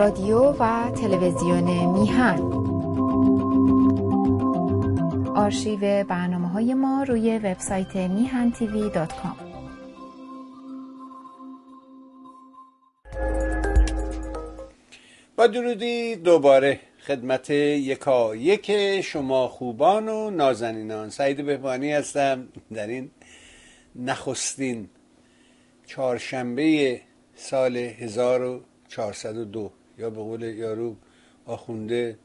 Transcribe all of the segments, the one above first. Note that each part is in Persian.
رادیو و تلویزیون میهن. آرشیو برنامه‌های ما روی وبسایت mihan.tv.com. با درودی دوباره خدمت یکایک شما خوبان و نازنینان، سعید بهبانی هستم در این نخستین چهارشنبه سال 1402، یا به قول یارو آخونده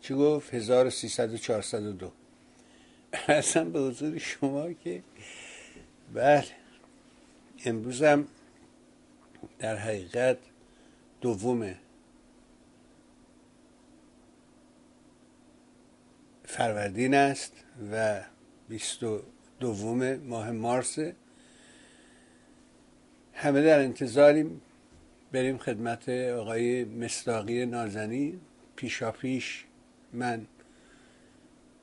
چی گفت 1342، اصلا به حضور شما که بله امروزم در حقیقت دومه فروردین است و 22 ماه مارس. همه در انتظاریم بریم خدمت آقای مصداقی نازنی. پیشاپیش من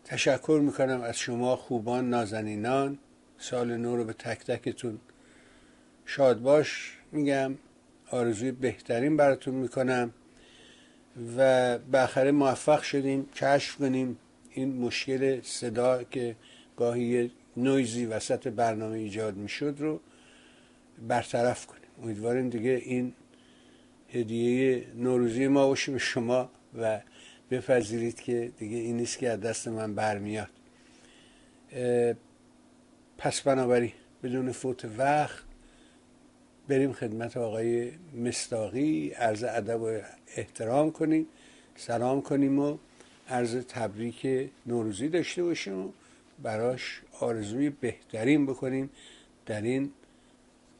تشکر میکنم از شما خوبان نازنینان. سال نو رو به تک تکتون شاد باش میگم، آرزوی بهترین براتون میکنم و بالاخره موفق شدیم کشف کنیم این مشکل صدا که گاهی نویزی وسط برنامه ایجاد میشد رو برطرف کنیم. امیدواریم دیگه این هدیه نوروزی ما باشه به شما و بپذیرید که دیگه این نیست که از دست من برمیاد. پس بنابراین بدون فوت وقت بریم خدمت آقای مصداقی، عرض ادب و احترام کنیم، سلام کنیم و عرض تبریک نوروزی داشته باشیم و براش آرزوی بهترین بکنیم در این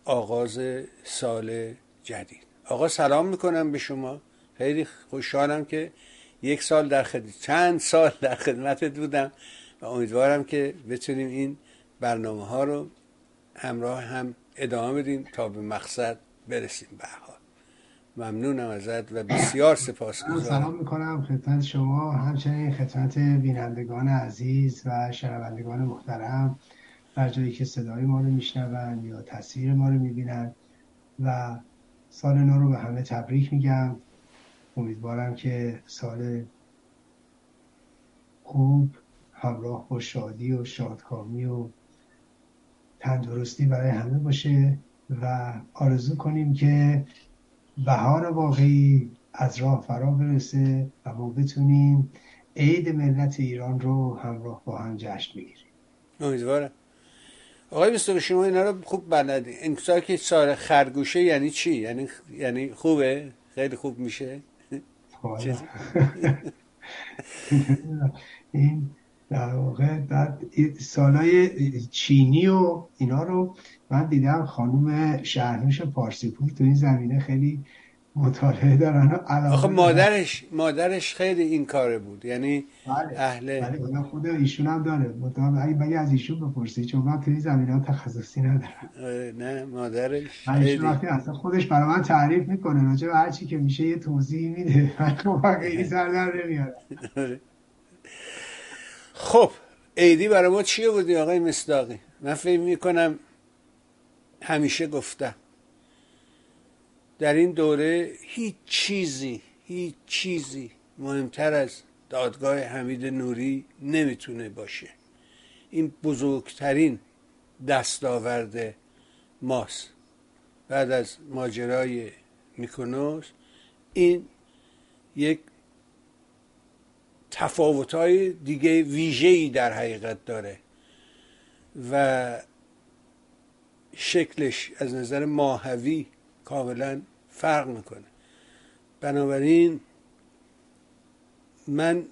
آغاز سال جدید. آقا سلام میکنم به شما، خیلی خوشحالم که یک سال در خدمت، چند سال در خدمتت بودم و امیدوارم که بتونیم این برنامه ها رو همراه هم ادامه بدیم تا به مقصد برسیم. به حال ممنونم ازت و بسیار سپاسگزارم. سلام میکنم خدمت شما، همچنین خدمت بینندگان عزیز و شنوندگان محترم در جایی که صدای ما رو میشنون یا تصویر ما رو میبینن و سال نو رو به همه تبریک میگم. امیدوارم که سال خوب همراه با شادی و شادکامی و تندرستی برای همه باشه و آرزو کنیم که بهار واقعی از راه فرا برسه و ما بتونیم عید ملت ایران رو همراه با هم جشن بگیریم. امیدوارم. آقای مصداقی شما اینا رو خوب بلدی. این کسایی که سال خرگوشه یعنی چی؟ یعنی خوبه؟ خیلی خوب میشه؟ این در واقع سالای چینی و اینا رو من دیدم. خانوم شهرنوش پارسیپور تو این زمینه خیلی مطالعه دارن. آخه مادرش خیلی این کاره بود، یعنی اهل بله خود ایشون هم داره. اگه از ایشون بپرسی چون من توی زمینه ها تخصصی ندارم. نه مادرش ایشون وقتی اصلا خودش برای من تعریف میکنه راجع به هرچی که میشه یه توضیح میده، من خیلی سردر نمیارم. خب عیدی برای ما چیه بودی آقای مصداقی؟ من فکر میکنم همیشه گفتم در این دوره هیچ چیزی مهمتر از دادگاه حمید نوری نمیتونه باشه. این بزرگترین دستاورد ماست. بعد از ماجرای میکنوس این یک تفاوت‌های دیگه ویژه‌ای در حقیقت داره و شکلش از نظر ماهوی کاملا فرق میکنه. بنابراین من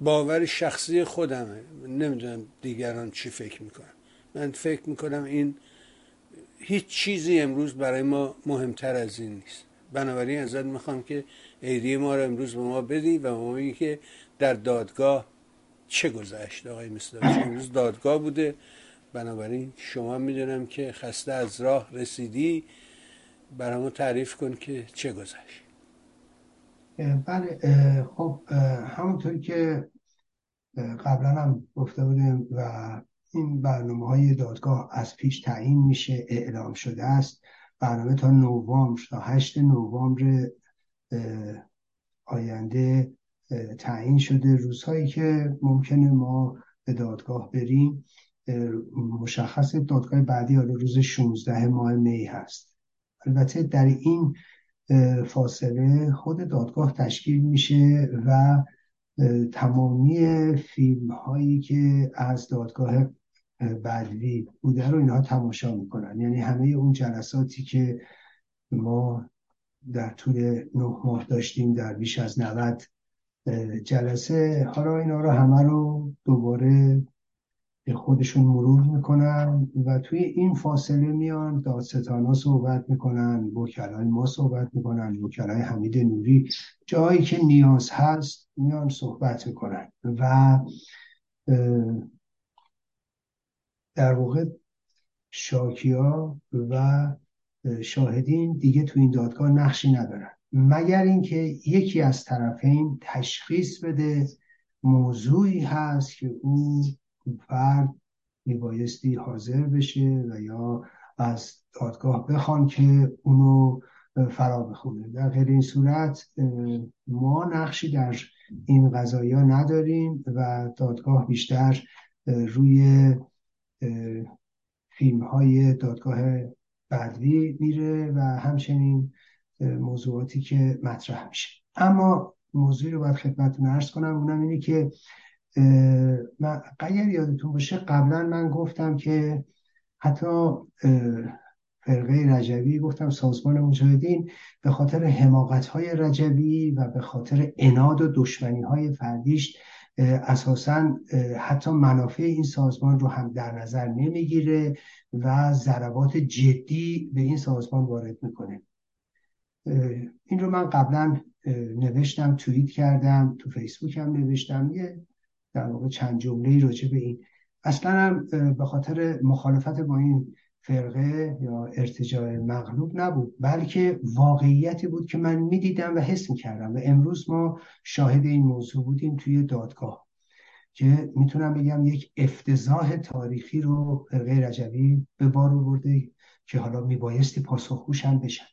باور شخصی خودمه، نمیدونم دیگران چی فکر میکنن. من فکر میکنم این هیچ چیزی امروز برای ما مهمتر از این نیست. بنابراین ازت میخوام که عیدی ما رو امروز به ما بدی و ما بگی که در دادگاه چه گذشت. آقای مصداقی امروز دادگاه بوده، بنابراین شما میدونم که خسته از راه رسیدی، برامون تعریف کن که چه گذشت. بله خب همونطور که قبلا هم گفته بودم و این برنامه‌های دادگاه از پیش تعیین میشه، اعلام شده است. برنامه تا 8 نوامبر آینده تعیین شده. روزهایی که ممکنه ما به دادگاه بریم مشخص، دادگاه بعدی حالا روز 16 ماه می هست. البته در این فاصله خود دادگاه تشکیل میشه و تمامی فیلم هایی که از دادگاه بدوی بوده رو اینها تماشا میکنن. یعنی همه اون جلساتی که ما در طول 9 ماه داشتیم در بیش از 90 جلسه، حالا اینا رو همه رو دوباره خودشون مرور میکنن و توی این فاصله میان دادستانا صحبت میکنن، وکلای ما صحبت میکنن، وکلای حمید نوری، جایی که نیاز هست میان صحبت میکنن و در واقع شاکیا و شاهدین دیگه توی این دادگاه نقشی ندارن، مگر اینکه یکی از طرفین تشخیص بده موضوعی هست که اون فرد میبایستی حاضر بشه و یا از دادگاه بخوان که اونو فرا بخونه. در غیر این صورت ما نقشی در این قضایا نداریم و دادگاه بیشتر روی فیلم های دادگاه بدوی میره و همچنین موضوعاتی که مطرح میشه. اما موضوعی رو باید خدمتتون عرض کنم، اونم اینه که من اگر یادتون باشه قبلا من گفتم که حتی فرقه رجبی، گفتم سازمان مجاهدین به خاطر حماقت‌های رجبی و به خاطر عناد و دشمنی‌های فردیش اساساً حتی منافع این سازمان رو هم در نظر نمیگیره و ضربات جدی به این سازمان وارد میکنه. این رو من قبلا نوشتم، توییت کردم، تو فیسبوک هم نوشتم، یه در واقع چند جمله‌ای راجع به این. اصلا هم به خاطر مخالفت با این فرقه یا ارتجاع مغلوب نبود، بلکه واقعیتی بود که من میدیدم و حس میکردم و امروز ما شاهد این موضوع بودیم توی دادگاه که میتونم بگم یک افتضاح تاریخی رو فرقه رجبی به بار آورده که حالا میبایستی پاسخگوش هم بشن.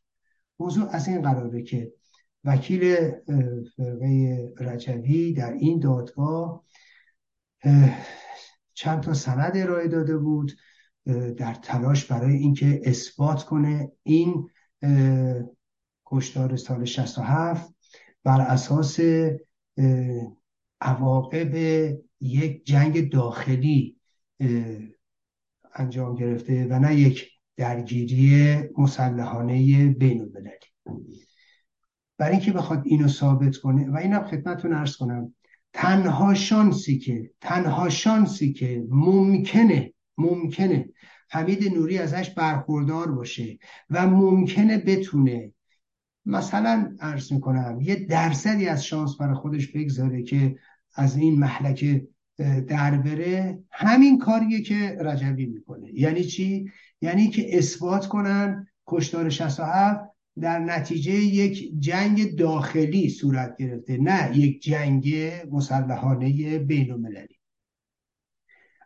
موضوع از این قراره که وکیل فرقه رجبی در این دادگاه چند تا سند ارائه داده بود در تلاش برای اینکه اثبات کنه این کشتار سال 67 بر اساس عواقب یک جنگ داخلی انجام گرفته و نه یک درگیری مسلحانه بین‌المللی. برای اینکه بخواد اینو ثابت کنه و اینم خدمتتون عرض کنم، تنها شانسی که ممکنه حمید نوری ازش برخوردار باشه و ممکنه بتونه مثلا عرض میکنم یه درصدی از شانس برای خودش بگذاره که از این محلکه در بره، همین کاریه که رجبی میکنه. یعنی چی؟ یعنی که اثبات کنن کشتار 67 در نتیجه یک جنگ داخلی صورت گرفته، نه یک جنگ مسلحانه بین‌المللی.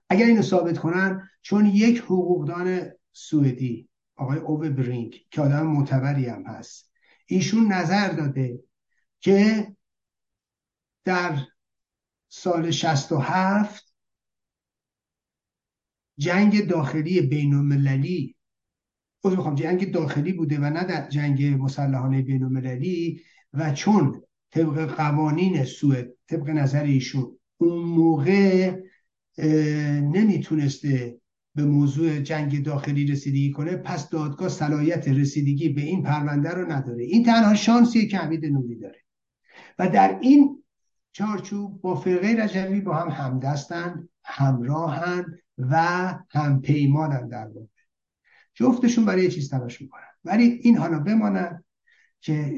اگر اینو ثابت کنن، چون یک حقوقدان سوئدی آقای اووه برینک که آدم معتبری هم هست، ایشون نظر داده که در سال 67 جنگ داخلی بوده و نه در جنگ مسلحانه بین‌المللی و چون طبق قوانین سوئد، طبق نظر ایشون اون موقع نمیتونسته به موضوع جنگ داخلی رسیدگی کنه، پس دادگاه صلاحیت رسیدگی به این پرونده رو نداره. این تنها شانسیه که حمید نوری داره و در این چارچوب با فرقه رجبی با هم همدستن، همراهن و همپیمانن. در واقع جفتشون برای یه چیز تلاش میکنن، ولی این حالا بمانن که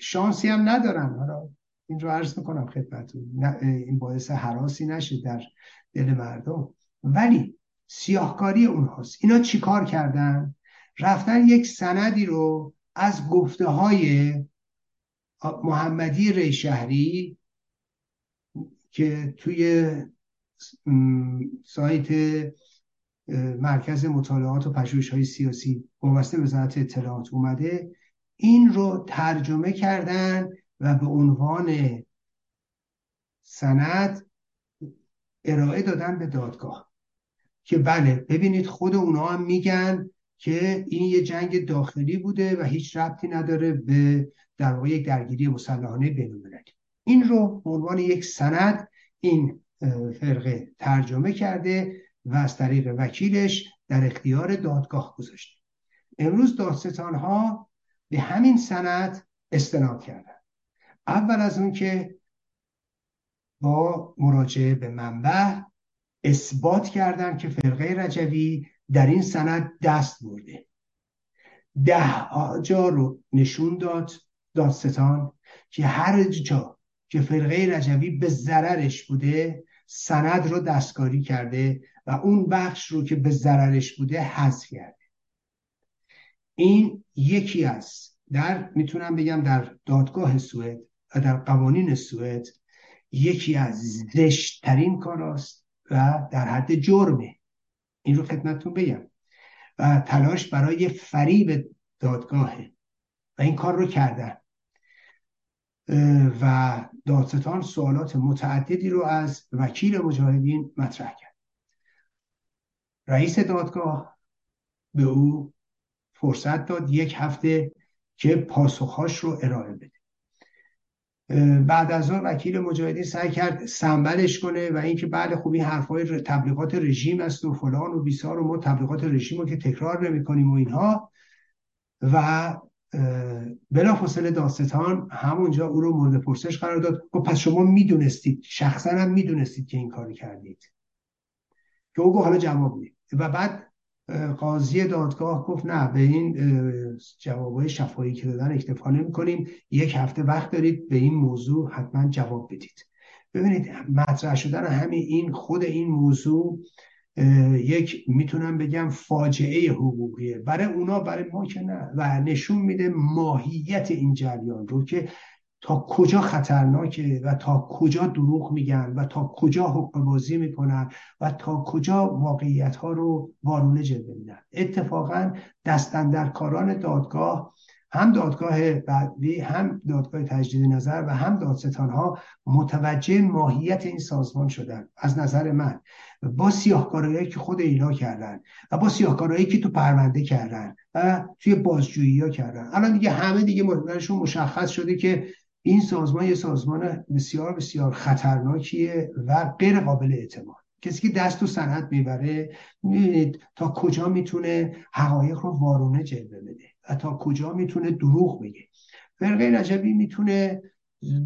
شانسی هم ندارن. حالا این رو عرض میکنم خدمتتون، این باعث هراسی نشه در دل مردم، ولی سیاهکاری اونهاست. اینا چی کار کردن؟ رفتن یک سندی رو از گفته های محمدی ریشهری که توی سایت مرکز مطالعات و پژوهش‌های سیاسی وابسته وزارت اطلاعات اومده، این رو ترجمه کردن و به عنوان سند ارائه دادن به دادگاه که بله ببینید خود اونها هم میگن که این یه جنگ داخلی بوده و هیچ ربطی نداره به در واقع یک درگیری مسلحانه بین‌المللی. این رو به عنوان یک سند این فرقه ترجمه کرده و از طریق وکیلش در اختیار دادگاه گذاشته. امروز دادستان‌ها به همین سند استناد کردن، اول از اون که با مراجعه به منبع اثبات کردن که فرقه رجوی در این سند دست برده، 10 جا رو نشون داد دادستان که هر جا که فرقه رجوی به ضررش بوده سند رو دستکاری کرده و اون بخش رو که به ضررش بوده حذف کرده. این یکی است، در میتونم بگم در دادگاه سوئد و در قوانین سوئد یکی از زشت‌ترین کاراست و در حد جرمه، این رو خدمتتون بگم، و تلاش برای فریب دادگاهه و این کار رو کردن و دادستان سوالات متعددی رو از وکیل مجاهدین مطرح کرد. رئیس دادگاه به او فرصت داد 1 هفته که پاسخهاش رو ارائه بده. بعد از اون وکیل مجاهدین سعی کرد سنبلش کنه و اینکه بله خوب این حرفای تبلیغات رژیم است و فلان و بیسار و ما تبلیغات رژیم رو که تکرار نمی‌کنیم و اینها، و بلافاصله دادستان همونجا او رو مورد پرسش قرار داد. گفت پس شما میدونستید، شخصا هم میدونستید که این کاری کردید؟ که او گفت حالا جواب میدید. و بعد قاضی دادگاه گفت نه، به این جوابای شفاهی که دادن اکتفا نمی‌کنیم، 1 هفته وقت دارید به این موضوع حتما جواب بدید. ببینید مطرح شدن همین این خود این موضوع یک میتونم بگم فاجعه حقوقیه برای اونا، برای ما که نه، و نشون میده ماهیت این جریان رو که تا کجا خطرناکه و تا کجا دروغ میگن و تا کجا حقه‌بازی میکنن و تا کجا واقعیت‌ها رو وارونه جلوه میدن. اتفاقا دست اندرکاران دادگاه، هم دادگاه بعدی، هم دادگاه تجدید نظر و هم دادستان‌ها متوجه ماهیت این سازمان شدن از نظر من، با سیاهکاری‌هایی که خود اینا کردن و با سیاهکاری‌هایی که تو پرونده کردن و توی بازجویی‌ها کردن. الان دیگه همه دیگه برشون مشخص شده که این سازمان یه سازمان بسیار بسیار خطرناکیه و غیر قابل اعتماد. کسی که دست و سند میبره میبینید تا کجا میتونه حقایق رو وارونه جلوه بده و تا کجا میتونه دروغ بگه. فرقه رجبی میتونه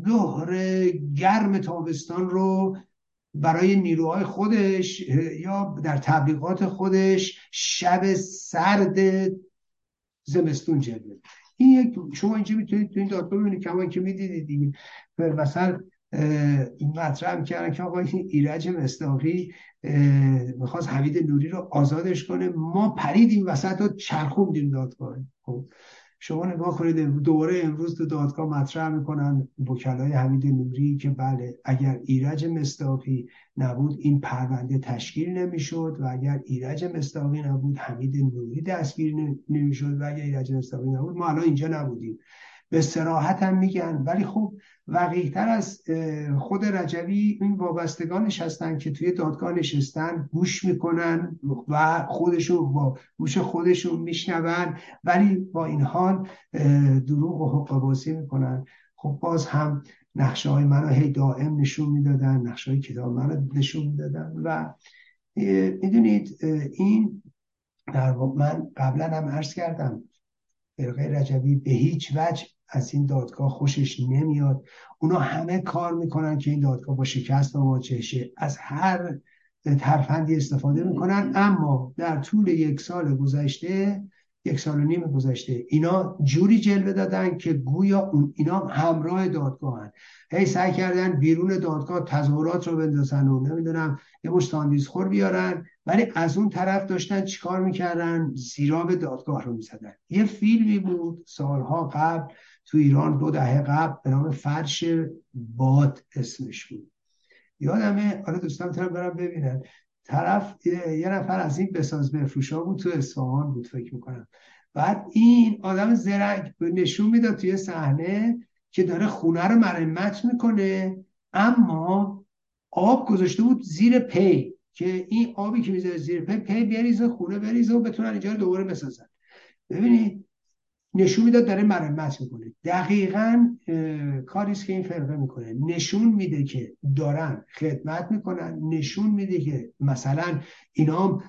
ظهر گرم تابستان رو برای نیروهای خودش یا در تبلیغات خودش شب سرد زمستون جلوه بده. این یک شما اینجا میتونید تو این دادگاه ببینید، کما که میدیدید دیگه مثلا این مطرح کردن که آقا این ایرج مصداقی میخواست حمید نوری رو آزادش کنه، ما پریدیم وسط رو چرخوندیم دادگاه. خب شما نگاه کنید دوباره امروز تو دادگاه مطرح میکنن وکلای حمید نوری که بله اگر ایرج مصداقی نبود این پرونده تشکیل نمیشد و اگر ایرج مصداقی نبود حمید نوری دستگیر نمیشد و اگر ایرج مصداقی نبود ما الان اینجا نبودیم. به صراحت هم میگن، ولی خب واقعی‌تر از خود رجوی این وابستگانش هستن که توی دادگاه نشستن، گوش میکنن و خودشون با گوش خودشون میشنون، ولی با این حال دروغ و حقه‌بازی میکنن. خب باز هم نقشه های منو هی دائم نشون میدادن، نقشه های کتاب منو نشون میدادن و میدونید این در واقع من قبلا هم عرض کردم فرقه رجوی به هیچ وجه از این دادگاه خوشش نمیاد. اونا همه کار میکنن که این دادگاه با شکست مواجه شه، از هر ترفندی استفاده میکنن. اما در طول 1 سال و نیم گذشته اینا جوری جلوه دادن که گویا اینا همراه دادگاهن. هی سعی کردن بیرون دادگاه تظاهرات رو بندازن و نمیدونم یه مش ساندویچ خور بیارن، ولی از اون طرف داشتن چیکار میکردن؟ زیراب دادگاه رو میزدن. یه فیلمی بود سالها قبل تو ایران 2 دهه قبل به نام فرش باد اسمش بود، یادمه. حالا دوستان طرف برام ببینن، طرف یه نفر از این بساز بفروشا بود تو اصفهان بود فکر میکنم. بعد این آدم زرنگ نشون میداد توی صحنه که داره خونه رو مرمت میکنه، اما آب گذاشته بود زیر پی که این آبی که میذاره زیر پی بریزه، خونه بریزه و بتونن اینجا رو دوباره بسازن. ببینید نشون میده داره مرمت میکنه. دقیقاً کاریست که این فرقه میکنه، نشون میده که دارن خدمت میکنن، نشون میده که مثلا اینا هم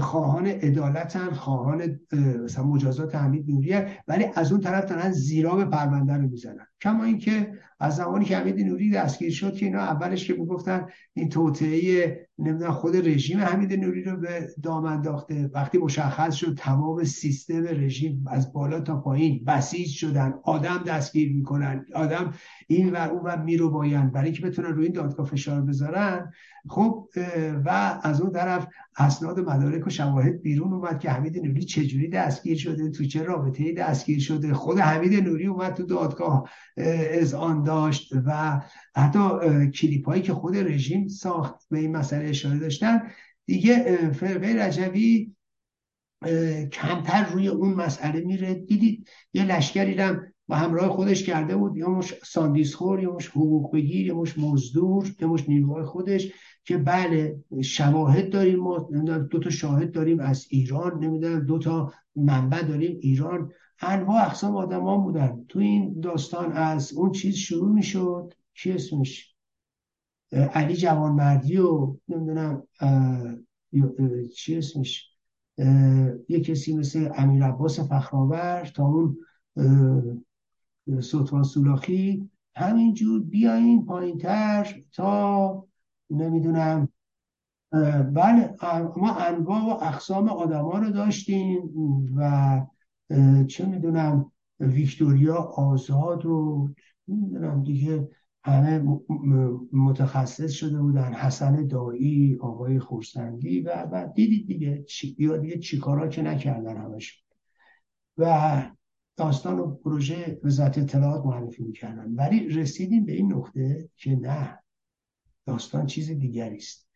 خواهان عدالتن، خواهان مثلا مجازات حمید نوری‌ان، ولی از اون طرف دارن زیراب پرونده رو میزنن. کما اینکه از زمانی که حمید نوری دستگیر شد که اینا اولش که میگفتن این توطئه نمیدونم خود رژیم حمید نوری رو به دام انداخته، وقتی مشخص شد تمام سیستم رژیم از بالا تا پایین بسیج شدن، آدم دستگیر میکنن، آدم این و اون و میروباین برای اینکه بتونن روی این دادگاه فشار بذارن، خب و از اون طرف اسناد و مدارک و شواهد بیرون اومد که حمید نوری چجوری دستگیر شده، تو چه رابطه‌ای دستگیر شده. خود حمید نوری اومد تو دادگاه اذعان داشت و حتی کلیپ هایی که خود رژیم ساخت به این مسئله اشاره داشتن. دیگه فرقه رجوی کمتر روی اون مسئله میره. دیدید یه لشکری هم با همراه خودش کرده بود، یا مش ساندیس خور، یا مش حقوق بگیر، یا مش مزدور، یا مش نیروهای خودش، که بله شواهد داریم، ما دو تا شاهد داریم از ایران، نمیدونم دو تا منبع داریم ایران، انواع اقسام آدما بودن تو این داستان. از اون چیز شروع میشد، چی اسمش، علی جوانمردی و نمیدونم چی اسمش، یه کسی مثل امیرعباس فخرآور تا اون سلطان سولاخی، همینجور بیاین پایین‌تر تا نمیدونم، بله ما انواع و اقسام آدما رو داشتیم و چه میدونم ویکتوریا آزاد و نمیدونم دیگه همه متخصص شده بودن، حسن دایی، آقای خورسندی و دیدید دیگه چیکارا که نکردن همشون و داستان و پروژه وزارت اطلاعات معرفی میکردن. ولی رسیدیم به این نقطه که نه، داستان چیز دیگری است.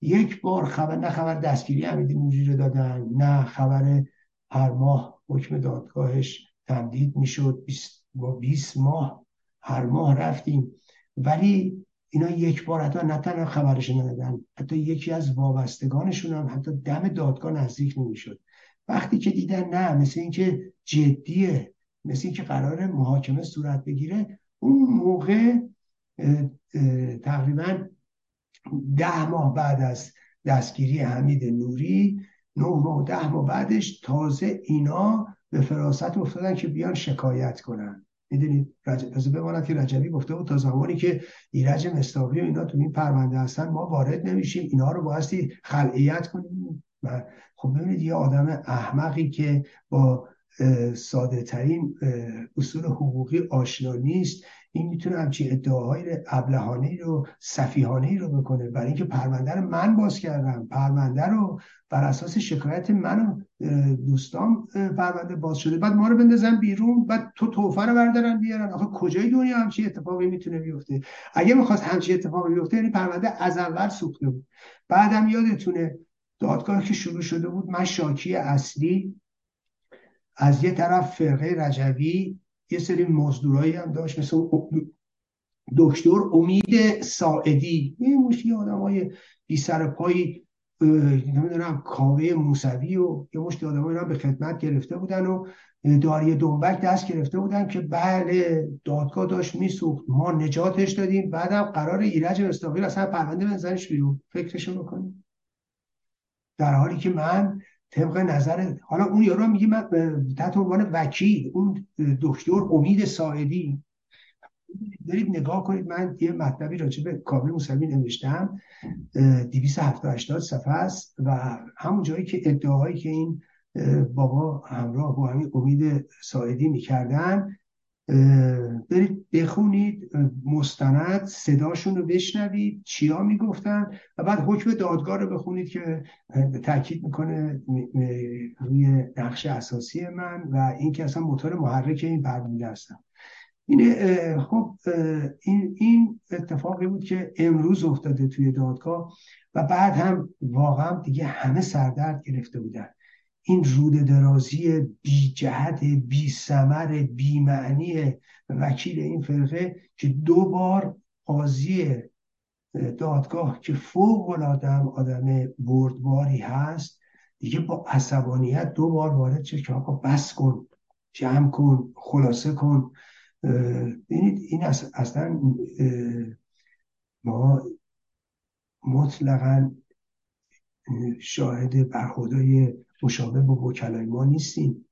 یک بار خبر، نه خبر دستگیری حمید نوری رو دادن، نه خبر هر ماه حکم دادگاهش تمدید میشد، با 20 ماه هر ماه رفتیم، ولی اینا یک بار حتی نه تنها خبرش ندادن، حتی یکی از وابستگانشون هم حتی دم دادگاه نزدیک نمیشد. وقتی که دیدن نه مثل این که جدیه، مثل این که قرار محاکمه صورت بگیره، اون موقع تقریبا 10 ماه بعد از دستگیری حمید نوری، 9 ماه 10 ماه بعدش تازه اینا به فراست افتادن که بیان شکایت کنن. میدونید تازه بماند که رجبی گفته بود تا زمانی که ایرج مصداقی و اینا تو این پرونده هستن ما وارد نمیشیم، اینا رو بایستی خلعیت کنیم. خب ببینید یه آدم احمقی که با ساده ترین اصول حقوقی آشنا نیست، این میتونه همچین ادعاهای ابلهانه‌ای رو، سفیهانه‌ای رو بکنه برای اینکه پرونده رو من باز کردم، پرونده رو بر اساس شکایت من و دوستام پرونده باز شده، بعد ما رو بندازن بیرون، بعد تو تحفه رو بردارن بیارن. آخه کجای دنیا همچین اتفاقی میتونه بیفته؟ اگه میخواست همچین اتفاقی بیفته یعنی پرونده از اول سوخته بود. بعدم یادتونه دادگاه که شروع شده بود، من شاکی اصلی از یه طرف، فرقه رجوی یه سری مزدورایی هم داشت مثل دکتر امید ساعدی، یه مشتی آدمای بی سر پایی نمیدونم کاوه موسوی و یه مشتی آدمایی رو به خدمت گرفته بودن و داریه دنبک دست گرفته بودن که بله دادگاه داشت میسوخت، ما نجاتش دادیم، بعدم قرار ایرج مصداقی اصلا پرونده بنزنش بیرون. فکرشو بکنید. در حالی که من طبق نظر، حالا اون یارو میگه من تحت عنوان وکیل، اون دکتر امید ساعدی، برید نگاه کنید، من یه مطلبی راجع به کاوه موسوی نوشتم 278 صفحه است و همون جایی که ادعاهایی که این بابا همراه با همین امید ساعدی میکردن، برید بخونید مستند، صداشون رو بشنوید چیا میگفتن و بعد حکم دادگاه رو بخونید که تاکید میکنه روی نقش اساسی من و این که اصلا موتور محرک این پرونده هستم. خب این اتفاقی بود که امروز افتاده توی دادگاه و بعد هم واقعا دیگه همه سردرد گرفته بودن. این رود درازی بی جهت، بی ثمر، بی معنی وکیل این فرقه که 2 بار قاضی دادگاه که فوق العاده آدم بردباری هست دیگه با عصبانیت 2 بار وارد شد که آقا بس کن، جمع کن، خلاصه کن. ببینید این اصلا ما مطلقا شاهد برخوردهای مشابه با وکلای ما نیستیم.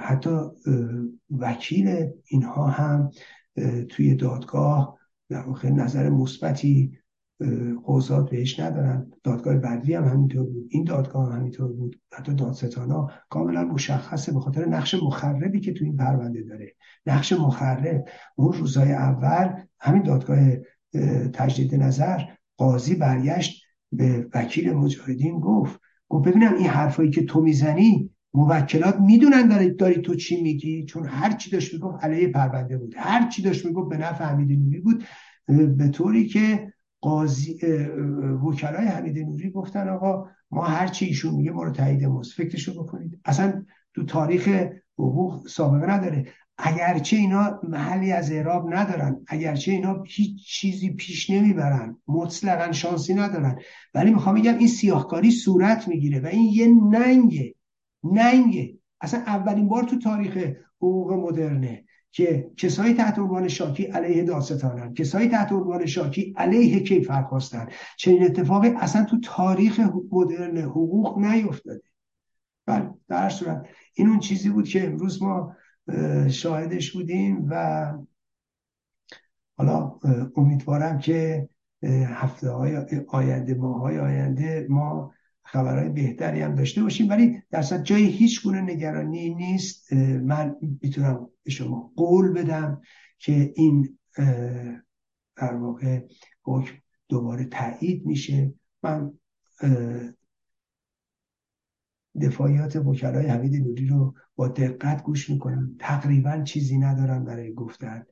حتی وکیل اینها هم توی دادگاه در واقع نظر مثبتی قضات بهش ندارن. دادگاه بدوی هم همینطور بود، این دادگاه هم همینطور بود، حتی دادستانا کاملا مشخصه به خاطر نقش مخربی که تو این پرونده داره. نقش مخرب اون روزهای اول همین دادگاه تجدید نظر قاضی برگشت به وکیل مجاهدین گفت ببینم این حرفایی که تو میزنی موکلات میدونن داری تو چی میگی، چون هر چی داشت میگفت علیه پرونده بود، هر چی داشت میگفت به نفع حمیدنوری بود، به طوری که قاضی وکلای حمیدنوری گفتن آقا ما هر چی ایشون میگه ما رو تایید ماست، فکرشو بکنید. اصلا تو تاریخ حقوق سابقه نداره، اگرچه اینا محلی از اعراب ندارن، اگرچه اینا هیچ چیزی پیش نمیبرن، مطلقا شانسی ندارن، ولی میخوام بگم این سیاهکاری صورت میگیره و این یه ننگه. اصلا اولین بار تو تاریخ حقوق مدرنه که کسایی تحت عنوان شاکی علیه دادستانن، کسایی تحت عنوان شاکی علیه کیفرخواستن. چنین اتفاقی اصلا تو تاریخ مدرن حقوق نیفتاده. بله، در هر صورت این اون چیزی بود که امروز ما شاهدش بودیم و حالا امیدوارم که ماهای آینده ما خبرهای بهتری هم داشته باشیم، ولی در اصل جای هیچ گونه نگرانی نیست. من میتونم به شما قول بدم که این در واقع حکم دوباره تایید میشه. من دفاعیات وکلای حمیدنوری رو با دقت گوش میکنم، تقریبا چیزی ندارم برای گفتن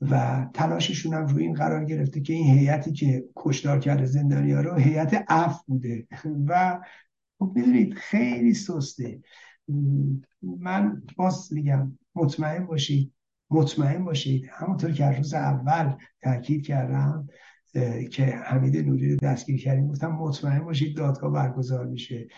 و تلاششون هم روی این قرار گرفته که این هیئتی که کشتار کرده زندانی‌ها رو هیئت عفو بوده و میدونید خیلی سسته. من باز میگم مطمئن باشید همونطور که روز اول تاکید کردم که حمیدنوری رو دستگیر کردیم، گفتم مطمئن باشید دادگاه برگزار میشه،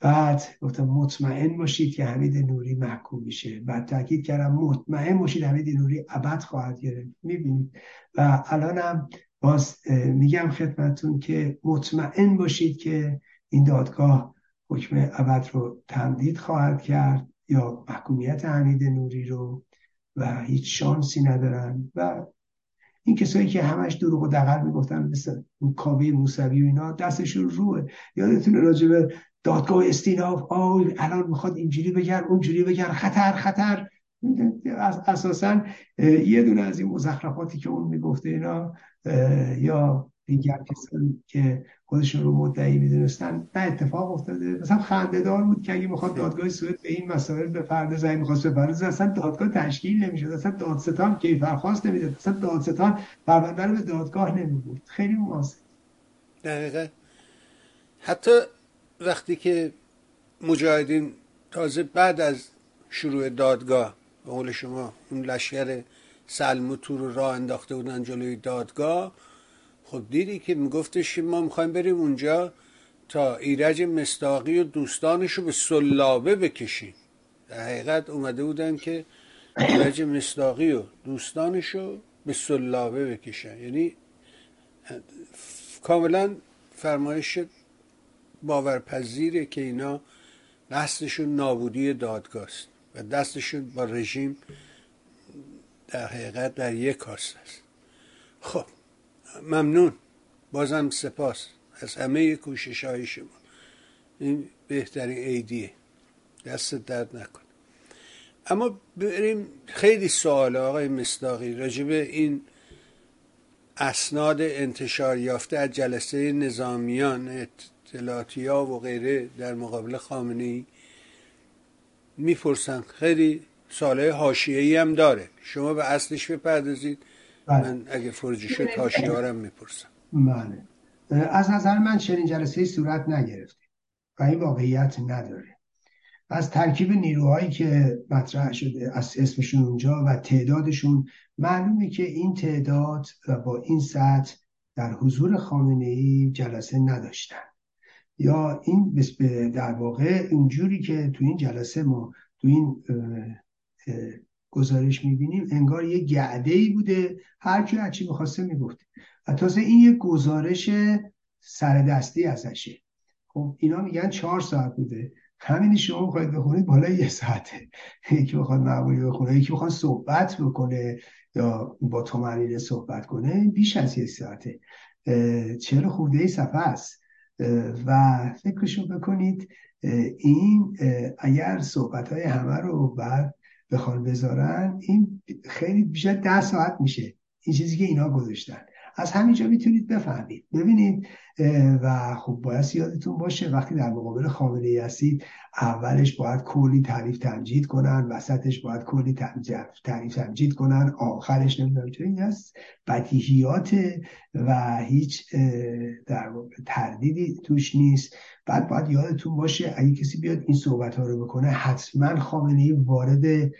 بعد گفتم مطمئن باشید که حمیدنوری محکوم میشه، بعد تاکید کردم مطمئن باشید حمیدنوری ابد خواهد گرفت. میبینید و الانم باز میگم خدمتتون که مطمئن باشید که این دادگاه حکم ابد رو تمدید خواهد کرد یا محکومیت حمیدنوری رو و هیچ شانسی ندارن. و این کسایی که همش دروغ و دغل میگفتن مثل کاوه موسوی و اینا دستشون روه. یادتونه راجبه دادگاه استیناف الان میخواد اینجوری بگن اونجوری بگن، خطر. اساسا یه دونه از این مزخرفاتی که اون میگفته اینا یا دیگر کسانی که خودشون رو مدعی میدونستن نه اتفاق افتاده. مثلا خنده‌دار بود که اگه میخواد دادگاه سوئد به این مسائل بپردازه این میخواست بپردازه اصلا دادگاه تشکیل نمیشد، اصلا دادستان کیفرخواست نمیداد، اصلا دادستان پرونده رو به دادگاه نمیبرد. خیلی واضحه. دقیقاً حتی وقتی که مجاهدین تازه بعد از شروع دادگاه به قول شما اون لشکر سلم و تور رو راه انداخته بودن جلوی دادگاه، خب دیدی که میگفتش ما میخوایم بریم اونجا تا ایرج مصداقی و دوستانش رو به سلابه بکشیم. در حقیقت اومده بودن که ایرج مصداقی و دوستانش رو به سلابه بکشن، یعنی کاملا فرمایش باورپذیره که اینا دستشون نابودی دادگاه است و دستشون با رژیم در حقیقت در یک کاسه است. خب ممنون، بازم سپاس از همه کوشش‌های شما. این بهترین ایدیه، دست درد نکن. اما بریم، خیلی سوال آقای مصداقی راجب این اسناد انتشار یافته از جلسه نظامیان اطلاعاتیا و غیره در مقابل خامنه‌ای میپرسن، خیلی سوالای حاشیه‌ای هم داره، شما به اصلش بپردازید. بله. من اگه فرجی شد حاشیه‌ام میپرسم. بله، از نظر من چنین جلسه‌ای صورت نگرفته و این واقعیت نداره. از ترکیب نیروهایی که مطرح شده از اسمشون اونجا و تعدادشون معلومه که این تعداد و با این سطح در حضور خامنه‌ای جلسه نداشتن، یا این در واقع اینجوری که تو این جلسه ما تو این گزارش می‌بینیم انگار یه گعده‌ای بوده، هر کی هرچی می‌خواسته می‌گفت. و تازه این یه گزارش سردستی ازشه. خب اینا میگن 4 ساعت بوده، همینی شما بخواید بخونید بالای 1 ساعته. یکی بخواد معمولی بخونه، یکی بخواد صحبت بکنه یا با تومنیده صحبت کنه، بیش از 1 ساعته. 40 خورده صفحه است و فکرشو بکنید این اگر صحبت‌های همه رو بعد بخوان بذارن این خیلی بیشتر 10 ساعت میشه. این چیزی که اینا گذاشتن از همینجا میتونید بفهمید، ببینید. و خب باید یادتون باشه وقتی در مقابل خامنه‌ای هستید اولش باید کلی تعریف تمجید کنن، وسطش باید کلی تعریف تمجید کنن، آخرش نمیدونم چه این هست بدیهیات و هیچ در تردیدی توش نیست. بعد باید یادتون باشه اگه کسی بیاد این صحبت‌ها رو بکنه حتما خامنه‌ای وارد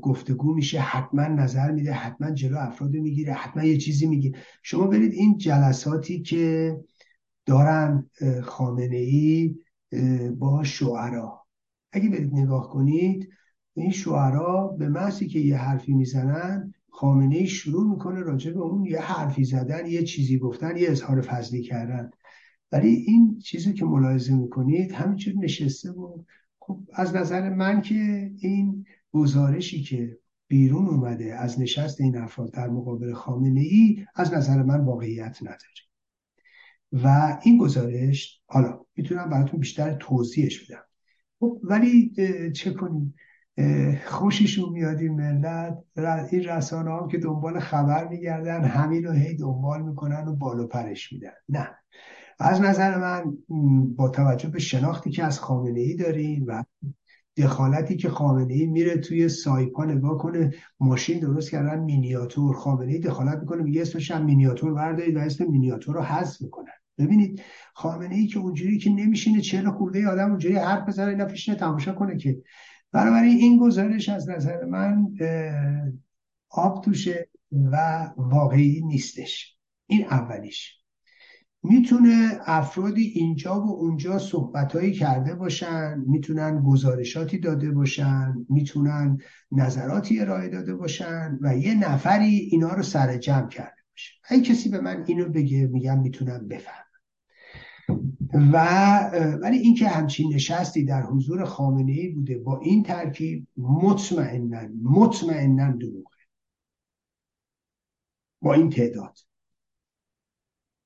گفتگو میشه، حتما نظر میده، حتما جلو افراد میگیره، حتما یه چیزی میگه. شما برید این جلساتی که دارن خامنه‌ای با شعرا اگه برید نگاه کنید، این شعرا به محضی که یه حرفی میزنن خامنه‌ای شروع میکنه راجع به اون یه حرفی زدن، یه چیزی گفتن، یه اظهار فضلی کردن. ولی این چیزی که ملاحظه میکنید همینجور نشسته بود. خب از نظر من که این گزارشی که بیرون اومده از نشست این افراد در مقابل خامنه‌ای از نظر من واقعیت نداره و این گزارش حالا میتونم براتون بیشتر توضیحش بدم. خب ولی چه کنیم، خوششون میاد این ملت، این رسانه هم که دنبال خبر میگردن همین رو هی دنبال میکنن و بالو پرش میدن. نه، از نظر من با توجه به شناختی که از خامنه‌ای داریم و دخالتی که خامنه‌ای میره توی سایپا نگاه کنه، ماشین درست کردن مینیاتور، خامنه‌ای دخالت میکنه میگه اسمش هم مینیاتور بردارید و اسم مینیاتور رو حذف میکنن. ببینید خامنه‌ای که اونجوری که نمیشینه 40 خورده آدم اونجوری حرف بزنه اینا پیشنه تماشا کنه که. بنابراین این گزارش از نظر من آب توشه و واقعی نیستش. این اولیش میتونه افرادی اینجا و اونجا صحبتایی کرده باشن، میتونن گزارشاتی داده باشن، میتونن نظراتی ارائه داده باشن و یه نفری اینا رو سر جمع کرده باشه. اگه کسی به من اینو بگه میگم میتونم بفهمم. ولی اینکه همچین نشستی در حضور خامنه‌ای بوده با این ترکیب مطمئناً دروغه. با این تعداد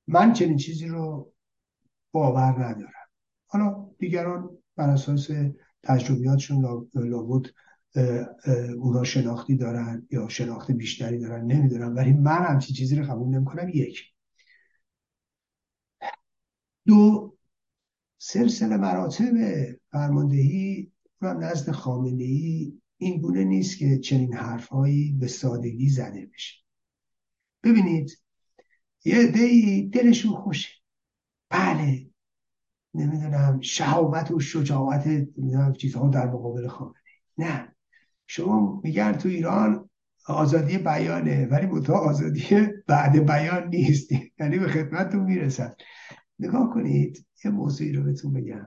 من چنین چیزی رو باور ندارم. حالا دیگران بر اساس تجربیاتشون لابد اونا شناختی دارن یا شناخت بیشتری دارن، نمیدونم، ولی من همچین چیزی رو قبول نمی‌کنم. 1. 2 سلسله مراتب فرماندهی و نزد خامنه‌ای این گونه نیست که چنین حرفایی به سادگی زده بشه. ببینید یه عده‌ای دلشون خوشه، بله نمیدونم شهامت و شجاعت نمیدونم چیزها در مقابل خامنه‌ای. نه، شما میگن تو ایران آزادی بیانه ولی متأ آزادی بعد بیان نیست، یعنی به خدمتتون میرسن. نگاه کنید یه موضوعی رو بهتون بگم.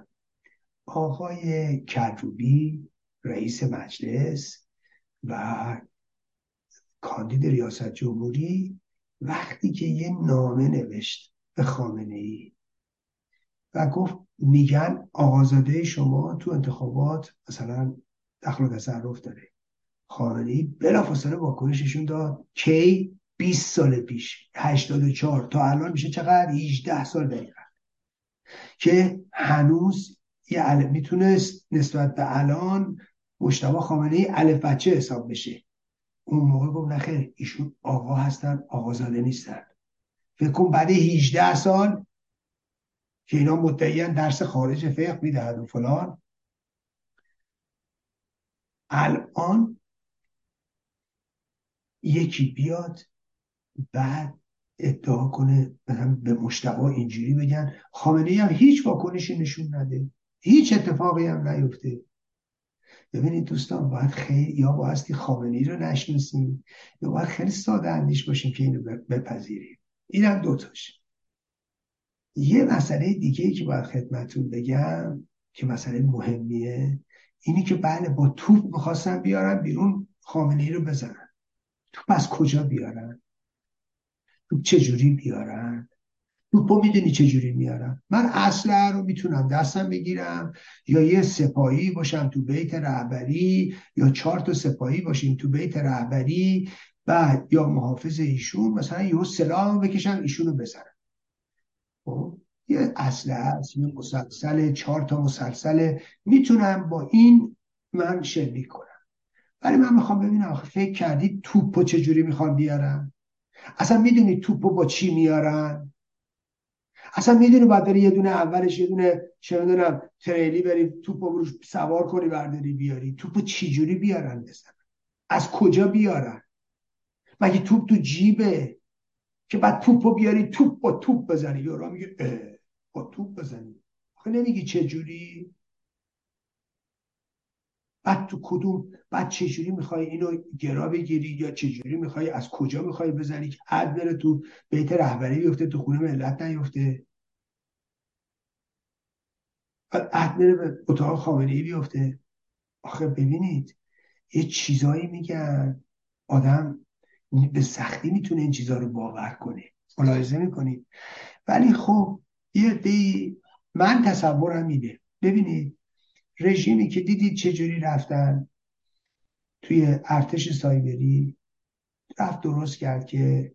آقای کروبی رئیس مجلس و کاندید ریاست جمهوری وقتی که یه نامه نوشت به خامنه‌ای و گفت میگن آقازاده شما تو انتخابات مثلا دخل و تصرف داره، خامنه‌ای بلافاصله واکنششون داد. کی؟ 20 سال پیش، 84 تا الان میشه چقدر؟ 18 سال دقیقا، که هنوز میتونست نسبت به الان مجتبی خامنه‌ای الف بچه حساب بشه. اون موقع گفت نخیر، ایشون آقا هستن، آقازاده نیستن. فکر کن بعد 18 سال که اینا مدعیان درس خارج فقه میدهد و فلان، الان یکی بیاد بعد ادعا کنه به مجتبی اینجوری بگن، خامنه‌ای هم هیچ واکنشی نشون نده، هیچ اتفاقی هم نیفته. ببینید دوستان، باید خیلی یا بایستی خامنه‌ای رو نشناسیم یا باید خیلی ساده اندیش باشیم که اینو بپذیریم. اینم دوتاش. یه مسئله دیگه‌ای که باید خدمتتون بگم که مسئله مهمیه اینی که بله با توپ می‌خواستن بیارن بیرون خامنه‌ای رو بزنن. توپ از کجا بیارن؟ توپ چجوری بیارن؟ توپو میدونی چجوری میارن؟ من اسلحه رو میتونم دستم بگیرم یا یه سپاهی باشم تو بیت رهبری یا 4 تا سپاهی باشیم تو بیت رهبری و یا محافظ ایشون مثلا یهو سلام بکشم ایشونو بزنم. خب یه اسلحه است، یه مسلسل 4 تا مسلسل میتونم با این من شلیک کنم. ولی من میخوام ببینم آخه فکر کردید توپو چجوری میخوام بیارن؟ اصلا میدونی توپو با چی میارن؟ اصلا میدونی باید بری یه دونه اولش یه دونه تریلی بری توپو روش سوار کنی برداری بیاری؟ توپو چی جوری بیارن بزنن؟ از کجا بیارن؟ مگه توپ تو جیبه که بعد توپو بیاری توپ با توپ بزنی؟ یارو میگه با توپ بزنی، آخه نمیگی چه جوری؟ بعد تو کدوم، بعد چه جوری میخوای اینو گرا بگیری یا چه جوری میخوای از کجا میخوای بزنی که عد بره تو بیت رهبری بیفته تو خونه ملت نیفته، عد بره به اتاق خامنه‌ای بیفته؟ آخه ببینید یه چیزایی میگن آدم به سختی میتونه این چیزا رو باور کنه، ملاحظه میکنید. ولی خب یه دی من تصورم اینه، ببینید رژیمی که دیدید چجوری رفتن توی ارتش سایبری، رفت درست کرد که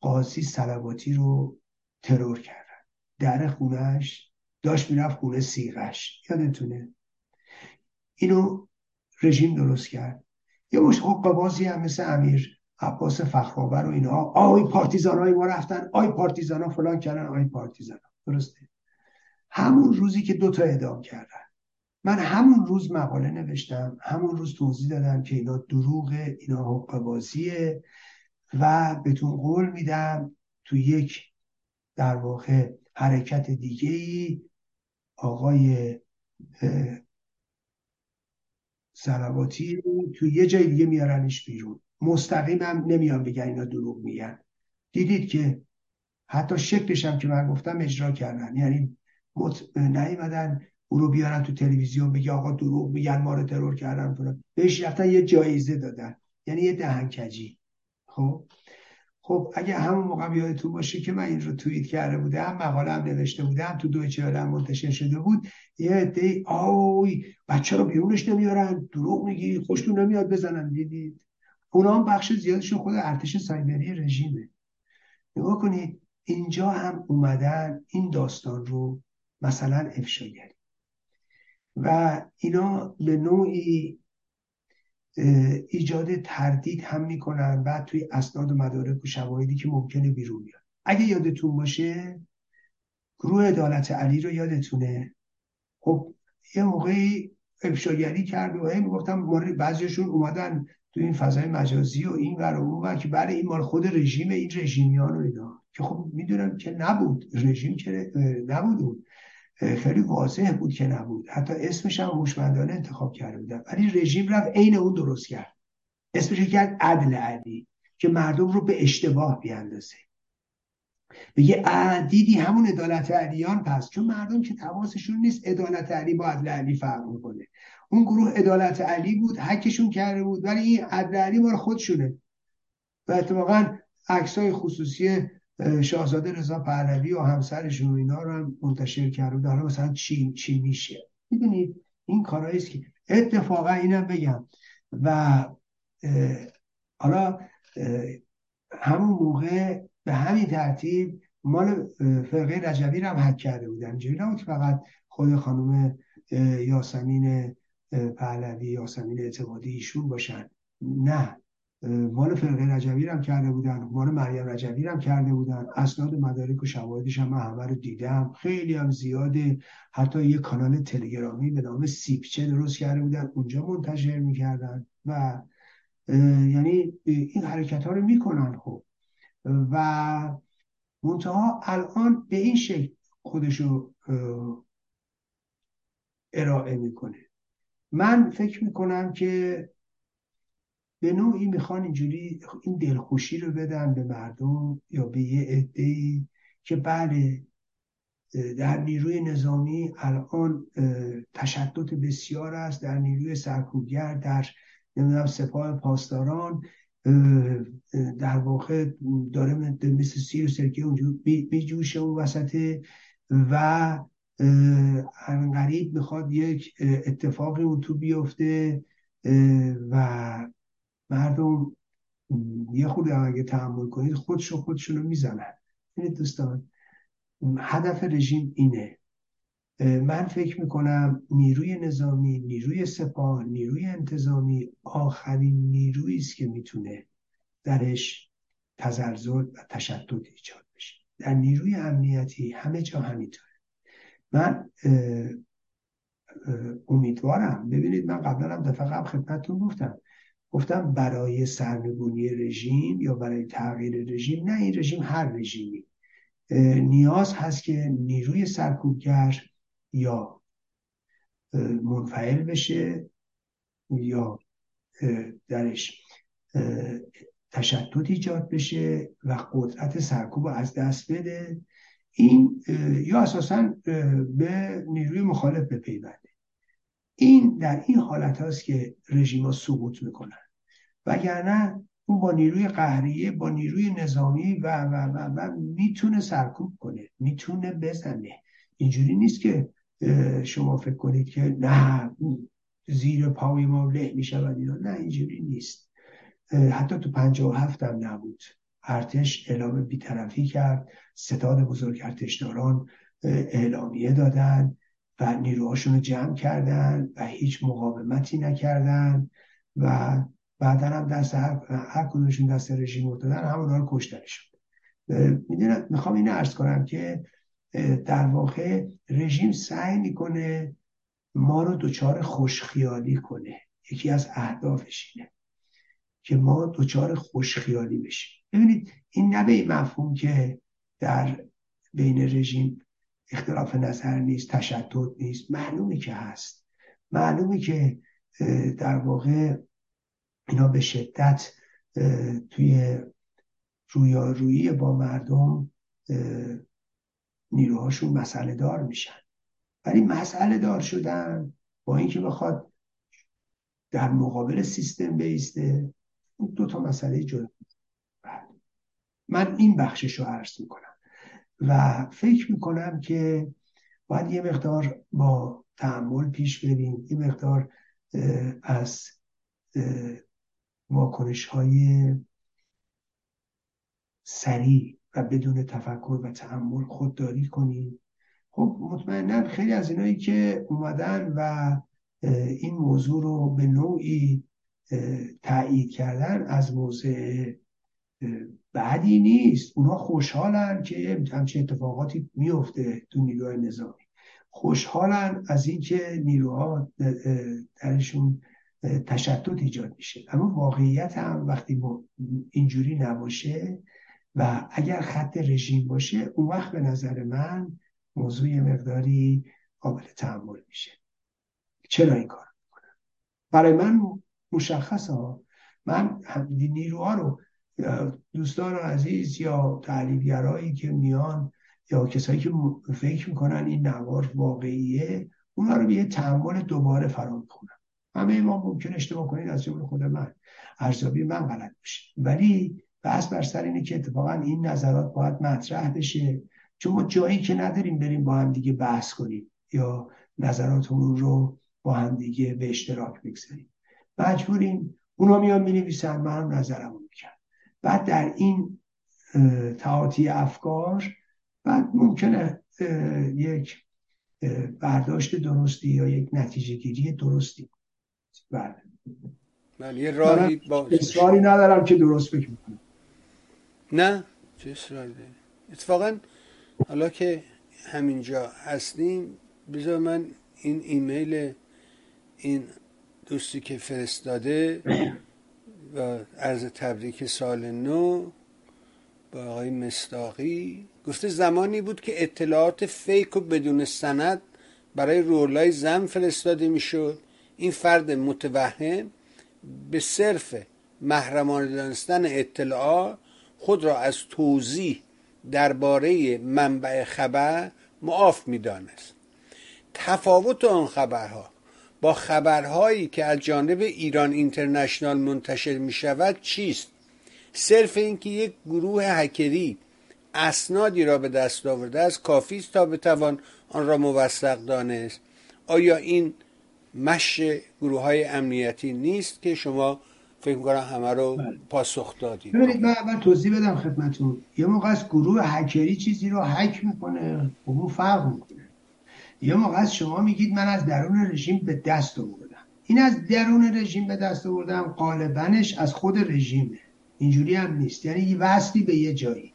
قاضی سلواتی رو ترور کردن، در خونش داشت میرفت خونه سیغش، یادتونه اینو رژیم درست کرد. یه مش حقه‌بازی هم مثل امیر عباس فخرآور و اینها، آی پارتیزانای ما رفتن، آی پارتیزانا فلان کردن، آی پارتیزانا. درسته همون روزی که 2 تا اعدام کردن من همون روز مقاله نوشتم، همون روز توضیح دادم که اینا دروغه، اینا حقه‌بازیه و بهتون قول میدم تو یک در واقع حرکت دیگه‌ای آقای سلواتی تو یه جای دیگه میارنش بیرون، مستقیم هم نمیان بگن اینا دروغ میگن. دیدید که حتی شکلش هم که من گفتم اجرا کردن، یعنی نیومدن او رو بیارن تو تلویزیون بگه آقا دروغ میگن ما رو ترور کردن فلان، بهش رفتن یه جایزه دادن، یعنی یه دهنکجی. خب اگه همون موقع یادتون باشه که من این رو توییت کرده بودم، مقاله هم نوشته بودم، تو دویچه وله منتشر شده بود، یه عده‌ای آی بچه رو بیرونش نمیارن، دروغ میگی، خوشتون نمیاد بزنن. دیدید اونا هم بخش زیادشون خود ارتش سایبری رژیمه. نگاه کنید اینجا هم اومدن این داستان رو مثلا افشا کردن و اینا به نوعی ایجاد تردید هم میکنن و توی اسناد و مدارک و شواهدی که ممکنه بیرون بیاد. اگه یادتون باشه گروه عدالت علی رو یادتونه، خب یه موقعی افشاگری کرد و میگفتم بعضیشون اومدن تو این فضای مجازی و این ور و اون ور که بله این مال خود رژیم، این رژیمیان و اینا، که خب میدونم که نبود، رژیم که نبود، خیلی واضح بود که نبود، حتی اسمش هم هوشمندانه انتخاب کرده بودن، ولی رژیم رفت عین اون درست کرد، اسمش کرد عدل علی که مردم رو به اشتباه بیاندازه، بگه دیدی همون عدالت علیان، پس چون مردم که تماسشون نیست عدالت علی با عدل علی فرق می‌کنه. اون گروه عدالت علی بود، حکشون کرده بود، ولی این عدل علی مال خودشونه و اتفاقا عکسای خصوصی شاهزاده رضا پهلوی و همسرشون و اینا رو هم منتشر کرده. حالا مثلا چی میشه؟ میدونید این کارهایی است که اتفاقا اینم بگم و حالا همون موقع به همین ترتیب مال فرقه رجوی رو هم حک کرده بودن، جوری که فقط خود خانم یاسمین پهلوی، یاسمین اعتمادی ایشون باشن، نه مال فرقه رجوی هم کرده بودن، مال مریم رجوی هم کرده بودن، اسناد و مدارک و شواهدش هم من همه رو دیدم، خیلی هم زیاده، حتی یه کانال تلگرامی به نام سیپچه درست کرده بودن، اونجا منتشر میکردن و یعنی این حرکت ها رو میکنن. خب و منتها الان به این شکل خودشو ارائه میکنه من فکر میکنم که به نوعی میخوان اینجوری این دلخوشی رو بدن به مردم یا به یه عده‌ای که بله در نیروی نظامی الان تشدد بسیار است، در نیروی سرکوبگر، در نمیدونم سپاه پاسداران در واقع داره مثل سیر و سرکه اونجوری میجوشه اون وسطه و انقریب میخواد یک اتفاقی اون تو بیفته و مردم یه خودی هم اگه تحمل کنید خودشونو میزنن. این دوستان هدف رژیم اینه. من فکر میکنم نیروی نظامی، نیروی سپاه، نیروی انتظامی آخرین نیرویی است که میتونه درش تزلزل و تشدد ایجاد بشه. در نیروی امنیتی همه جا همینطوره. من امیدوارم، ببینید من قبلا هم دفعه قبل خدمتتون گفتم برای سرنگونی رژیم یا برای تغییر رژیم، نه این رژیم، هر رژیمی نیاز هست که نیروی سرکوبگر یا منفعل بشه یا درش تشدد ایجاد بشه و قدرت سرکوب از دست بده، این یا اساساً به نیروی مخالف بپیونده. این در این حالت هاست که رژیم‌ها سقوط میکنن، وگرنه اون با نیروی قهریه، با نیروی نظامی و میتونه سرکوب کنه، میتونه بزنه. اینجوری نیست که شما فکر کنید که نه زیر پای ما له میشود اینا، نه اینجوری نیست. حتی تو 57 هم نبود، ارتش اعلام بی‌طرفی کرد، ستاد بزرگ ارتشداران اعلامیه دادن و نیروهاشون رو جمع کردن و هیچ مقاومتی نکردن و بعدا هم دست هر کدومشون دست رژیم رو دادن، همونها رو کشتنشون. میخوام اینو عرض کنم که در واقع رژیم سعی میکنه ما رو دچار خوشخیالی کنه. یکی از اهدافش اینه که ما دچار خوشخیالی بشیم. ببینید این نه به مفهوم که در بین رژیم اختلاف نظر نیست، تشدد نیست، معلومه که هست، معلومه که در واقع اینا به شدت توی رویارویی با مردم نیروهاشون مسئله دار میشن، ولی مسئله دار شدن با اینکه بخواد در مقابل سیستم بیسته، اون دو تا مسئله جدا. من این بخشش رو عرض میکنم و فکر میکنم که باید یه مقدار با تأمل پیش بریم، یه مقدار از واکنش های سریع و بدون تفکر و تأمل خودداری کنیم. خب مطمئناً خیلی از اینایی که اومدن و این موضوع رو به نوعی تأیید کردن از موضع بعدی نیست، اونا خوشحالن که همچین اتفاقاتی میفته تو نیروهای نظامی، خوشحالن از این که نیروها درشون تشدد ایجاد میشه، اما واقعیت هم وقتی اینجوری نباشه و اگر خط رژیم باشه، اون وقت به نظر من موضوع مقداری قابل تأمل میشه. چرا این کار میکنم؟ برای من مشخصه، من نیروها رو دوستان عزیز یا تعلیم‌گرایی که میان یا کسایی که فکر میکنن این نوار واقعیه، اونا رو به یه تأمل دوباره فرا میخونم. همه ما ممکن اشتباه کنید، از جمله خود من، ارزیابی من غلط بشه، ولی بحث بر سر اینه که اتفاقا این نظرات باید مطرح بشه، چون ما جایی که نداریم بریم با هم دیگه بحث کنیم یا نظراتمون رو با هم دیگه به اشتراک بگذاریم، مجبوریم اونا میان مینویسن، منم نظرمو میگم، بعد در این تعاطی افکار بعد ممکنه یک برداشت درستی یا یک نتیجه گیری درستی. بله من یه راهی اصراری ندارم که درست فکر کنم، نه چه اصراری داری. اتفاقا حالا که همینجا هستیم، بذار من این ایمیل این دوستی که فرستاده و عرض تبریک سال نو با آقای مصداقی گفته زمانی بود که اطلاعات فیک و بدون سند برای رولای زن فرستاده میشد این فرد متوهم به صرف محرمانه دانستن اطلاعات خود را از توضیح درباره منبع خبر معاف می‌دانست. تفاوت آن خبرها با خبرهایی که از جانب ایران اینترنشنال منتشر می‌شود چیست؟ صرف اینکه یک گروه هکری اسنادی را به دست آورده است کافی است تا بتوان آن را موثق دانست. آیا این مشی گروه‌های امنیتی نیست که شما فکر می‌کنم همه رو پاسخ دادید؟ ببینید من اول توضیح بدم خدمتتون. یه موقع از گروه هکری چیزی رو هک می‌کنه، اون فرق می‌کنه. یه موقع از شما میگید من از درون رژیم به دست آوردم. این از درون رژیم به دست آوردم غالبنش از خود رژیمه. اینجوری هم نیست. یعنی یه وصلی به یه جایی.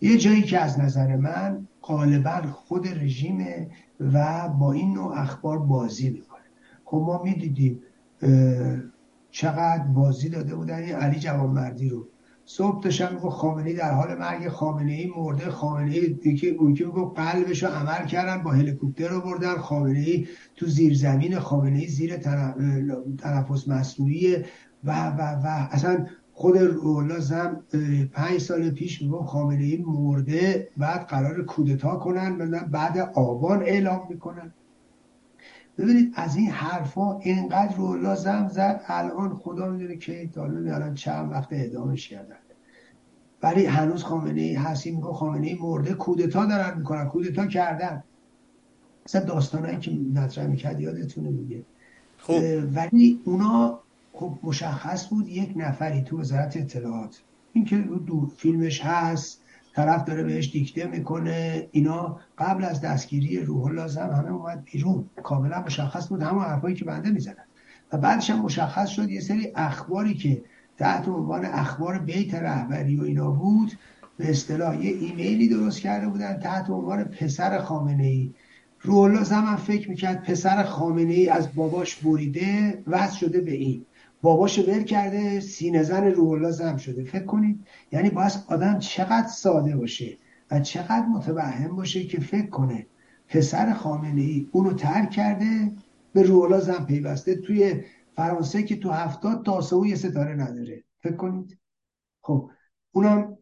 یه جایی که از نظر من غالبا خود رژیمه و با این نوع اخبار بازی می‌کنه. خب ما می‌دیدیم چقدر بازی داده بودن این علی جوانمردی رو. صبح تا شب میگفت خامنه‌ای در حال مرگ، خامنه‌ای مرده، خامنه‌ای اون که میگفت قلبش رو عمل کردن با هلیکوپتر رو بردن، خامنه‌ای تو زیر زمین، خامنه‌ای زیر تنفس مصنوعی و اصلا خود روح‌الله زم 5 سال پیش میگفت خامنه‌ای مرده، بعد قرار کودتا کنن، بعد آبان اعلام میکنن. ببینید از این حرفا اینقدر روح‌الله زم زد، الان خدا میدونه که الان چند وقت اعدامش کردن، ولی هنوز خامنه‌ای هست. این میگه خامنه‌ای مرده، کودتا دارن میکنن، کودتا کردن. مثلا داستانایی که مطرح میکرد یادتونه میگه خب. ولی اونا خب مشخص بود یک نفری تو وزارت اطلاعات، این که دو فیلمش هست، طرف داره بهش دیکته میکنه، اینا قبل از دستگیری روح‌الله زم همه اومد بیرون، کاملا مشخص بود همون حرفایی که بنده میزنن. و بعدش هم مشخص شد یه سری اخباری که تحت عنوان اخبار بیت رهبری و اینا بود، به اصطلاح یه ایمیلی درست کرده بودن تحت عنوان پسر خامنه‌ای. روح‌الله زم هم فکر میکرد پسر خامنه‌ای از باباش بریده وصل شده به این، باباشو ور کرده سینه زن روح‌الله زم شده. فکر کنید یعنی باید آدم چقدر ساده باشه و چقدر متوهم باشه که فکر کنه پسر خامنه‌ای اونو ترک کرده به روح‌الله زم پیوسته توی فرانسه که تو 70 تا سوی ستاره نداره. فکر کنید خب اونم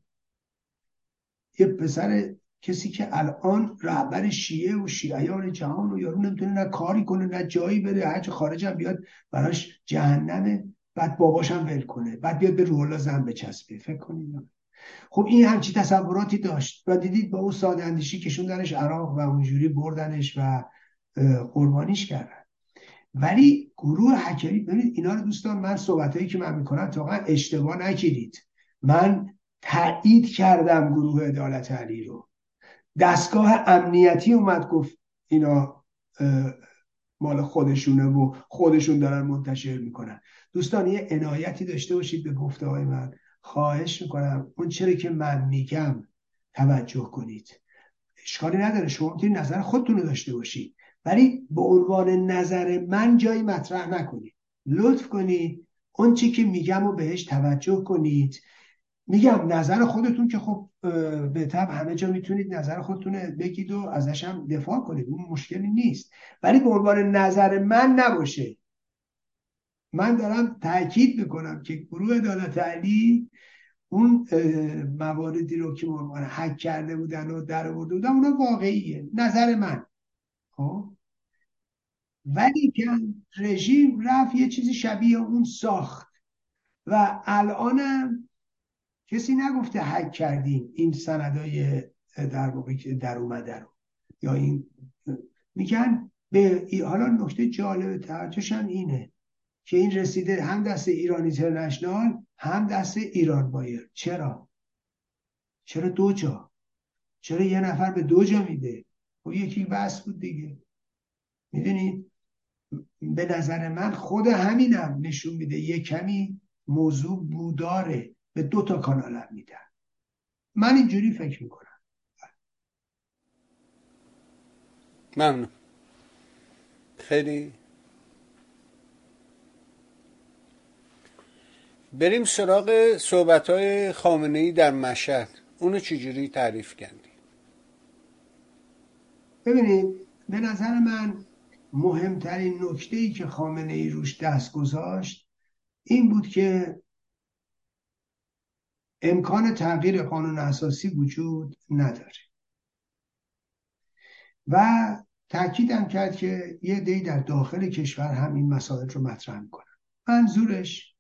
یه پسر کسی که الان رهبر شیعه و شیعیان جهان و یارو نمیتونه نه کاری کنه نه جایی بره، هرچه خارج هم بیاد براش جهنمه، بعد باباش هم ول کنه، بعد بیاد به روح‌الله زم بچسبه. فکر کنید خب این همچی تصوراتی داشت و دیدید با اون ساده اندیشی کشون درش عراق و اونجوری بردنش و قربانیش کردن. ولی گروه هکری، ببینید اینا رو دوستان من صحبتایی که من میکنم تا واقعا اشتباه نگیرید، من تایید کردم گروه عدالت علی رو. دستگاه امنیتی اومد گفت اینا مال خودشونه و خودشون دارن منتشر میکنن. دوستان یه عنایتی داشته باشید به گفته‌های من، خواهش میکنم اون چرا که من میگم توجه کنید. اشکالی نداره شما میتونید نظر خودتون رو داشته باشید، ولی به عنوان نظر من جایی مطرح نکنید. لطف کنید اون چی که میگم رو بهش توجه کنید. میگم نظر خودتون که خب به طب همه جا میتونید نظر خودتون بگید و ازش هم دفاع کنید، اون مشکلی نیست، ولی به عنوان نظر من نباشه. من دارم تاکید میکنم که گروه عدالت علی اون مواردی رو که به عنوان حک کرده بودن و در آورده بودن اونا واقعیه، نظر من خب. ولی که رژیم رفت یه چیزی شبیه اون ساخت و الانم کسی نگفته هک کردیم این سندای در واقع در اومده رو یا این میگن به. حالا نکته جالب ترتش هم اینه که این رسیده هم دست ایران اینترنشنال هم دست ایران بایر. چرا دو جا؟ چرا یه نفر به دو جا میده؟ خب یکی بس بود دیگه. میدونید به نظر من خود همینم نشون میده یه کمی موضوع بوداره، به 2 تا کانال هم میدن. من اینجوری فکر میکنم. ممنون. خیلی بریم سراغ صحبت‌های خامنه‌ای در مشهد. اونو چجوری تعریف کردی؟ ببینید به نظر من مهمترین نکته‌ای که خامنه‌ای روش دست گذاشت این بود که امکان تغییر قانون اساسی وجود نداره و تأکیدم کرد که یه عده‌ای در داخل کشور هم این مسائل رو مطرح می‌کنن. منظورش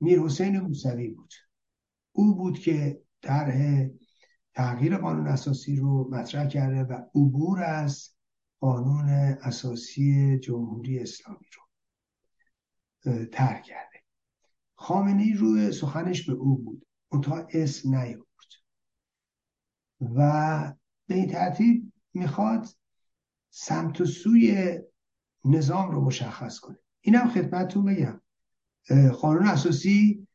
میرحسین موسوی بود. او بود که طرح تغییر قانون اساسی رو مطرح کرده و عبور از قانون اساسی جمهوری اسلامی رو طرح کرده. خامنه‌ای روی سخنش به او بود، اونتا اسم نیاورد و به این ترتیب میخواد سمت و سوی نظام رو مشخص کنه. اینم خدمتتون بگم، قانون اساسی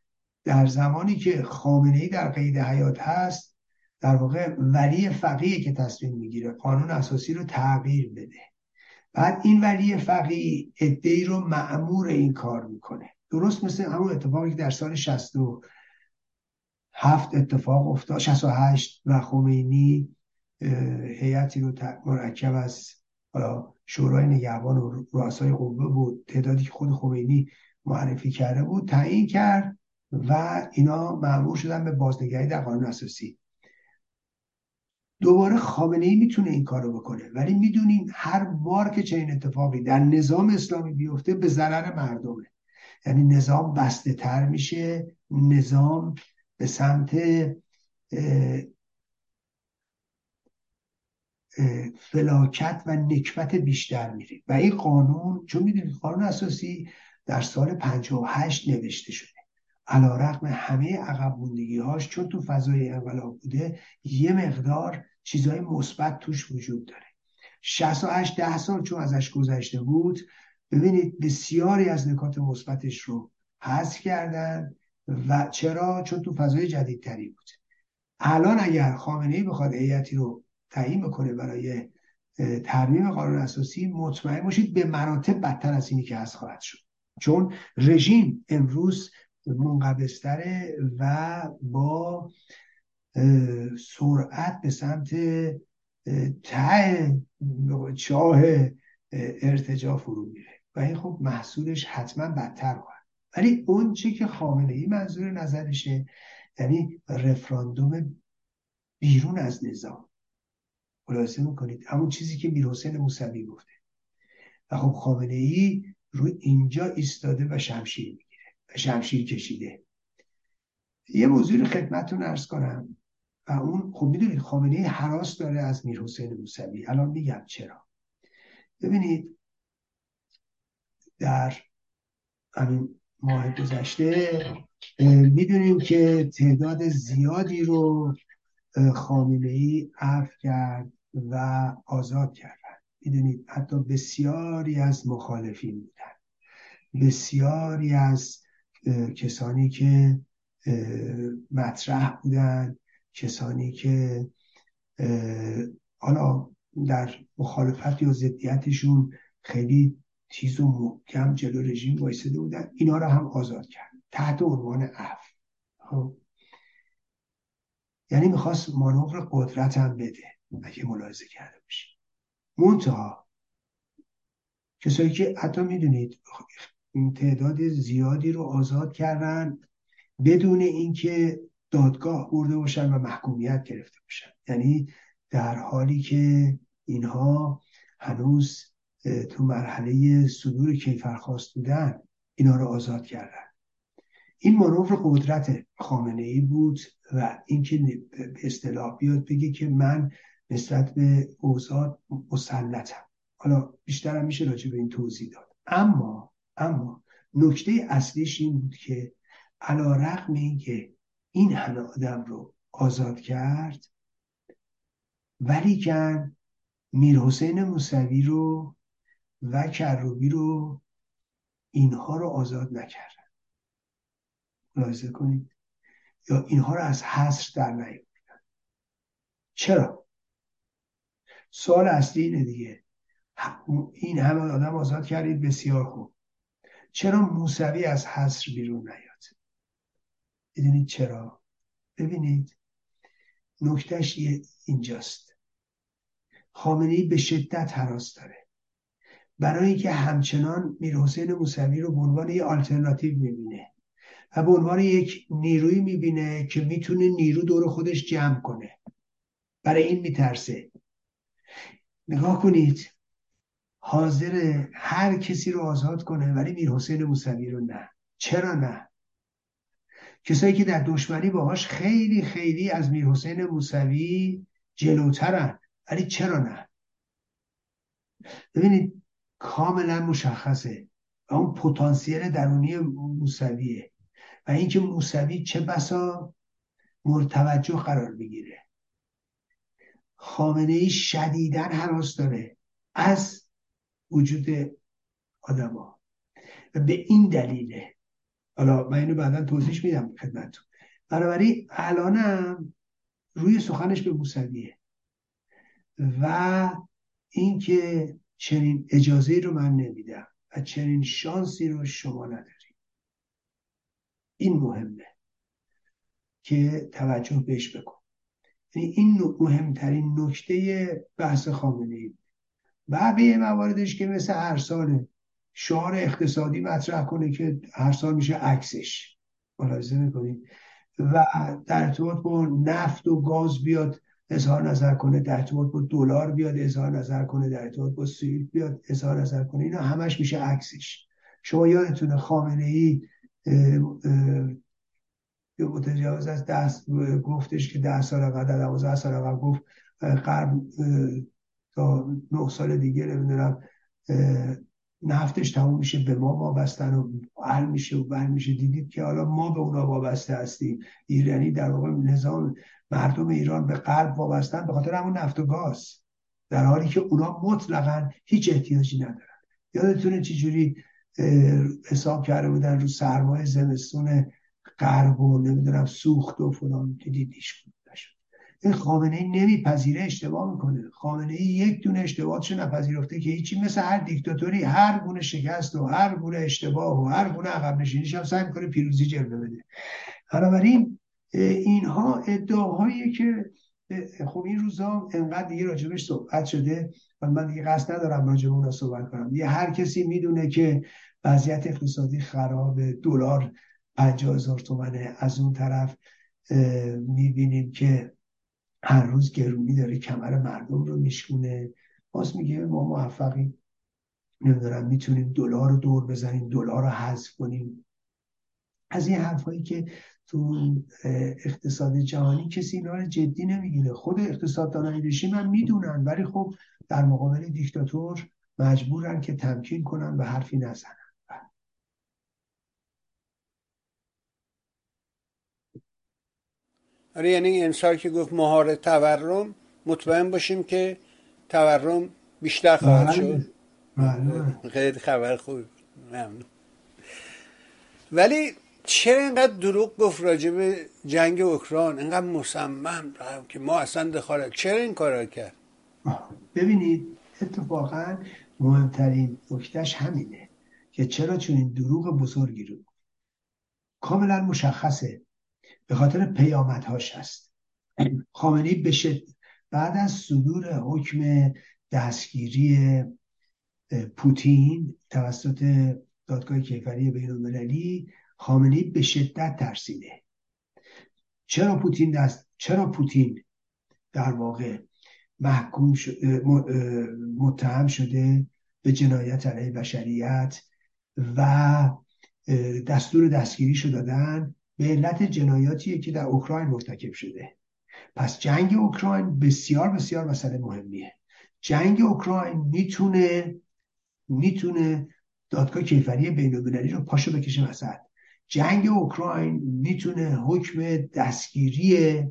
در زمانی که خامنه‌ای در قید حیات هست در واقع ولی فقیه که تصمیم میگیره قانون اساسی رو تغییر بده. بعد این ولی فقیه ادعی رو مأمور این کار میکنه، درست مثل همون اتفاقی که در سال 67 اتفاق افتاد، 68، و خمینی هیئتی رو مرکب از شورای نگهبان و رؤسای قوه بود، تعدادی که خود خمینی معرفی کرده بود تعیین کرد و اینا مأمور شدن به بازنگری در قانون اساسی. دوباره خامنه‌ای میتونه این کارو بکنه، ولی میدونیم هر بار که چنین اتفاقی در نظام اسلامی بیفته به ضرر مردمه، یعنی نظام بسته تر میشه، نظام به سمت فلاکت و نکبت بیشتر میره و این قانون، چون میدونید قانون اساسی در سال 58 نوشته شده، علیرغم همه عقب موندگی‌هاش چون تو فضای انقلاب بوده یه مقدار چیزهای مثبت توش وجود داره. 68 10 سال چون ازش گذشته بود، ببینید بسیاری از نکات مثبتش رو حذف کردن و چرا؟ چون تو فضای جدیدتری بود. الان اگر خامنه‌ای بخواد هیئتی رو تعیین بکنه برای ترمیم قانون اساسی، مطمئن باشید به مراتب بدتر از اینی که هست خواهد شد، چون رژیم امروز منقبض‌تره و با سرعت به سمت ته چاه ارتجاع فرو میره و این خب محصولش حتما بدتر خواهد. ولی اون چی که خامنه‌ای منظور نظرشه یعنی رفراندوم بیرون از نظام، خلاصه میکنید همون چیزی که میرحسین موسوی گفته و خب خامنه‌ای روی اینجا ایستاده و شمشیر میگیره و شمشیر کشیده. یه موضوع خدمتتون عرض کنم و اون، خب میدونید خامنه‌ای هراس داره از میرحسین موسوی، الان میگم چرا. ببینید در همین ماه گذشته میدونیم که تعداد زیادی رو خامنه‌ای عفو کرد و آزاد کرد. میدونید حتی بسیاری از مخالفین بودن، بسیاری از کسانی که مطرح بودن، کسانی که حالا در مخالفت یا ضدیتشون خیلی تیز و محکم جلو رژیم وایساده بودن، اینا را هم آزاد کرد تحت عنوان عفو. خب یعنی میخواست مانور قدرت هم بده اگه ملاحظه کرده باشی. منتها کسایی که حتی میدونید تعداد زیادی رو آزاد کردن بدون اینکه دادگاه برده باشن و محکومیت گرفته باشن، یعنی در حالی که اینها هنوز تو مرحله صدور کیفرخواست بودن اینا رو آزاد کردن. این مانور قدرت خامنه‌ای بود و اینکه به اصطلاح بیاد بگی که من نسبت به اوضاع مسلطم. حالا بیشتر هم میشه راجع به این توضیح داد، اما نکته اصلیش این بود که علیرغم اینکه این همه آدم رو آزاد کرد ولیکن میرحسین موسوی رو و کروبی رو اینها رو آزاد نکردن. ملاحظه کنید، یا اینها رو از حصر در نیاوردن. چرا؟ سوال اصلی اینه دیگه، این همه آدم آزاد کردید، بسیار خوب، چرا موسوی از حصر بیرون نیاد؟ بدونید چرا؟ ببینید نکتهش اینجاست، خامنه‌ای به شدت هراس داره برای اینکه همچنان میرحسین موسوی رو به عنوان یه آلترناتیو میبینه و به عنوان یک نیروی میبینه که میتونه نیرو دور خودش جمع کنه. برای این میترسه. نگاه کنید، حاضر هر کسی رو آزاد کنه ولی میرحسین موسوی رو نه. چرا نه؟ کسایی که در دشمنی باهاش خیلی خیلی از میرحسین موسوی جلوترن، ولی چرا نه؟ ببینید کاملا مشخصه و اون پتانسیل درونی موسویه و اینکه موسوی چه بسا مورد توجه قرار بگیره. خامنه‌ای شدیداً هراس داره از وجود آدم‌ها و به این دلیله. حالا من اینو بعداً توضیح میدم خدمتتون. بنابراین الانم روی سخنش به موسویه و اینکه چنین اجازه‌ای رو من نمیدم و چنین شانسی رو شما نداری. این مهمه که توجه بهش بکن. یعنی این مهمترین نکته بحث خامنه‌ای بود. بقیه مواردش که مثل هر سال شعار اقتصادی مطرح کنه که هر سال میشه عکسش، ملاحظه میکنید، و در ارتباط با نفت و گاز بیاد اظهار نظر کنه، در ارتباط با دلار بیاد اظهار نظر کنه، در ارتباط با سیل بیاد اظهار نظر کنه، اینا همش میشه عکسش. شما یادتونه خامنه‌ای به متجاوز از 10 گفتش که 10 سال قبل گفت غرب تا 9 سال دیگه نمیدونم نفتش تموم میشه، به ما وابستن و حل میشه و بند میشه. دیدید که حالا ما به اونا وابسته هستیم. ایرانی در واقع نظام مردم ایران به غرب وابستن به خاطر همون نفت و گاز، در حالی که اونا مطلقاً هیچ احتیاجی ندارن. یادتونه چجوری حساب کرده بودن رو سرمایه زمستون غرب و نمیدونم سوخت و فلان، که دیدیش نشد. این خامنه‌ای نمیپذیره، اشتباه میکنه. خامنه‌ای یک دونه اشتباهشو نپذیرفته که هیچی، مثل هر دیکتاتوری هر گونه شکست و هر گونه اشتباه و هر گونه عقب نشینیش هم سعی میکنه پیروزی جلوه بده. بنابراین اینها ادعاهایی که خب این روزا انقدر دیگه راجبش صحبت شده و من دیگه قصد ندارم راجب اونها صحبت کنم. یه هر کسی میدونه که وضعیت اقتصادی خرابه، دلار 50,000 تومنه، از اون طرف میبینیم که هر روز گرونی داره کمر مردم رو میشکونه، باز میگه ما موفقیم، نمیدونم میتونیم دلار رو دور بزنیم، دلار رو حذف کنیم. از این حرفایی که تو اقتصاد جهانی کسی اینا رو جدی نمیگیره. خود اقتصاددانان رژیم هم میدونن، ولی خب در مقابل دیکتاتور مجبورن که تمکین کنن و حرفی نزنن. آره، یعنی این امسال که گفت مهار تورم، مطمئن باشیم که تورم بیشتر خواهد شد. خیلی خبر خوبی. ولی چرا اینقدر دروغ گفت راجع به جنگ اوکراین؟ اینقدر مصمم که ما اصلا دخالت، چرا این کارا کرد؟ ببینید اتفاقا مهمترین نکتهش همینه که چرا چنین دروغ بزرگی رو. کاملا مشخصه به خاطر پیامدهاش است. خامنه‌ای به شدت بعد از صدور حکم دستگیری پوتین توسط دادگاه کیفری بین‌المللی، خامنه‌ای به شدت ترسیده. چرا پوتین در واقع متهم شده به جنایت علیه بشریت و دستور دستگیریشو دادن؟ به علت جنایاتیه که در اوکراین مرتکب شده. پس جنگ اوکراین بسیار بسیار مسئله مهمیه. جنگ اوکراین میتونه دادگاه کیفری بین‌المللی رو پاشو بکشه وسط. جنگ اوکراین میتونه حکم دستگیری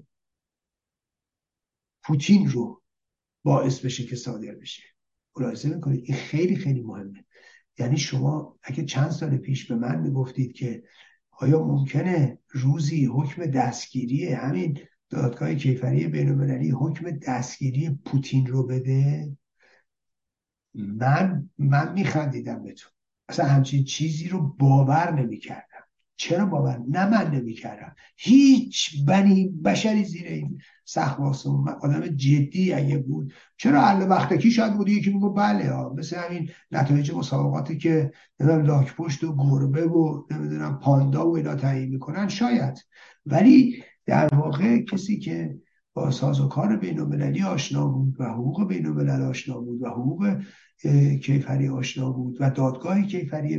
پوتین رو باعث بشه که صادر بشه. ملاحظه میکنید این خیلی خیلی مهمه. یعنی شما اگه چند سال پیش به من میگفتید که آیا ممکنه روزی حکم دستگیری همین دادگاه کیفری بین‌المللی حکم دستگیری پوتین رو بده، من میخندیدم به تو. اصلا همچین چیزی رو باور نمیکردم. چرا باور؟ نه من نمیکردم. هیچ بنی بشری زیر این سخواست آدم جدی اگه بود، چرا اله وقتکی شاید بود یکی میگه بله ها، مثل همین نتایج مسابقاتی که نمیدونم لاک‌پشت و گربه و نمیدونم پاندا و اینا تعیین میکنن شاید، ولی در واقع کسی که با سازوکار بین‌المللی آشنا بود و حقوق بین‌الملل آشنا بود و حقوق کیفری آشنا بود و دادگاه کیفری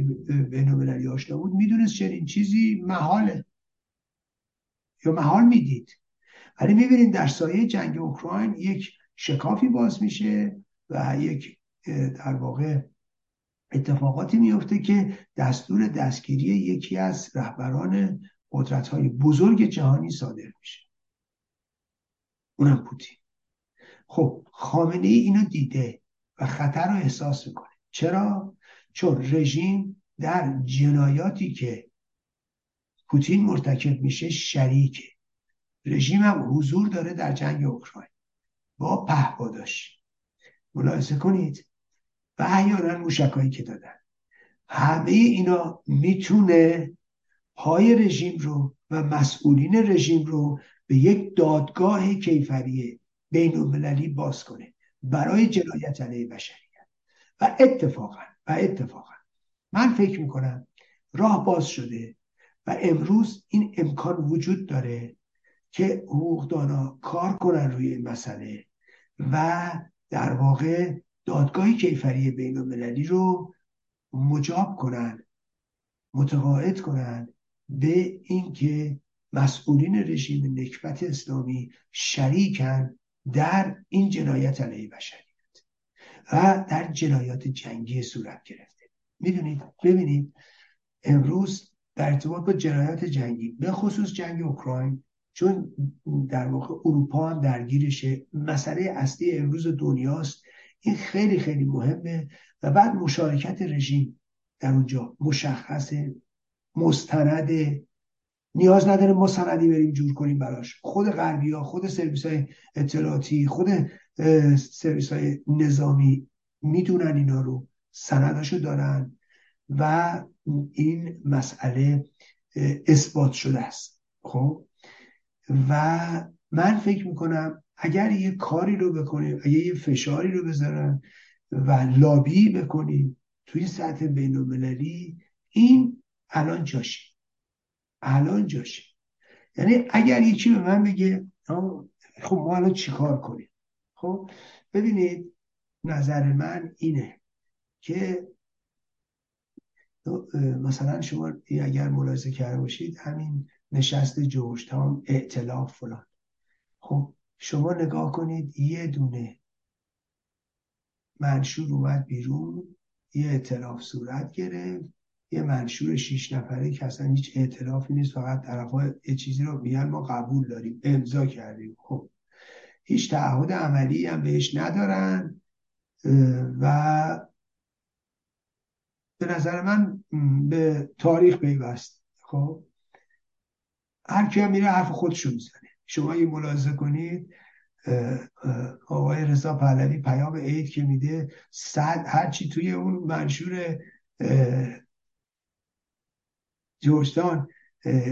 بین‌المللی آشنا بود، میدونست چنین چیزی محاله یا محال میدید. ولی میبینیم در سایه جنگ اوکراین یک شکافی باز میشه و یک در واقع اتفاقاتی میفته که دستور دستگیری یکی از رهبران قدرت‌های بزرگ جهانی صادر میشه، اونم پوتین. خب خامنه‌ای اینو دیده و خطر رو احساس میکنه. چرا؟ چون رژیم در جنایاتی که پوتین مرتکب میشه شریکه. رژیم هم حضور داره در جنگ اوکراین با پهپاداش، ملاحظه کنید، و احیانا موشکایی که دادن. همه اینا میتونه پای رژیم رو و مسئولین رژیم رو به یک دادگاه کیفری بین‌المللی باز کنه برای جنایت علیه بشریت. و اتفاقا من فکر میکنم راه باز شده و امروز این امکان وجود داره که حقوقدانا کار کنن روی این مسئله و در واقع دادگاه کیفری بین‌المللی رو مجاب کنن، متقاعد کنن به اینکه مسئولین رژیم نکبت اسلامی شریکن در این جنایت علیه بشریت و در جنایات جنگی صورت گرفته. میدونید، ببینید امروز در ارتباط با جنایات جنگی به خصوص جنگ اوکراین، چون در واقع اروپا هم درگیرشه، مسئله اصلی امروز دنیاست، این خیلی خیلی مهمه و بعد مشارکت رژیم در اونجا مشخصه، مستنده، نیاز نداره ما سندی بریم جور کنیم براش، خود غربی‌ها، خود سرویس‌های اطلاعاتی، خود سرویس‌های نظامی میدونن اینا رو، سنداشو دارن و این مسئله اثبات شده است. خب و من فکر میکنم اگر یه کاری رو بکنیم، اگر یه فشاری رو بذارن و لابی بکنیم توی سطح بین‌المللی، این الان جاشه. یعنی اگر یکی به من بگه خب ما الان چی کار کنیم، خب ببینید نظر من اینه که مثلا شما اگر ملاحظه کرده باشید همین نشست جورج تاون، ائتلاف فلان، خب شما نگاه کنید یه دونه منشور اومد بیرون، یه ائتلاف صورت گرفت، یه منشور 6 نفره که اصلا هیچ ائتلافی نیست، فقط طرفا یه چیزی رو میگن ما قبول داریم، امضا کردیم. خب هیچ تعهد عملی هم بهش ندارن و به نظر من به تاریخ پیوست. خب هر کی میره حرف خودشو میزنه. شما یه ملاحظه کنید آقای رضا پهلوی پیام عید که میده، هرچی توی اون منشور جورجتان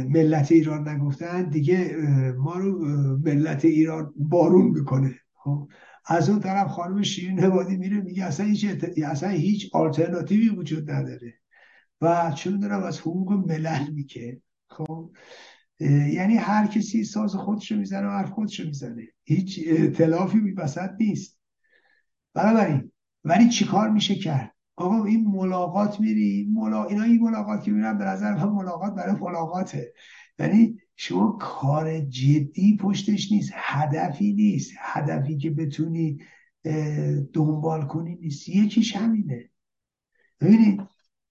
ملت ایران نگفتن دیگه ما رو ملت ایران بارون میکنه. خب از اون طرف خانم شیرین عبادی میره میگه اصلا هیچ آلترناتیوی وجود نداره و چون دارم از حقوق ملل میگه. خب یعنی هر کسی ساز خودشو میزنه و حرف خودشو میزنه، هیچ ائتلافی وسط نیست. بنابراین ولی چیکار میشه کرد؟ آقا این ملاقات میری، اینا این ملاقات که میرن به نظر من ملاقات برای ملاقاته، یعنی شما کار جدی پشتش نیست، هدفی نیست، هدفی که بتونی دنبال کنی نیست. یکیش همینه. ببینید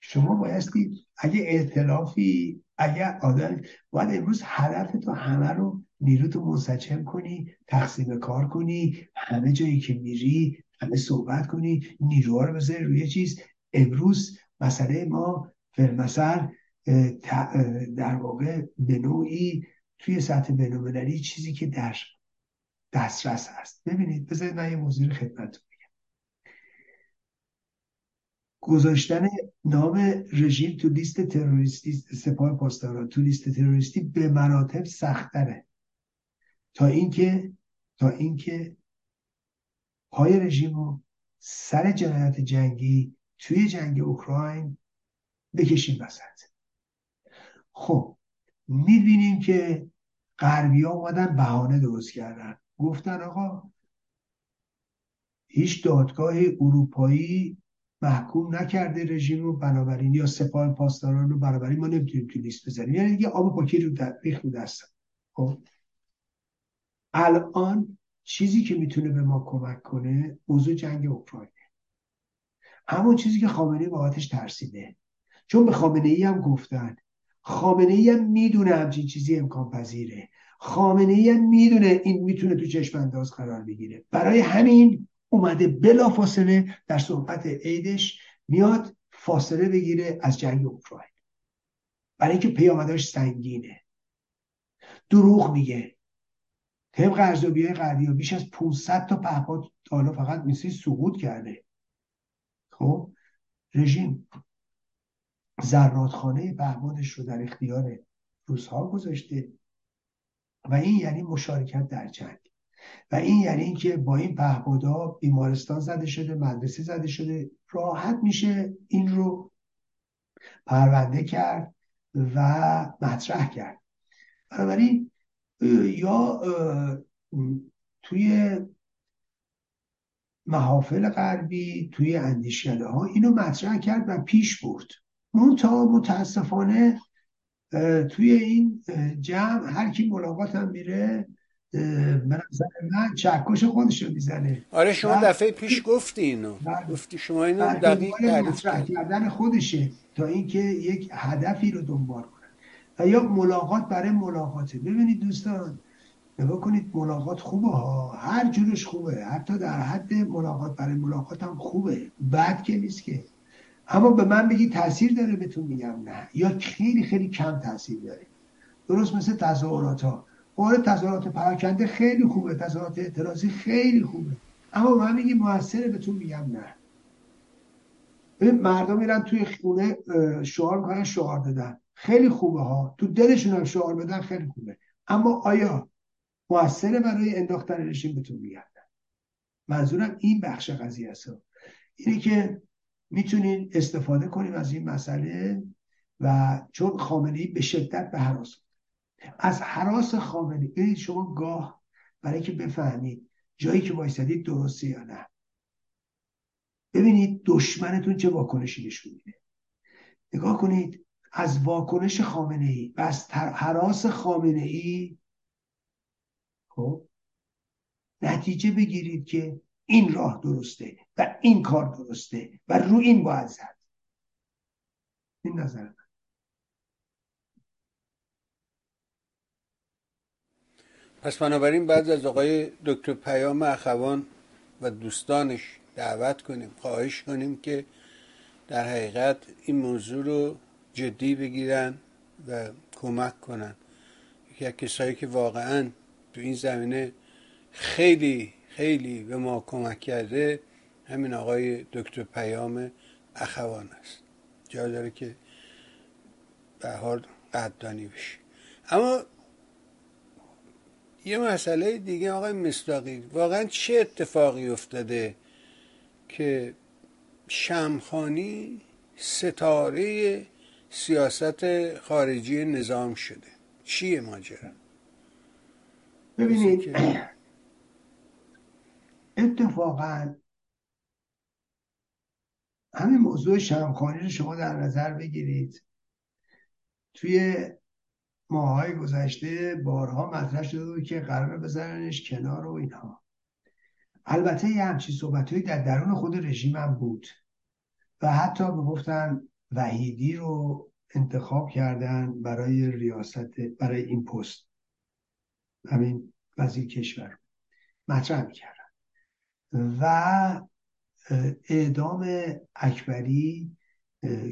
شما بایستی اگه ائتلافی، اگه آدم، باید امروز هدفتو همه رو، نیروتو منسجم کنی، تقسیم کار کنی، همه جایی که میری همه صحبت کنی، نیروها رو بذاری روی چیز. امروز مسئله ما فیلمسر در واقع به نوعی توی سطح بین‌المللی چیزی که در دسترس هست. ببینید بذارید من یه موضوع خدمتتون بگم. گذاشتن نام رژیم تو لیست تروریستی، سپاه پاسداران تو لیست تروریستی به مراتب سخت‌تره تا اینکه پای رژیم رو سر جنایت جنگی توی جنگ اوکراین بکشیم وسط. خب می‌بینیم که غربی‌ها اومدن بهانه درست کردن، گفتن آقا هیچ دادگاه اروپایی محکوم نکرده رژیم رو، بنابراین یا سپاه پاسداران رو، بنابراین ما نمیتونیم تو لیست بزنیم، یعنی دیگه آب پاکی رو ریخت دستم. خب الان چیزی که میتونه به ما کمک کنه موضوع جنگ اوکراینه، همون چیزی که خامنه‌ای باهاتش ترسیده، چون به خامنه‌ای هم گفتن، خامنه‌ای هم میدونه همچین چیزی امکان پذیره، خامنه‌ای هم میدونه این میتونه تو چشم انداز قرار بگیره، برای همین اومده بلافاصله در صحبت عیدش میاد فاصله بگیره از جنگ اوکراین، برای اینکه پیامدش سنگینه. دروغ میگه، طبق ارزیابی‌های غربی‌ها بیش از 500 تا پهپاد حالا فقط میسی سقوط کرده. خب رژیم زرادخانه پهپادش رو در اختیار روس‌ها گذاشته و این یعنی مشارکت در جنگ و این یعنی این که با این پهپادها بیمارستان زده شده، مدرسه زده شده، راحت میشه این رو پرونده کرد و مطرح کرد. بنابراین یا توی محافل غربی، توی اندیشکده ها اینو مطرح کرد و پیش برد، منتها متاسفانه توی این جمع هر کی ملاقات هم میره من چکش خودش رو میزنه. آره شما دفعه پیش گفتی اینو، گفتی شما اینو دقیق مطرح کردن خودشه تا اینکه یک هدفی رو دنبال کنه و یا ملاقات برای ملاقاته. ببینید دوستان نگاه کنید، ملاقات خوبه ها، هر جورش خوبه، حتی در حد ملاقات برای ملاقات هم خوبه، بد که نیست که. اما به من بگی تاثیر داره، بهتون میگم نه، یا خیلی خیلی کم تاثیر داره. درست مثل تظاهرات ها، تظاهرات پراکنده خیلی خوبه، تظاهرات اعتراضی خیلی خوبه، اما من میگم موثره، بهتون میگم نه. ببین مردم میرن توی خونه شعار میکنن، شعار دادن خیلی خوبه ها، تو دلشون هم شعار بدن خیلی خوبه، اما آیا موثره برای انداختن رژیم؟ بهتون میگم نه. منظورم این بخش قضیه است، اینه که میتونین استفاده کنیم از این مسئله و چون خامنه‌ای به شدت به هراس، از هراس خامنه‌ای شما گاه برای که بفهمید جایی که وایسادید درسته یا نه، ببینید دشمنتون چه واکنشی نشون میده. نگاه کنید از واکنش خامنه‌ای و از هراس خامنه‌ای خب نتیجه بگیرید که این راه درسته و این کار درسته و رو این باید زد. این نظر من. پس بنابراین بعد از آقای دکتر پیام اخوان و دوستانش دعوت کنیم، خواهش کنیم که در حقیقت این موضوع رو جدی بگیرن و کمک کنن. یکی از کسایی که واقعاً تو این زمینه خیلی خیلی به ما کمک کرده همین آقای دکتر پیام اخوان است. جا داره که به حال قدردانی بشه. اما یه مسئله دیگه آقای مصداقی، واقعا چه اتفاقی افتاده که شمخانی ستاره سیاست خارجی نظام شده؟ چیه ماجرا؟ ببینید اتفاقا همین موضوع شمخانی رو شما در نظر بگیرید، توی ماهای گذشته بارها مطرح شده بود که قراره بذارنش کنار و اینها. البته یه همچین صحبتهایی در درون خود رژیم هم بود و حتی گفتن وحیدی رو انتخاب کردن برای ریاست، برای این پست، همین وزیر کشور مطرح میکردن و اعدام اکبری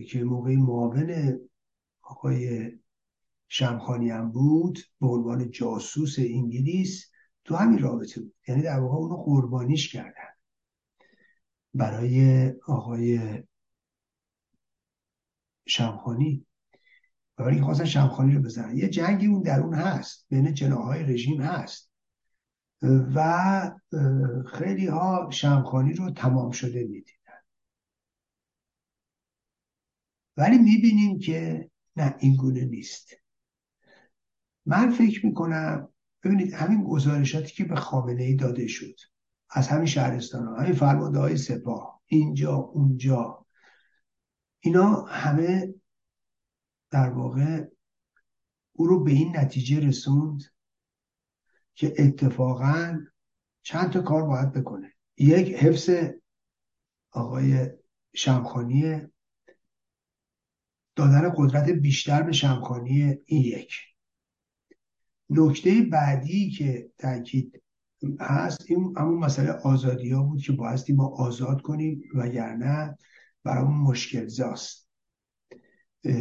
که موقع معاون آقای شمخانی هم بود به عنوان جاسوس انگلیس تو همین رابطه بود، یعنی در واقع اونو قربانیش کردن برای آقای شمخانی و برای خواستن شمخانی رو بزنن. یه جنگی اون درون هست، بین جناح‌های رژیم هست و خیلی ها شمخانی رو تمام شده میدیدن، ولی میبینیم که نه، این گونه نیست. من فکر میکنم ببینید همین گزارشاتی که به خامنه‌ای داده شد از همین شهرستان‌ها، همین فرمانده‌های سپاه اینجا اونجا، اینا همه در واقع او رو به این نتیجه رسوند که اتفاقاً چند تا کار باید بکنه. یک، حفظ آقای شمخانیه، دادن قدرت بیشتر به شمخانیه، این یک. نکته بعدی که تاکید هست این همون مسئله آزادی ها بود که بایستی ما آزاد کنیم وگرنه برامون مشکل‌زاست.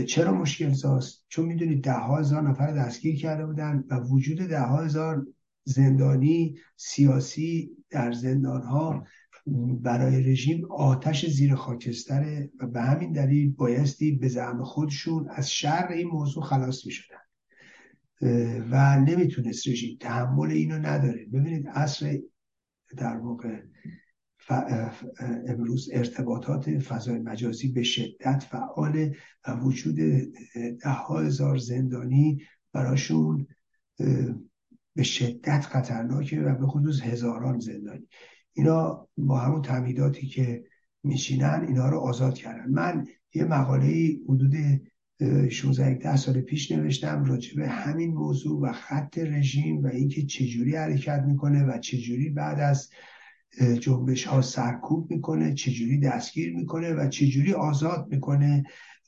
چرا مشکل‌زاست؟ چون میدونید 10,000 نفر دستگیر کرده بودن و وجود 10,000 زندانی سیاسی در زندان‌ها برای رژیم آتش زیر خاکستره و به همین دلیل بایستی به زعم خودشون از شر این موضوع خلاص می‌شدن و نمیتونست رژیم، تحمل اینو نداره. ببینید عصر در واقع امروز ارتباطات فضای مجازی به شدت فعال و وجود 10,000 زندانی براشون به شدت خطرناکه و به خصوص 1,000 زندانی. اینا با همون تمهیداتی که میشینن اینا رو آزاد کردن. من یه مقاله‌ای حدود 16-10 سال پیش نوشتم راجع به همین موضوع و خط رژیم و اینکه چجوری حرکت میکنه و چجوری بعد از جنبش ها سرکوب میکنه، چجوری دستگیر میکنه و چجوری آزاد میکنه.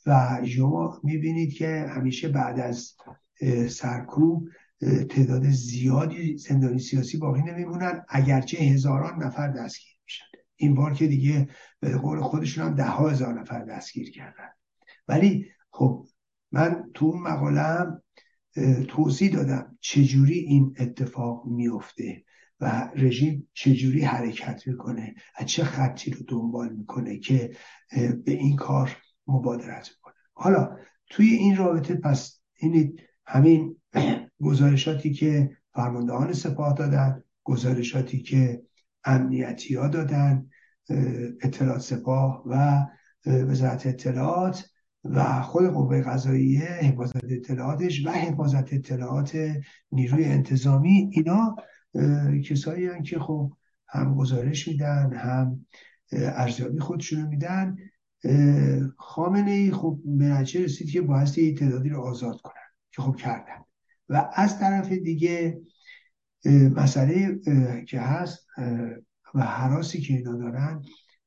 و شما میبینید که همیشه بعد از سرکوب تعداد زیادی زندانی سیاسی باقی نمیمونن، اگرچه 1,000 نفر دستگیر میشن. این بار که دیگه به قول خودشون هم 10,000 نفر دستگیر کردن. ولی خب من تو اون مقالم توضیح دادم چجوری این اتفاق میفته و رژیم چجوری حرکت میکنه، از چه خطی رو دنبال میکنه که به این کار مبادرت میکنه. حالا توی این رابطه پس این همین گزارشاتی که فرماندهان سپاه دادن، گزارشاتی که امنیتی ها دادن، اطلاعات سپاه و وزارت اطلاعات و خود قوه قضاییه، حفاظت اطلاعاتش و حفاظت اطلاعات نیروی انتظامی، اینا کسایی هستند که خب هم گزارش میدن هم ارزیابی خودشونو میدن. خامنه‌ای خب به نتیجه رسید که بایستی یه تعدادی رو آزاد کنن که خب کردن. و از طرف دیگه مسئله که هست و هراسی که اینا دارن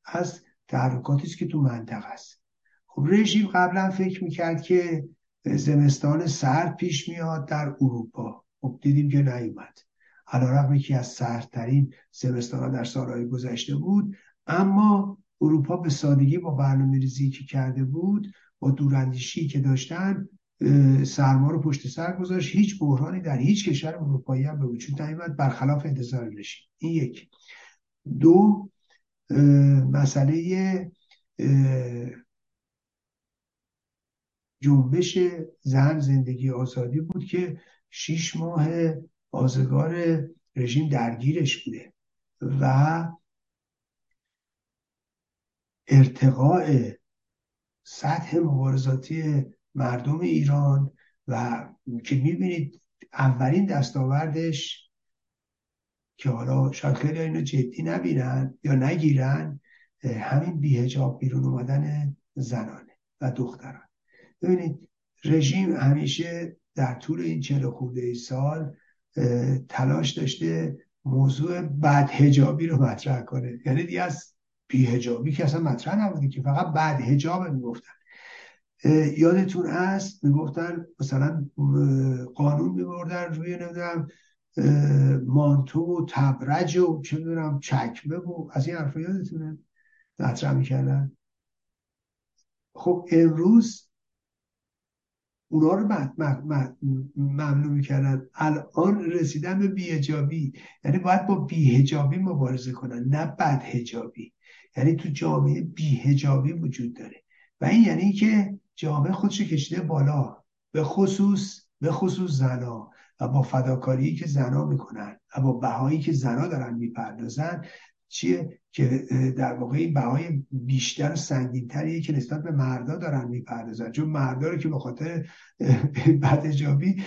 از تحرکاتیست که تو منطقه است. خب رژیم قبلا فکر میکرد که زمستان سرد پیش میاد در اروپا، خب دیدیم که نیومد. علی‌رغم که از سردترین زمستان‌ها در سالهای گذشته بود، اما اروپا به سادگی با برنامه‌ریزی که کرده بود، با دوراندیشی که داشتن، سرما رو پشت سر گذاشت. هیچ بحرانی در هیچ کشور اروپایی هم به وجود نیامد برخلاف انتظار رژیم. این یک. دو، مسئله جنبش زن زندگی آزادی بود که 6 ماه آزگار رژیم درگیرش بوده و ارتقاء سطح مبارزاتی مردم ایران و که میبینید اولین دستاوردش که حالا شاید خیلی اینو جدی نبینن یا نگیرن، همین بی‌حجاب بیرون اومدن زنانه و دختران. ببینید رژیم همیشه در طول این 40 خورده سال تلاش داشته موضوع بدحجابی رو مطرح کنه، یعنی دیگه از بی‌حجابی که اصلا مطرح نبوده که، فقط بدحجاب میگفتن. یادتون هست میگفتن مثلا قانون میبردن روی نمیدونم مانتو و تبرج و چه میدونم چکمه و از این حرفا، یادتونه مطرح میکردن. خب امروز اونا رو ممنوع میکردن، الان رسیدن به بی‌حجابی. یعنی باید با بی‌حجابی مبارزه کنن، نه بدحجابی. یعنی تو جامعه بی‌حجابی وجود داره و این یعنی که جامعه خودش کشیده بالا، به خصوص زنا، و با فداکاری که زنا میکنن و با بهایی که زنا دارن میپردازن چیه که در واقع این بهای بیشتر و سنگین‌تریه که نسبت به مردا دارن میپردازن، چون مردا رو که به خاطر بدحجابی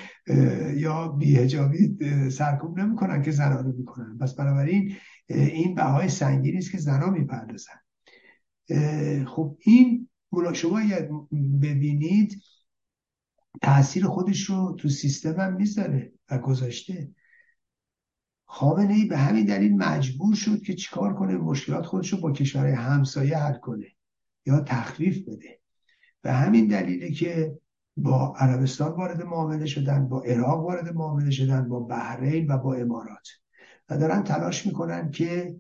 یا بی‌حجابی سرکوب نمیکنن که زنا رو میکنن. پس بنابراین این بهای سنگینی است که زنا میپردازن. خب این شما ببینید تأثیر خودش رو تو سیستم هم میذاره و گذاشته. خامنه‌ای به همین دلیل مجبور شد که چیکار کنه؟ مشکلات خودش رو با کشورهای همسایه حل کنه یا تخفیف بده. و همین دلیله که با عربستان وارد معامله شدن، با عراق وارد معامله شدن، با بحرین و با امارات، و دارن تلاش میکنن که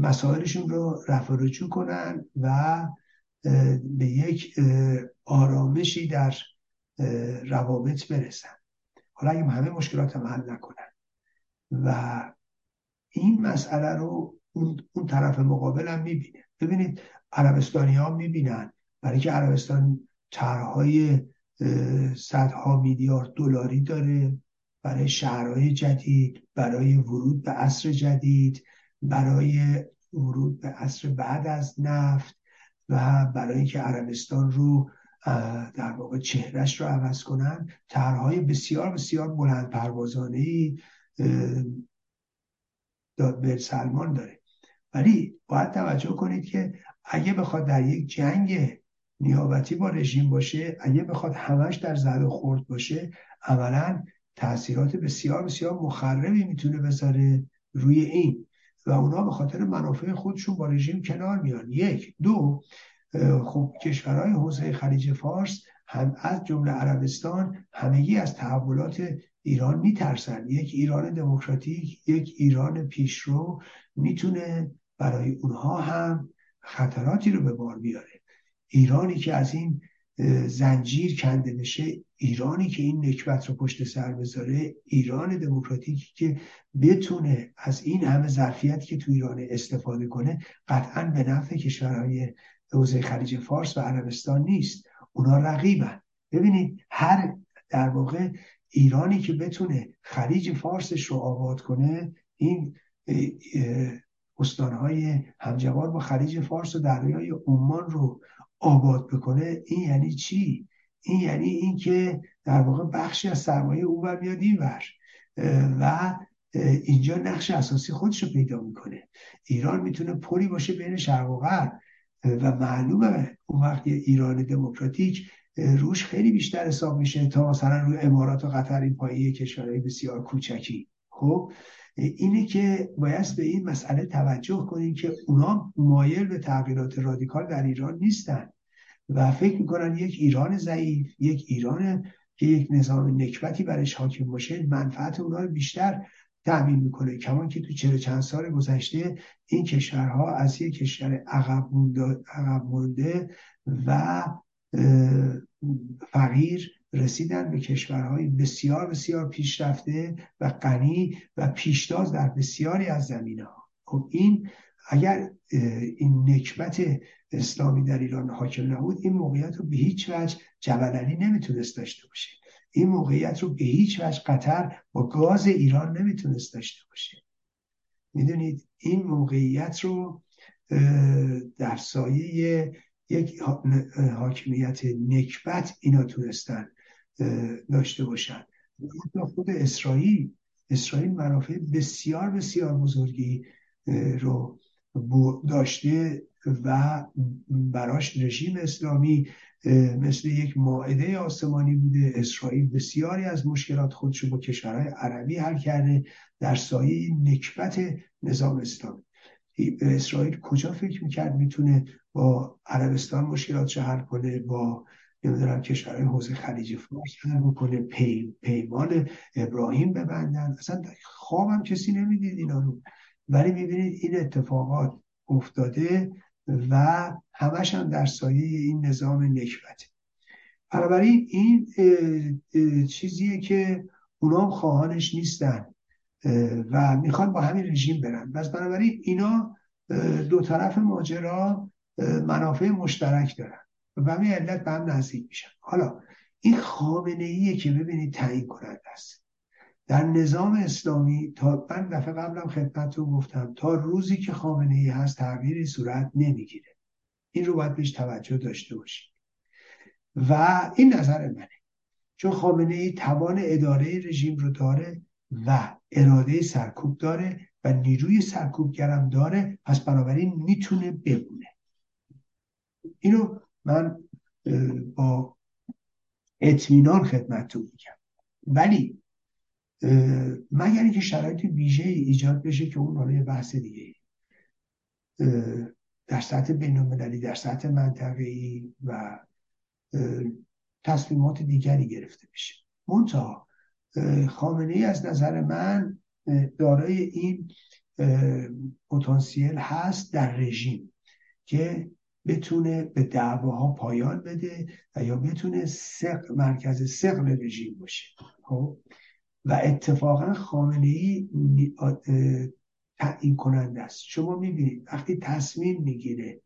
مسائلشون رو رفع و رجوع کنن و به یک آرامشی در روابط برسن. حالا اگه همه مشکلات هم حل نکنن و این مسئله رو اون طرف مقابل هم میبینه. ببینید عربستانی ها میبینن، برای که عربستان طرحهای صدها میلیارد دلاری داره برای شهرهای جدید، برای ورود به عصر جدید، برای ورود به عصر بعد از نفت، و برای که عربستان رو در واقع چهرش رو عوض کنن طرحهای بسیار بسیار بلند پروازانه‌ای بن سلمان داره. ولی باید توجه کنید که اگه بخواد در یک جنگ نیابتی با رژیم باشه، اگه بخواد همش در زد و خورد باشه، اولا تأثیرات بسیار بسیار مخربی میتونه بذاره روی این، و اونا به خاطر منافع خودشون با رژیم کنار میان. یک. دو، خب کشورهای حوزه خلیج فارس هم از جمله عربستان همگی از تحولات ایران میترسن. یک ایران دموکراتیک، یک ایران پیشرو میتونه برای اونها هم خطراتی رو به بار بیاره. ایرانی که از این زنجیر کنده بشه، ایرانی که این نکبت رو پشت سر بذاره، ایران دموکراتیکی که بتونه از این همه ظرفیتی که تو ایران استفاده کنه، قطعاً به نفع کشورهای حوزه خلیج فارس و عربستان نیست. اونا رقیبن. ببینید هر در واقع ایرانی که بتونه خلیج فارسش رو آباد کنه، این استانهای همجوار با خلیج فارس و دریای عمان رو آباد بکنه، این یعنی چی؟ این یعنی این که در واقع بخشی از سرمایه او برمیاد اینور و اینجا نقش اساسی خودش رو پیدا میکنه. ایران میتونه پلی باشه بین شرق و غرب، و معلومه اون وقت ایران دموکراتیک روش خیلی بیشتر حساب میشه تا مثلا روی امارات و قطر، این پایه کشورهای بسیار کوچکی. خب اینه که باید به این مسئله توجه کنیم که اونا مایل به تغییرات رادیکال در ایران نیستن و فکر میکنن یک ایران ضعیف، یک ایران که یک نظام نکبتی برش حاکم باشه، منفعت اونا بیشتر تأمین میکنه. کمان که تو 40 سال گذشته این کشورها از یک کشور عقب مونده و فقیر رسیدن به کشورهای بسیار بسیار پیشرفته و غنی و پیشتاز در بسیاری از زمینه‌ها. خب این اگر این نکبت اسلامی در ایران حاکم نبود، این موقعیت رو به هیچ وجه جبلانی نمیتونست داشته باشه. این موقعیت رو به هیچ وجه قطر با گاز ایران نمیتونست داشته باشه. میدونید این موقعیت رو در سایه یک حاکمیت نکبت اینا تونستن داشته باشن. خود اسرائیل منافع بسیار بسیار بزرگی رو داشته و براش رژیم اسلامی مثل یک مائده آسمانی بوده. اسرائیل بسیاری از مشکلات خودشو با کشورهای عربی حل کرده در سایه نکبت نظام اسلامی. اسرائیل کجا فکر میکرد میتونه با عربستان مشکلاتش حل کنه، با نمیدونم کشورهای حوزه خلیج فارس حل کنه، پیمان ابراهیم ببندن؟ اصلا خوابم کسی نمیدید اینا رو. ولی میبینید این اتفاقات افتاده و همش هم در سایه این نظام نکبته. بنابراین این چیزیه که اونا هم خواهانش نیستن و میخوان با همین رژیم برن. بس بنابراین اینا دو طرف ماجرا منافع مشترک دارن. و به علت به هم نزدیک میشن. حالا این خامنه‌ایه که ببینید تعیین کننده است در نظام اسلامی. تا من دفعه قبلم خدمتتون گفتم تا روزی که خامنه‌ای هست تغییری صورت نمیگیره. این رو باید بهش توجه داشته باشید و این نظر منه، چون خامنه‌ای توان اداره رژیم رو داره و اراده سرکوب داره و نیروی سرکوبگرم داره، پس بنابراین میتونه بمونه. اینو من با اطمینان خدمتتون میگم. ولی مگر اینکه شرایط ویژه‌ای ایجاد بشه که اون برای بحث دیگه در سطح بین‌المللی، در سطح منطقه‌ای و تصمیمات دیگری گرفته بشه. منتها خامنه‌ای از نظر من دارای این پتانسیل هست در رژیم که بتونه به دعواها پایان بده و یا بتونه مرکز ثقل رژیم باشه. خب و اتفاقا خامنه‌ای تعیین کننده است. شما می‌بینید وقتی تصمیم می‌گیره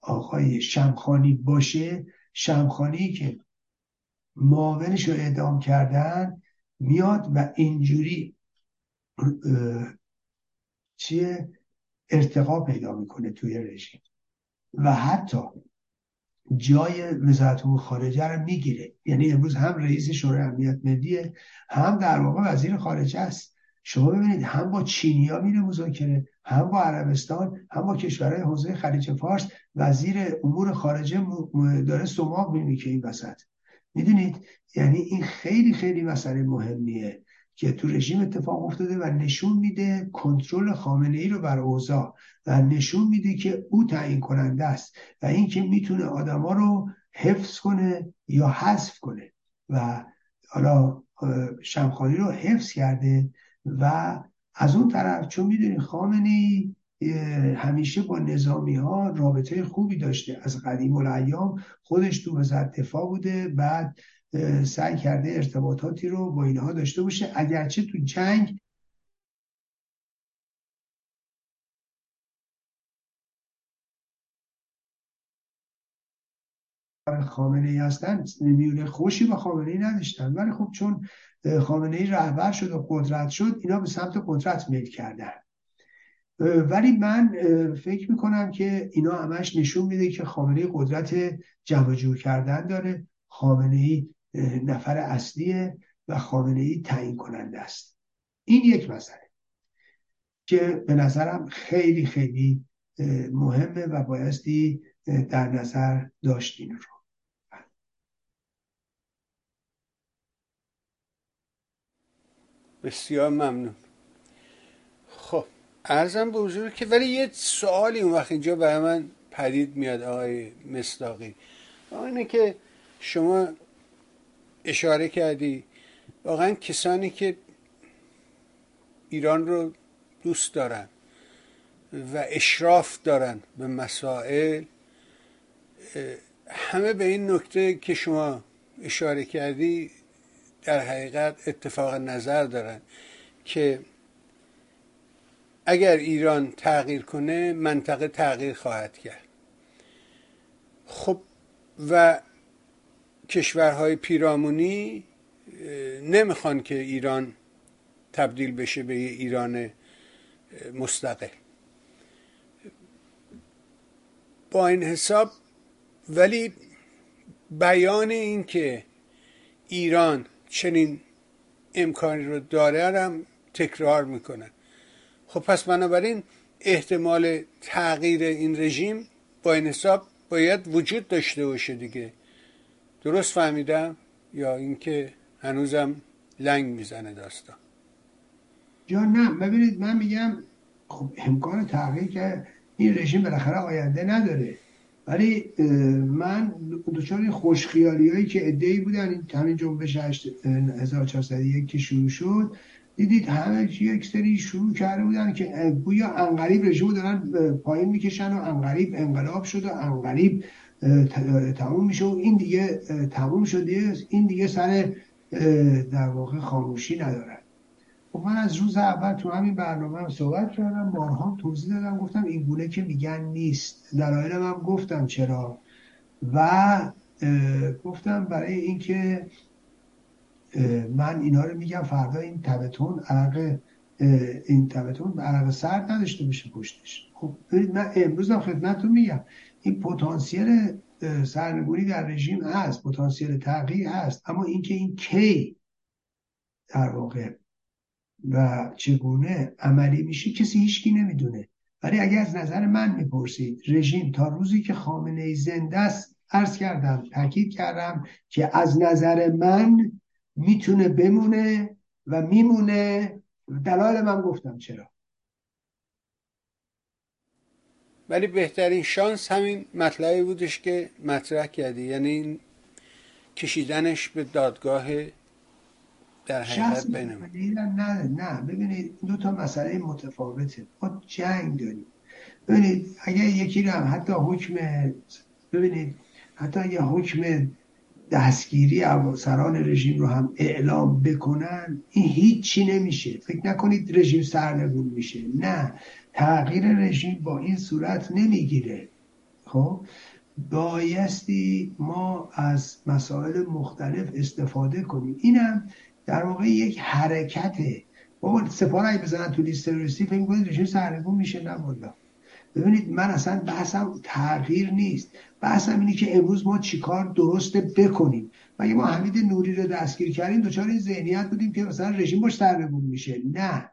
آقای شمخانی باشه، شمخانی که معاونش رو اعدام کردن میاد و اینجوری چیه ارتقا پیدا میکنه توی رژیم و حتی جای وزارت امور خارجه رو میگیره. یعنی امروز هم رئیس شورای امنیت ملیه، هم در واقع وزیر خارجه است. شما ببینید هم با چینیا میره مذاکره، هم با عربستان، هم با کشورهای حوزه خلیج فارس. وزیر امور خارجه داره سماق میمیکه این وسط، میدونید. یعنی این خیلی خیلی مسئله مهمیه که تو رژیم اتفاق افتاده و نشون میده کنترل خامنه‌ای رو بر اوضاع و نشون میده که او تعیین کننده است و این که میتونه آدما رو حفظ کنه یا حذف کنه. و حالا شمخانی رو حفظ کرده و از اون طرف چون میدونی خامنه‌ای همیشه با نظامی ها رابطه خوبی داشته، از قدیم الایام خودش تو وزارت دفاع بوده، بعد سعی کرده ارتباطاتی رو با اینها داشته باشه، اگرچه تو جنگ خامنه‌ای هستن میونه خوشی با خامنه‌ای نداشتن، ولی خب چون خامنه‌ای رهبر شد و قدرت شد اینا به سمت قدرت میل کردن. ولی من فکر میکنم که اینا همش نشون میده که خامنه‌ای قدرت جمع جور کردن داره، خامنه‌ای نفر اصلیه و خامنه‌ای تعیین کننده است. این یک مسئله که به نظرم خیلی خیلی مهمه و بایستی در نظر داشتین رو. بسیار ممنون. خب عرضم به حضور که ولی یه سوالی اون وقت اینجا به من پدید میاد آقای مصداقی، اینه که شما اشاره کردی واقعا کسانی که ایران رو دوست دارن و اشراف دارن به مسائل همه به این نکته که شما اشاره کردی در حقیقت اتفاق نظر دارن که اگر ایران تغییر کنه منطقه تغییر خواهد کرد. خب و کشورهای پیرامونی نمیخوان که ایران تبدیل بشه به یه ایران مستقل. با این حساب ولی بیان این که ایران چنین امکانی رو داره هم تکرار میکنن. خب پس بنابراین احتمال تغییر این رژیم با این حساب باید وجود داشته باشه دیگه. درست فهمیدم یا اینکه هنوزم لنگ میزنه داستان؟ یا نه ببینید من میگم خب امکان تغییر که این رژیم بالاخره آینده نداره، ولی من دوچار خوشخیالی هایی که عده‌ای بودن همین جنبش 1401 که شروع شد، دیدید همه چی یک سری شروع کرده بودن که گویا انقریب رژیم دارن پایین میکشن و انقریب انقلاب شد و انقریب تموم میشه و این دیگه تموم شده، این دیگه سر در واقع خاموشی ندارن. و من از روز اول تو همین برنامه هم صحبت کردم، بارها توضیح دادم، گفتم این گونه که میگن نیست. دلایلم هم گفتم چرا. و گفتم برای اینکه من اینا رو میگم فردا این تبتون عرق این تبتون به عرق سرد نداشته باشه پشتش. خب من امروز هم خدمتتون میگم این پتانسیل سرنگونی در رژیم هست، پتانسیل تغییر هست، اما اینکه این کی در واقع و چگونه عملی میشه کسی هیچکی نمیدونه. ولی اگه از نظر من میپرسید رژیم تا روزی که خامنه‌ای زنده است، عرض کردم تاکید کردم که از نظر من میتونه بمونه و میمونه. دلایل من گفتم چرا. ولی بهترین شانس همین مطلبی بودش که مطرح کردی، یعنی کشیدنش به دادگاه در حقیقت بینم. نه ببینید دو تا مسئله متفاوته. ما جنگ داریم. ببینید اگر یکی رو هم حتی حکم، ببینید حتی اگر حکم دستگیری افسران رژیم رو هم اعلام بکنن این هیچی نمیشه. فکر نکنید رژیم سرنگون میشه، نه، تغییر رژیم با این صورت نمیگیره. خب بایستی ما از مسائل مختلف استفاده کنیم. اینم در واقع یک حرکته. بابا سپاهی بزنن تو لیست تروریستی فکر می‌کنید رژیم سرنگون میشه؟ نه والله. ببینید من اصلا بحثم تغییر نیست، بحثم اینه که امروز ما چیکار درسته بکنیم. مگه ما حمید نوری رو دستگیر کردیم دچار این ذهنیت بودیم که مثلا رژیم باش سرنگون میشه؟ نه،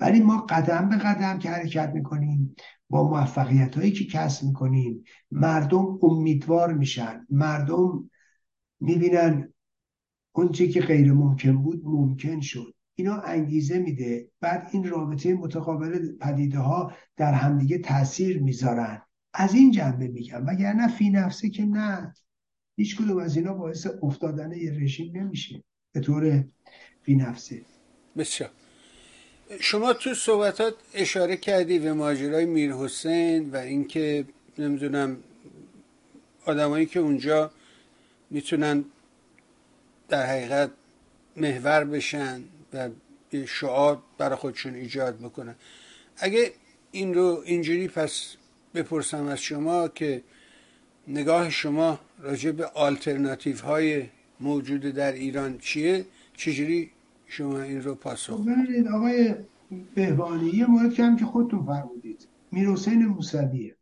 ولی ما قدم به قدم که حرکت میکنیم با موفقیت‌هایی که کسب میکنیم مردم امیدوار میشن، مردم میبینن اون چیزی که غیر ممکن بود ممکن شد. اینا انگیزه میده. بعد این رابطه متقابل پدیده ها در همدیگه تأثیر میذارن. از این جنبه میگم، وگرنه فی نفسه که نه، هیچ کدوم از اینا باعث افتادن یه رژیم نمیشه به طور فی نفسه. بسیار. شما تو صحبتات اشاره کردی به ماجرای میرحسین و اینکه نمیدونم آدمایی که اونجا میتونن در حقیقت محور بشن و شعار برای خودشون ایجاد بکنن. اگه این رو اینجوری پس بپرسم از شما که نگاه شما راجع به آلترناتیوهای موجود در ایران چیه، چجوری شما این رو پاسخ ببینید؟ آقای بهبانی یه مورد که هم که خودتون فرمودید میرحسین موسویه.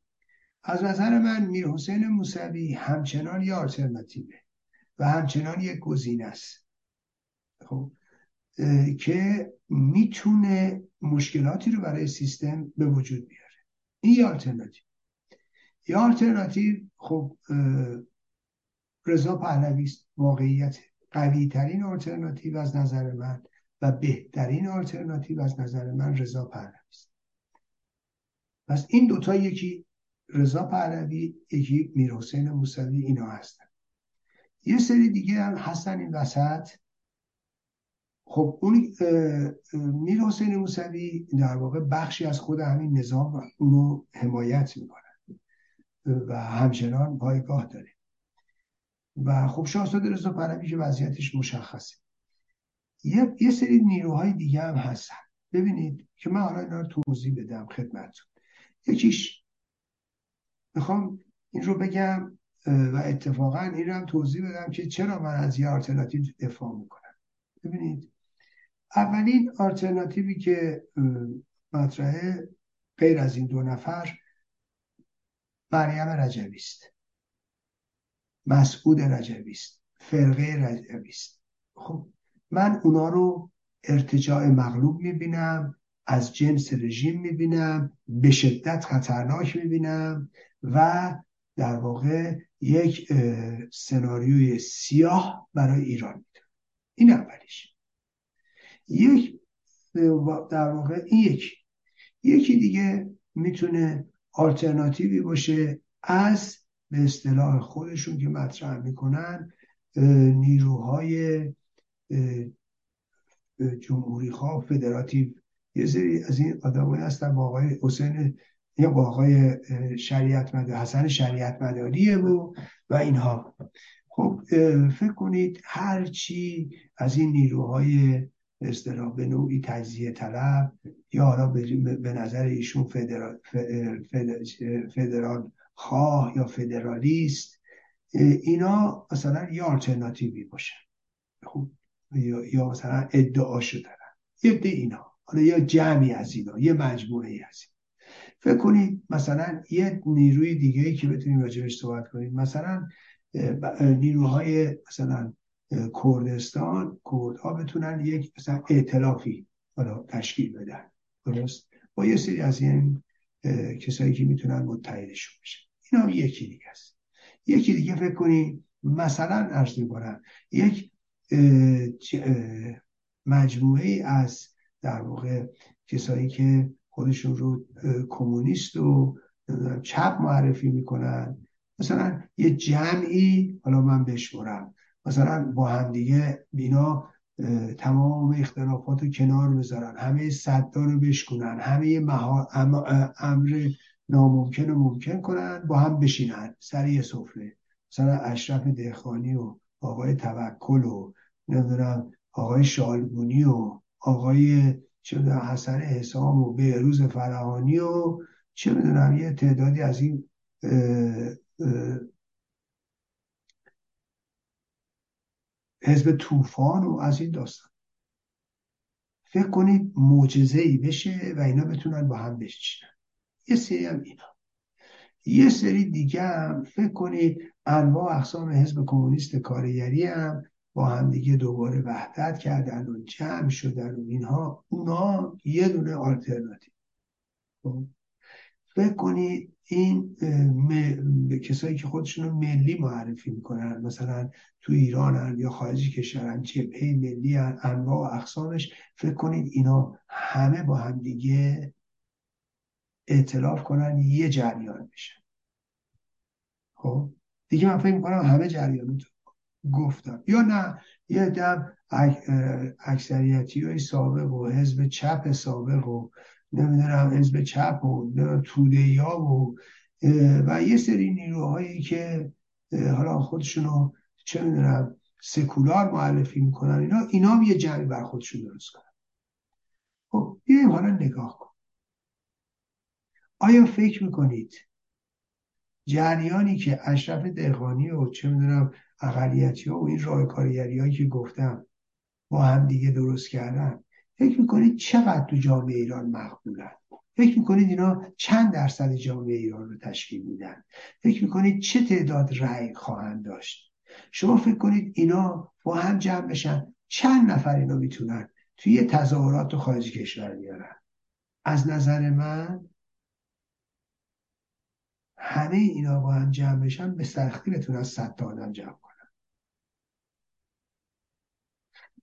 از نظر من میرحسین موسوی همچنان یه آلترناتیوه و همچنان یک گزینه است. خب که میتونه مشکلاتی رو برای سیستم به وجود بیاره. این یه آلترناتیو. یه آلترناتیو خب رضا پهلوی است، واقعیت قوی ترین آلترناتیو از نظر من و بهترین آلترناتیو از نظر من رضا پهلوی است. پس این دوتا یکی رضا پهلوی یکی میرحسین موسوی اینا هستن. یه سری دیگه هم هستن این وسط. خب اون میرحسین موسوی در واقع بخشی از خود همین نظام اونو حمایت میکنه و همچنان پایگاه داره و خب شاهزاده رضا پهلوی که وضعیتش مشخصه. یه سری نیروهای دیگه هم هستن. ببینید که من حالا اینا رو توضیح بدم خدمتتون. یکیش میخوام این رو بگم و اتفاقا این رو هم توضیح بدم که چرا من از یه آلترناتیو دفاع میکنم. ببینید اولین آلترناتیوی که مطرحه غیر از این دو نفر مریم رجوی است، مسعود رجوی است، فرقه رجوی است. خب من اونا رو ارتجاع مغلوب میبینم، از جنس رژیم میبینم، به شدت خطرناک میبینم و در واقع یک سناریوی سیاه برای ایران میدونم. این اولیش. یک در واقع این یکی دیگه میتونه آلترناتیوی باشه از به اصطلاح خودشون که مطرح میکنن نیروهای جمهوری خواه فدراتیو. یه سری از این آدمایی هستن با آقای حسین یا با آقای حسن شریعت مداریه و اینها. خب فکر کنید هر چی از این نیروهای اصطلاح به نوعی تجزیه طلب یا حالا به نظر ایشون فدرال خواه یا فدرالیست اینا مثلا یا آلترناتیوی باشن خب یا مثلا ادعا شده یه ده اینا، حالا یا جمعی از اینا، یه مجموعه ای از اینا. فکر کنید مثلا یه نیروی دیگه‌ای که بتونیم راجعش صحبت کنیم، مثلا نیروهای مثلا کردستان، کردها بتونن یک مثلا ائتلافی حالا تشکیل بدن، درست؟ با یه سری از این کسایی که میتونن متحدشون بشن. اینا هم یکی دیگه است. یکی دیگه فکر کنید مثلا عرض می‌کنم یک مجموعه از در واقع کسایی که خودشون رو کمونیست و چپ معرفی میکنن، مثلا یه جمعی حالا من بشمرم مثلا با همدیگه اینا تمام اختلافات رو کنار بذارن، همه صدها رو بشکنن، همه امر ناممکن رو ممکن کنن، با هم بشینن سر یه سفره، مثلا اشرف دهخانی و آقای توکل و نمیدونم آقای شالگونی و آقای حسن حسام و بهروز فراهانی و چه میدونم یه تعدادی از این حزب طوفان و از این داستان. فکر کنید معجزه‌ای بشه و اینا بتونن با هم بشینن. یه سری هم اینا، یه سری دیگه هم فکر کنید انواع اقسام حزب کمونیست کارگری هم با هم دیگه دوباره وحدت کردن و جمع شدن و اینها، اونا یه دونه آلترناتیو. فکر کنید این کسایی که خودشون رو ملی معرفی میکنن، مثلا تو ایران هن یا خارجی کشورن، جبهه ملی هن، انواع و اقسامش، فکر کنید اینا همه با هم دیگه ائتلاف کنن یه جریان بشن. خب دیگه من فکر میکنم همه جریان گفتم، یا نه یه دم اکثریتی های سابق و حزب چپ سابق و نمیدونم حزب چپ و توده ها و یه سری نیروهایی که حالا خودشونو چه میدونم سکولار معرفی میکنن، اینا هم یه جمعی بر خودشون درست کنن. خب بیاییم حالا نگاه کن، آیا فکر میکنید جریانی که اشرف دهقانی و چه میدونم اقلیتی ها و این راه کارگری هایی که گفتم با هم دیگه درست کردن، فکر میکنید چقدر تو جامعه ایران مقبولن؟ فکر میکنید اینا چند درصد جامعه ایران رو تشکیل میدن؟ فکر میکنید چه تعداد رأی خواهند داشت؟ شما فکر کنید اینا با هم جمع بشن چند نفر اینا میتونن توی یه تظاهرات خارج کشور بیارن؟ از نظر من همه اینا با هم جمع بشن به سختی بتونن 100 تا آدم جمع کنن.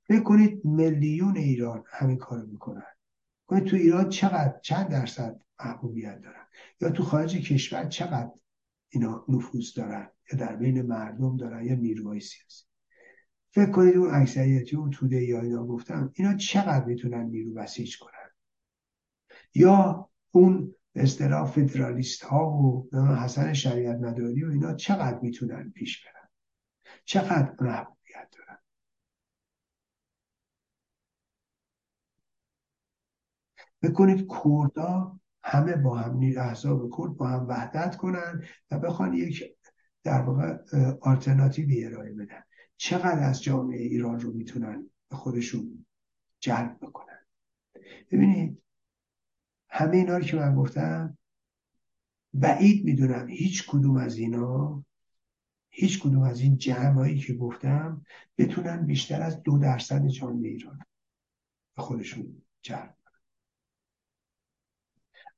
فکر کنید میلیون ایران همین کارو میکنن. کنید تو ایران چقدر چند درصد محبوبیت دارن، یا تو خارج کشور چقدر اینا نفوذ دارن، یا در بین مردم دارن، یا نیروهای سیاسی. فکر کنید اون اکثریتی اون توده یا اینا گفتم اینا چقدر میتونن نیرو بسیج کنن، یا اون اصطلاح فدرالیست ها و حسن شریعت مداری و اینا چقدر میتونن پیش برن، چقدر محبوبیت دارن. بکنید کردها همه با هم احزاب کرد با هم وحدت کنن و بخوان یک در واقع آلترناتیوی ارائه بدن، چقدر از جامعه ایران رو میتونن به خودشون جلب بکنن. ببینید همه اینا رو که من گفتم بعید میدونم هیچ کدوم از این جمعایی که گفتم بتونن بیشتر از 2% جامعه ایران به خودشون جلب.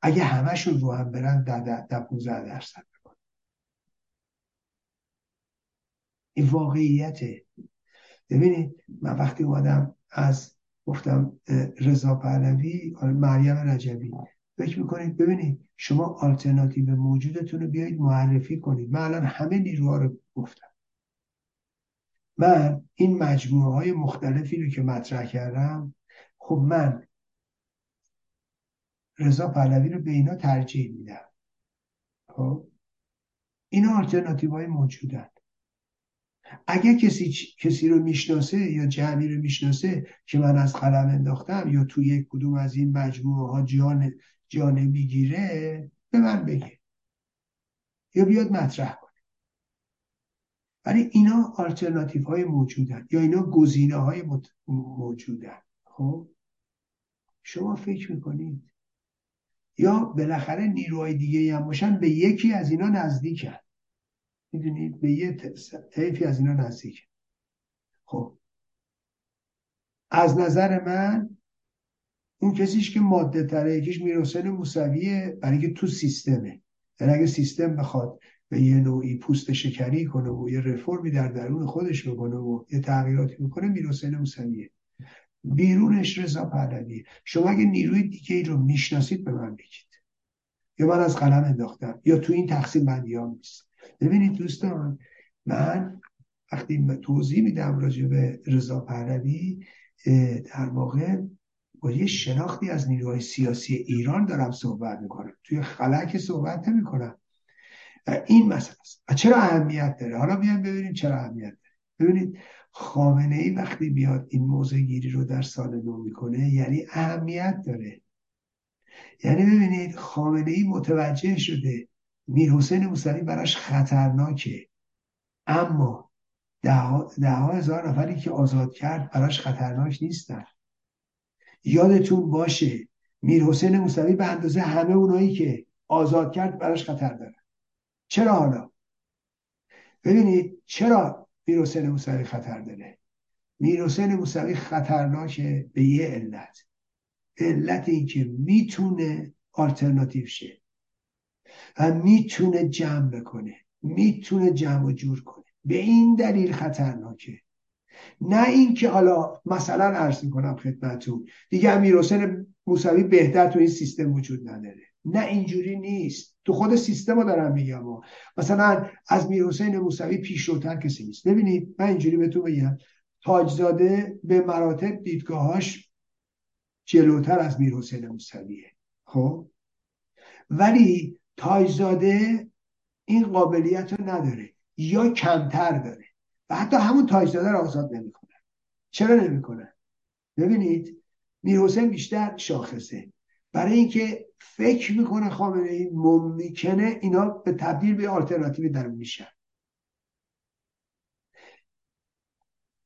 اگه همشون رو هم برن 10-15% بکنن. این واقعیته. ببینید من وقتی اومدم از گفتم رضا پهلوی، مریم رجبی، فکر میکنید ببینید شما آلترناتیو موجودتون رو بیایید معرفی کنید. من الان همه نیروها رو گفتم، من این مجموعه های مختلفی رو که مطرح کردم، خب من رضا پهلوی رو به اینا ترجیح میدم. خب اینا آلترناتیوهای موجودن. اگه کسی رو میشناسه یا جمعی رو میشناسه که من از قلم انداختم یا توی یک کدوم از این مجموعه ها جانه میگیره، به من بگه یا بیاد مطرح کنه. ولی اینا آلترناتیف های موجودن یا اینا گزینه های موجودن. خب شما فکر میکنید یا بالاخره نیروهای دیگه هم باشن به یکی از اینا نزدیکن، میدونید به یه طیفی از اینا نزدیکن. خب از نظر من اون کسیش که ماده تره، یکیش میرحسین موسویه، برای که تو سیستمه، یعنی اگه سیستم بخواد به یه نوعی پوست شکری کنه و یه رفرمی در درون خودش بکنه و یه تغییراتی بکنه، میرحسین موسویه. بیرونش رضا پهلویه. شما اگه نیروی دیگه ای رو میشناسید به من بگید، یا من از قلم انداختم یا تو این تقسیم بندیام نیست. ببینید دوستان، من وقتی توضیح میدم راجع به رضا پهلوی، در واقع با یه شناختی از نیروهای سیاسی ایران دارم صحبت میکنم، توی خلق صحبت نمیکنم. این مسئله است. چرا اهمیت داره؟ حالا بیایم ببینیم چرا اهمیت داره. ببینید خامنه ای وقتی بیاد این موضع گیری رو در سال نو میکنه، یعنی اهمیت داره. یعنی ببینید خامنه ای متوجه شده میرحسین موسوی براش خطرناکه، اما ده ها هزار نفری که آزاد کرد براش خطرناک نیستن. یادتون باشه میرحسین موسوی به اندازه همه اونایی که آزاد کرد براش خطر داره. چرا حالا؟ ببینید چرا میرحسین موسوی خطر داره؟ میرحسین موسوی خطرناکه به یه علت. علت این که میتونه آلترناتیو شه و میتونه جمع بکنه، میتونه جمع و جور کنه، به این دلیل خطرناکه. نه این که حالا مثلا عرض میکنم خدمتون دیگه میرحسین موسوی بهتر تو این سیستم وجود نداره، نه اینجوری نیست. تو خود سیستم رو دارم میگم، مثلا از میرحسین موسوی پیشروتر کسی نیست. ببینید من اینجوری بهتون بگم، تاجزاده به مراتب دیدگاهاش جلوتر از میرحسین موسویه. خب ولی تاجزاده این قابلیت رو نداره یا کمتر داره و حتی همون تاجزاده رو آزاد نمیکنن. چرا نمیکنن؟ ببینید میرحسین بیشتر شاخصه، برای اینکه فکر میکنه خامنه ای ممکنه اینا به تبدیل به آلترناتیوی درون میشن.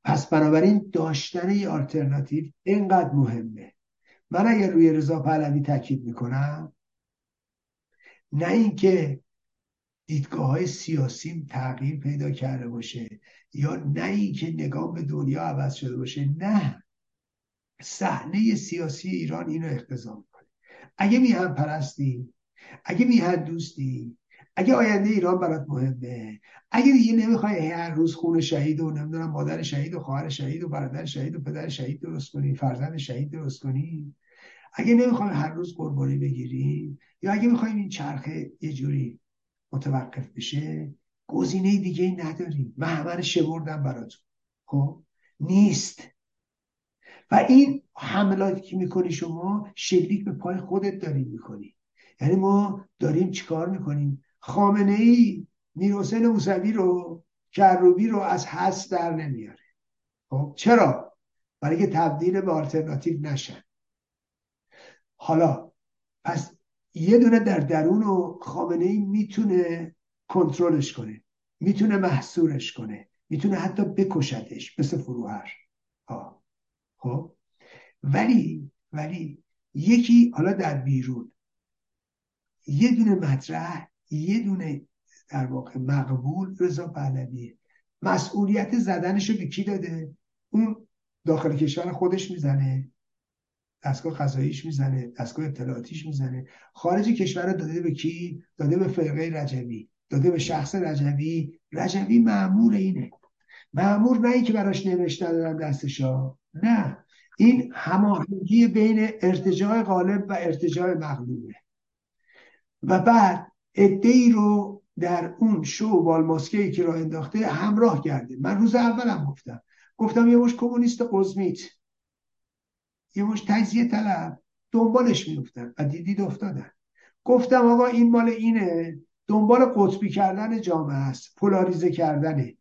پس بنابراین داشتن یه آلترناتیو اینقدر مهمه. من اگر روی رضا پهلوی تاکید میکنم، نه اینکه دیدگاه‌های سیاسیم تغییر پیدا کرده باشه یا نه اینکه نگاه به دنیا عوض شده باشه، نه، صحنه سیاسی ایران اینو اقتضا میکنه. اگه میهن پرستی، اگه میهن دوستی، اگه آینده ایران برات مهمه، اگه دیگه نمیخوای هر روز خون شهید و نمیدونم مادر شهید و خواهر شهید و برادر شهید و پدر شهید درست کنی، فرزند شهید درست کنی، اگه نمیخوایم هر روز قربانی بگیریم یا اگه میخوایم این چرخه یه جوری متوقف بشه، گزینه دیگه ای نداریم. محور شمردم براتون، خب نیست. و این حملاتی که میکنی شما شلیک به پای خودت داری میکنی. یعنی ما داریم چیکار میکنیم؟ خامنه ای میرحسین موسوی رو، کروبی رو از هست در نمیاره. خب چرا؟ برای که تبدیل به آلترناتیو نشن. حالا پس یه دونه در درون و خامنه ای میتونه کنترلش کنه، میتونه محصورش کنه، میتونه حتی بکشتش مثل فروهر. خب ولی یکی حالا در بیرون یه دونه مطرح، یه دونه در واقع مقبول، رضا پهلویه. مسئولیت زدنش رو به کی داده؟ اون داخل کشور خودش میزنه، دستگاه قضاییش میزنه، دستگاه اطلاعاتیش میزنه. خارج کشور داده به کی؟ داده به فرقه رجوی، داده به شخص رجوی. رجوی مأمور اینه. مأمور نه اینکه براش نوشته دارن دستشا، نه، این هماهنگی بین ارتجاع غالب و ارتجاع مغلوبه. و بعد عده‌ای رو در اون شو و بالماسکه‌ای که راه انداخته همراه کرده. من روز اولم گفتم یه مش کمونیست قزمیت، یه مش تجزیه طلب دنبالش میفتن و دیدید افتادن. گفتم آقا این مال اینه، دنبال قطبی کردن جامعه است، پولاریزه کردنه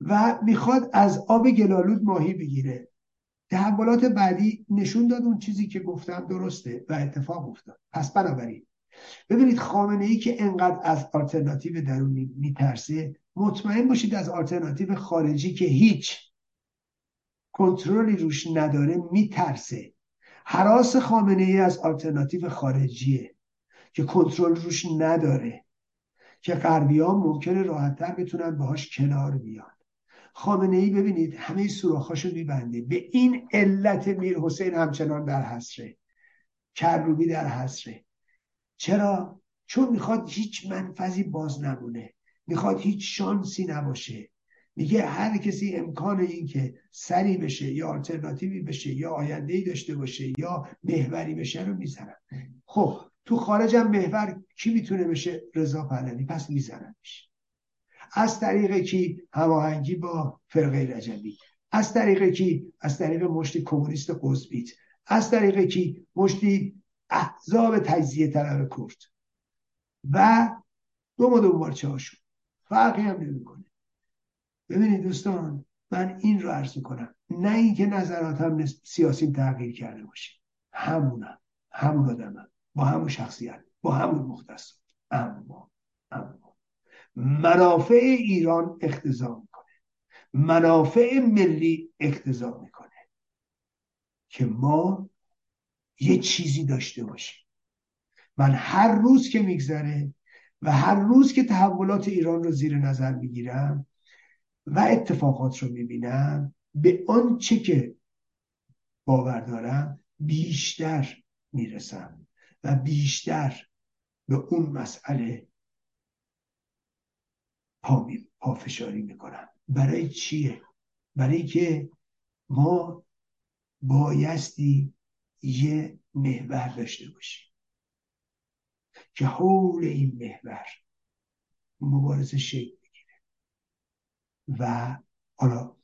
و میخواد از آب گلالود ماهی بگیره. تحولات بعدی نشون داد اون چیزی که گفتم درسته و اتفاق افتاد. پس بنابراین ببینید خامنه‌ای که انقدر از آلترناتیو درونی میترسه، مطمئن باشید از آلترناتیو خارجی که هیچ کنترلی روش نداره میترسه. هراس خامنه‌ای از آلترناتیو خارجیه که کنترل روش نداره، که غربی‌ها ممکنه راحت‌تر بتونن باهاش کنار بیان. خامنه‌ای ببینید همه سوراخ‌هاشو می‌بنده. به این علت میرحسین همچنان در حصره، کروبی در حصره. چرا؟ چون میخواد هیچ منفذی باز نمونه، میخواد هیچ شانسی نباشه. میگه هر کسی امکان این که سری بشه یا آلترناتیوی بشه یا آینده‌ای داشته باشه یا محوری بشه رو میزنن. خب تو خارج هم محور کی میتونه بشه؟ رضا پهلوی. پس میزننش از طریق کی؟ هماهنگی با فرقه رجبی. از طریق کی؟ از طریق مشتی کمونیست قطبیت. از طریق کی؟ مشتی احزاب تجزیه طلب کرد و دومارچه هاشون. فرقی هم نمی‌کنه. ببینید دوستان، من این رو عرض می‌کنم، نه اینکه نظراتم سیاسیم تغییر کرده باشه، همون آدمم، با همون شخصیت، با همون مختص، اما منافع ایران اختضا می‌کنه، منافع ملی اختضا می‌کنه که ما یه چیزی داشته باشیم. من هر روز که میگذره و هر روز که تحولات ایران رو زیر نظر میگیرم و اتفاقات رو میبینم، به آن چه که باور دارم بیشتر میرسم و بیشتر به اون مسئله پافشاری میکنم. برای چیه؟ برای که ما بایستی یه محور داشته باشیم که حول این محور مبارزه شکل بگیره. و حالا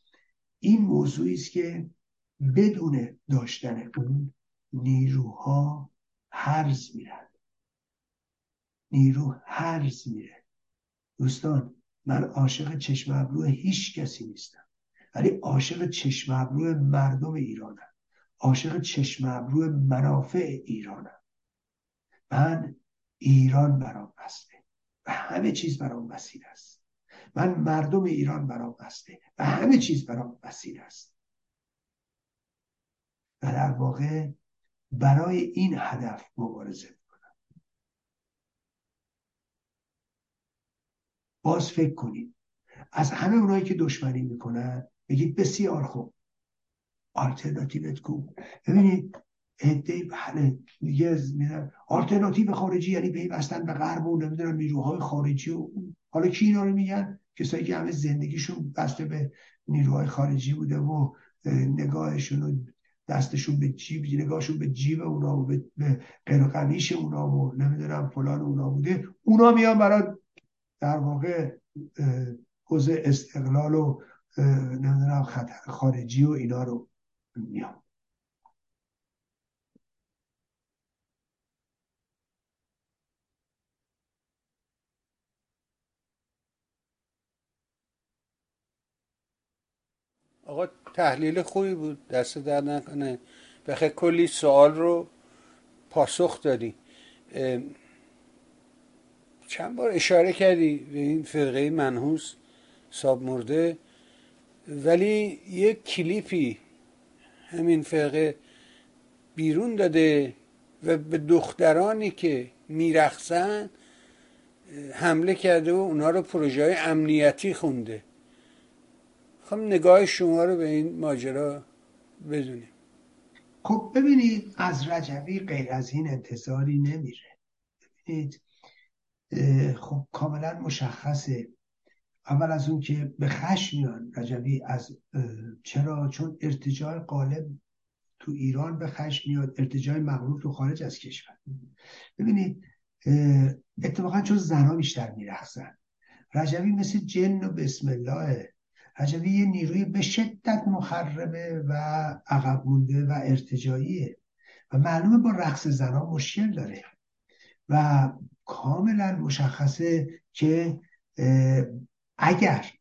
این موضوعی است که بدون داشتن اون نیروها هرز میرن، نیرو هرز میره. دوستان من عاشق چشم ابرو هیچ کسی نیستم، ولی عاشق چشم ابرو مردم ایرانم، عاشق چشم ابرو منافع ایرانم. من ایران برام بسته و همه چیز برام وسیله است. من مردم ایران برام بسته و همه چیز برام وسیله است. و در واقع برای این هدف مبارزه میکنم. باز فکر کنید، از همه اونایی که دشمنی میکنن بگید بسیار خوب، آلترناتیوت کو. ببینید ایده بله دیگه میذارن آلترناتیو خارجی، یعنی پیوستن به غرب و نمیدونم نیروهای خارجی و حالا کی اینا رو میگن؟ کسایی که همه زندگیشون بسته به نیروهای خارجی بوده و نگاهشون و دستشون به جیب، نگاهشون به جیب اونا و به قرقمیش اونا و نمیدونم فلان اونا بوده. اونا میان برای در واقع حوزه استقلال و نمیدونم خطر خارجی و اینا رو میان. آقا تحلیل خوبی بود، دست در نکنه. بخیر کلی سوال رو پاسخ دادی. چند بار اشاره کردی به این فرقه منحوس ساب مرده، ولی یک کلیپی همین فرقه بیرون داده و به دخترانی که میرخصن حمله کرده و اونا رو پروژه امنیتی خونده. خب نگاه شما رو به این ماجرا بدونیم. خب ببینید از رجوی غیر از این انتظاری نمیره. ببینید خب کاملا مشخصه. اول از اون که به خشم میان رجوی از چرا؟ چون ارتجاع غالب تو ایران به خشم میاد، ارتجاع مغلوب تو خارج از کشور. ببینید اتفاقا چون زنها بیشتر میرخصن، رجوی مثل جن و بسم الله، رجوی یه نیروی به شدت مخربه و عقب مونده و ارتجاعیه و معلومه با رقص زنها مشکل داره و کاملا مشخصه که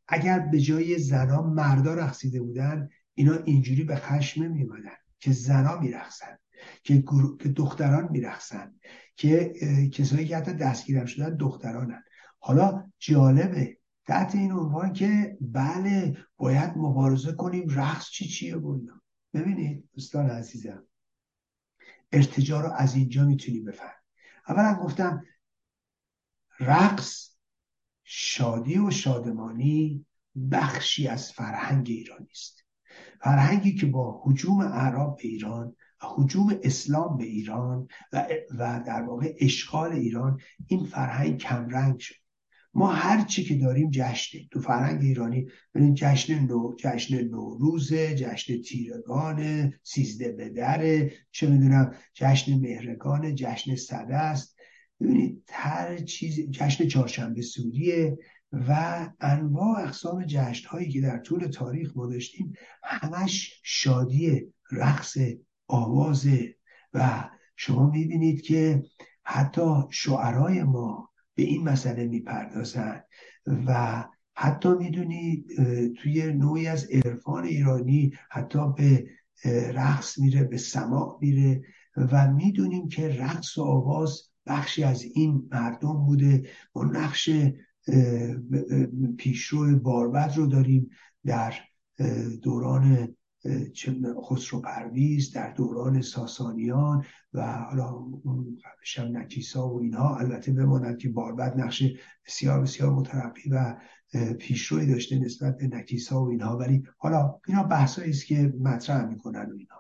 اگر به جای زنها مردا رقصیده بودن، اینا اینجوری به خشم میمدن که زنها میرقصن. که دختران میرخصن، که کسایی که حتی دستگیرم شدن دخترانن. حالا جالبه تحت این عنوان که بله باید مبارزه کنیم، رقص چیه بودن. ببینید دوستان عزیزم، ارتجاع رو از اینجا میتونی بفهم. اولا گفتم رقص، شادی و شادمانی بخشی از فرهنگ ایرانی است. فرهنگی که با هجوم اعراب به ایران و هجوم اسلام به ایران و در واقع اشغال ایران، این فرهنگ کمرنگ شد. ما هر چی که داریم جشنه تو فرهنگ ایرانی، یعنی جشن نوروزه، جشن تیرگانه، 13 بدره، چه میدونم جشن مهرگانه، جشن سده است، ببینید هر چیز، جشن چهارشنبه سوریه و انواع اقسام جشن هایی که در طول تاریخ ما داشتیم، همش شادیه، رقص، آوازه. و شما میبینید که حتی شعرهای ما به این مسئله میپردازن و حتی میدونی توی نوعی از عرفان ایرانی حتی به رقص میره، به سماع میره و میدونیم که رقص و آواز بخشی از این مردم بوده. ما نقش پیشرو باربد رو داریم در دوران خسرو پرویز، در دوران ساسانیان و حالا شم نکیسا و اینها. البته بماند که باربد نقش بسیار بسیار مترقی و پیشروی داشته نسبت به نکیسا و اینها، ولی حالا اینا بحثایی است که مطرح میکنن و اینها،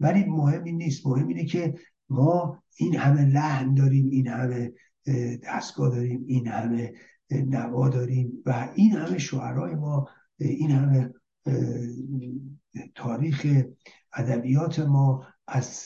ولی مهم این نیست. مهم اینه که ما این همه لحن داریم، این همه دستگاه داریم، این همه نوا داریم و این همه شعرهای ما، این همه تاریخ ادبیات ما از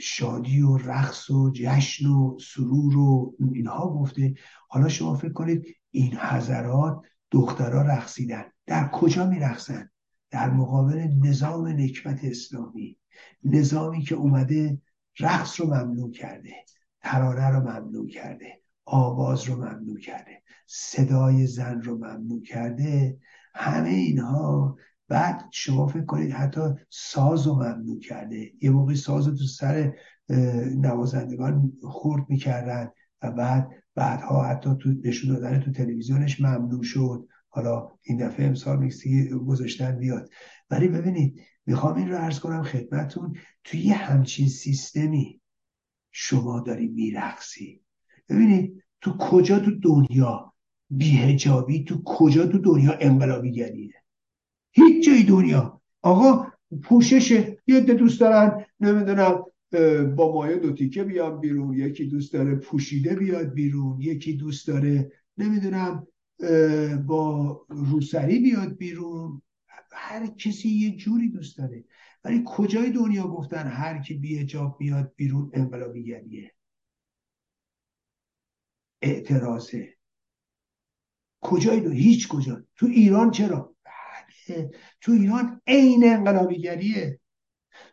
شادی و رقص و جشن و سرور و اینها گفته. حالا شما فکر کنید این حضرات دخترها رقصیدن، در کجا می رقصن؟ در مقابل نظام نکبت اسلامی، نظامی که اومده رقص رو ممنوع کرده، ترانه رو ممنوع کرده، آواز رو ممنوع کرده، صدای زن رو ممنوع کرده، همه اینها. بعد شما فکر کنید حتی ساز رو ممنوع کرده. یه موقع ساز رو تو سر نوازندگان خورد میکردن و بعدها حتی تو نشون دادن تو تلویزیونش ممنوع شد. حالا این دفعه امسال میکسی گذاشتن بیاد. ولی ببینید میخوام این رو عرض کنم خدمتون، توی یه همچین سیستمی شما داری میرقصی. ببینید تو کجا تو دنیا بی‌حجابی، تو کجا تو دنیا انقلابی گریه؟ هیچ جای دنیا. آقا پوششه، یه ده دوست دارن نمیدونم با مایه دو تیکه بیان بیرون، یکی دوست داره پوشیده بیاد بیرون، یکی دوست داره نمیدونم با روسری بیاد بیرون، هر کسی یه جوری دوست داره. ولی کجای دنیا گفتن هر کی بی‌حجاب بیاد بیرون انقلابی گریه؟ اعتراضه. کجای دو؟ هیچ کجا. تو ایران چرا؟ تو ایران عین انقلابیگریه،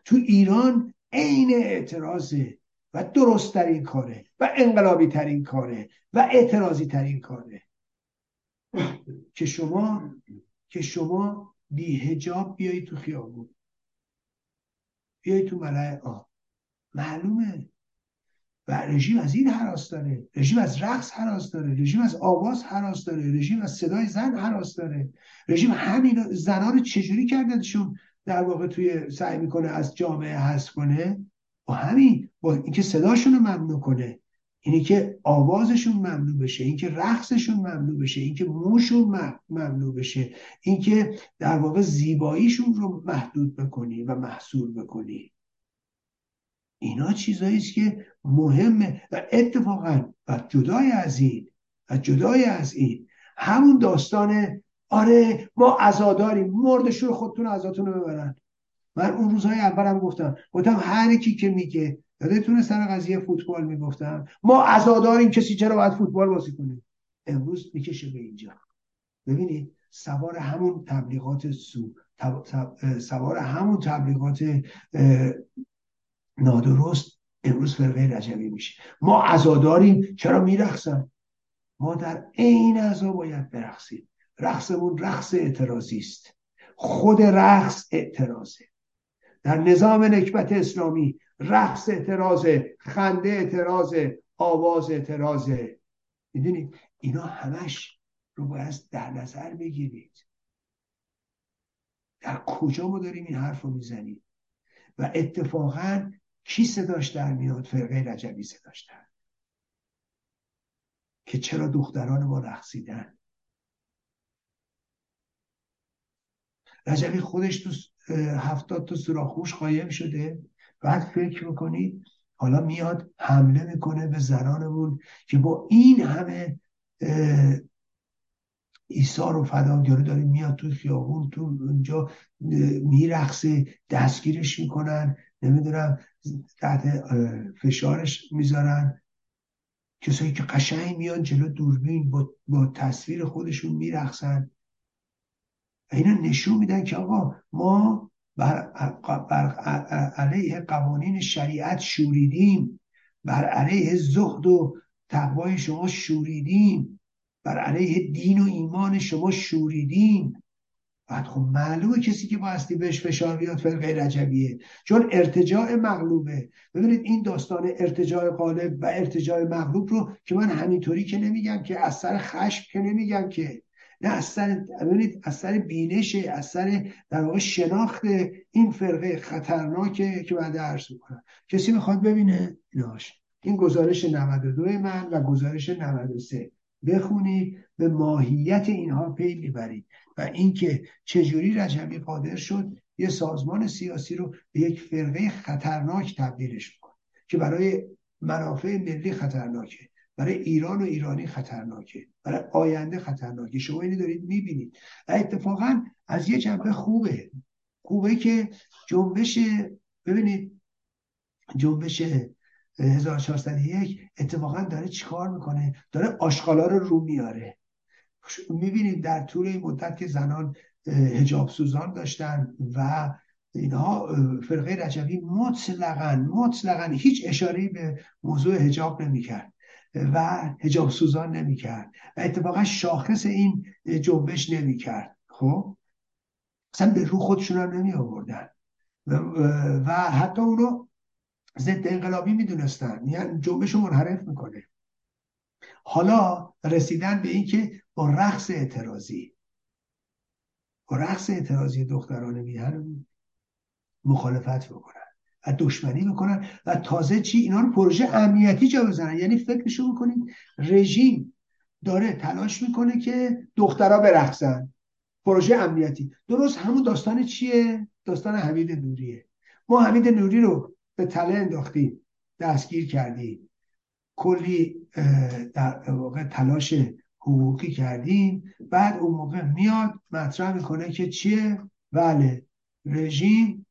تو ایران عین اعتراضه و درست ترین کاره و انقلابی ترین کاره و اعتراضی ترین کاره که شما بی‌حجاب بیایی تو خیابون، بیایی تو ملأ عام. معلومه و رژیم از این هراس داره، رژیم از رقص هراس داره، رژیم از آواز هراس داره، رژیم از صدای زن هراس داره. رژیم همین زنها رو چجوری کردنشون در واقع توی سعی میکنه از جامعه حذف کنه؟ با همین، با اینکه صداشون رو ممنوع کنه، اینی که آوازشون ممنوع بشه، اینکه رقصشون ممنوع بشه، اینکه موشون ممنوع بشه، اینکه در واقع زیباییشون رو محدود بکنی و محصور بکنی. اینا چیزاییست که مهمه. و اتفاقا و جدای از این همون داستانه. آره ما عزاداریم، مردشون خودتون عزاتون رو ببرن. من اون روزهای اولم گفتم هر کی که میگه، یادتونه سر قضیه فوتبال میگفتم ما عزاداریم، کسی چرا باید فوتبال بازی کنه؟ امروز میکشه به اینجا. ببینید سوار همون تبلیغات سوار همون تبلیغات نادرست امروز فرقه رجبی میشه. ما عزاداریم، چرا میرخصن؟ ما در عین عزا باید برقصیم. رقصمون رقص اعتراضی است. خود رقص اعتراضه. در نظام نکبت اسلامی رقص اعتراضه، خنده اعتراضه، آواز اعتراضه. میدونید اینا همش رو باید در نظر بگیرید. در کجا ما داریم این حرف رو میزنیم؟ و اتفاقا کی صداش در میاد؟ فرقه رجبی صداش در میاد که چرا دختران ما رقصیدن. رجبی خودش تو 70 تا سوراخ‌پوش قایم شده. بعد فکر میکنید حالا میاد حمله میکنه به زنانمون که با این همه ایثار و فداکاری داره میاد تو خیابون، تو اونجا میرقصه، دستگیرش میکنن، نمیدونم تحت فشارش میذارن. کسایی که قشنگ میان جلو دوربین با تصویر خودشون میرقصن. اینا نشون میدن که آقا ما بر علیه قوانین شریعت شوریدیم، بر علیه زهد و تقوای شما شوریدیم، بر علیه دین و ایمان شما شوریدیم. بعد خب معلومه کسی که بایستی بهش فشار بیاد فرقه رجبیه، چون ارتجاع مغلوبه. ببینید این داستان ارتجاع غالب و ارتجاع مغلوب رو که من همینطوری که نمیگم، که از سر خشم که نمیگم، که نه، از سر بینشه، از سر در واقع شناخت این فرقه خطرناکه که بعد عرض میکنم. کسی میخواد ببینه ایناش، این گزارش 92 من و گزارش 93 بخونید، به ماهیت اینها پی میبرید و اینکه چجوری رجبی قادر شد یه سازمان سیاسی رو به یک فرقه خطرناک تبدیلش میکنه که برای منافع ملی خطرناکه، برای ایران و ایرانی خطرناکه، برای آینده خطرناکه. شما اینو دارید میبینید و اتفاقا از یه جنبه خوبه که جنبش، ببینید جنبش 1401 اتفاقا داره چیکار میکنه؟ داره آشغالا رو میاره. میبینید در طول این مدت که زنان حجاب سوزان داشتن و اینها، فرقه رجبی مطلقاً هیچ اشاره‌ای به موضوع حجاب نمیکرد و حجاب سوزان نمیکرد و اتفاقا شاخص این جنبش نمیکرد. خب اصلا به رو خودشون هم نمی آوردن و حتی اونو ضد انقلابی میدونستن، یعنی جنبش رو منحرف میکنه. حالا رسیدن به این که با رقص اعتراضی، دختران میهن مخالفت بکنن و دشمنی میکنن و تازه چی؟ اینا رو پروژه امنیتی جا بزنن. یعنی فکرشو میکنید رژیم داره تلاش میکنه که دخترها برقصن، پروژه امنیتی. درست همون داستان چیه؟ داستان حمید نوریه. ما حمید نوری رو به تله انداختیم، دستگیر کردیم، کلی در واقع تلاش حقوقی کردیم. بعد اون موقع میاد مطرح میکنه که چیه؟ بله رژیم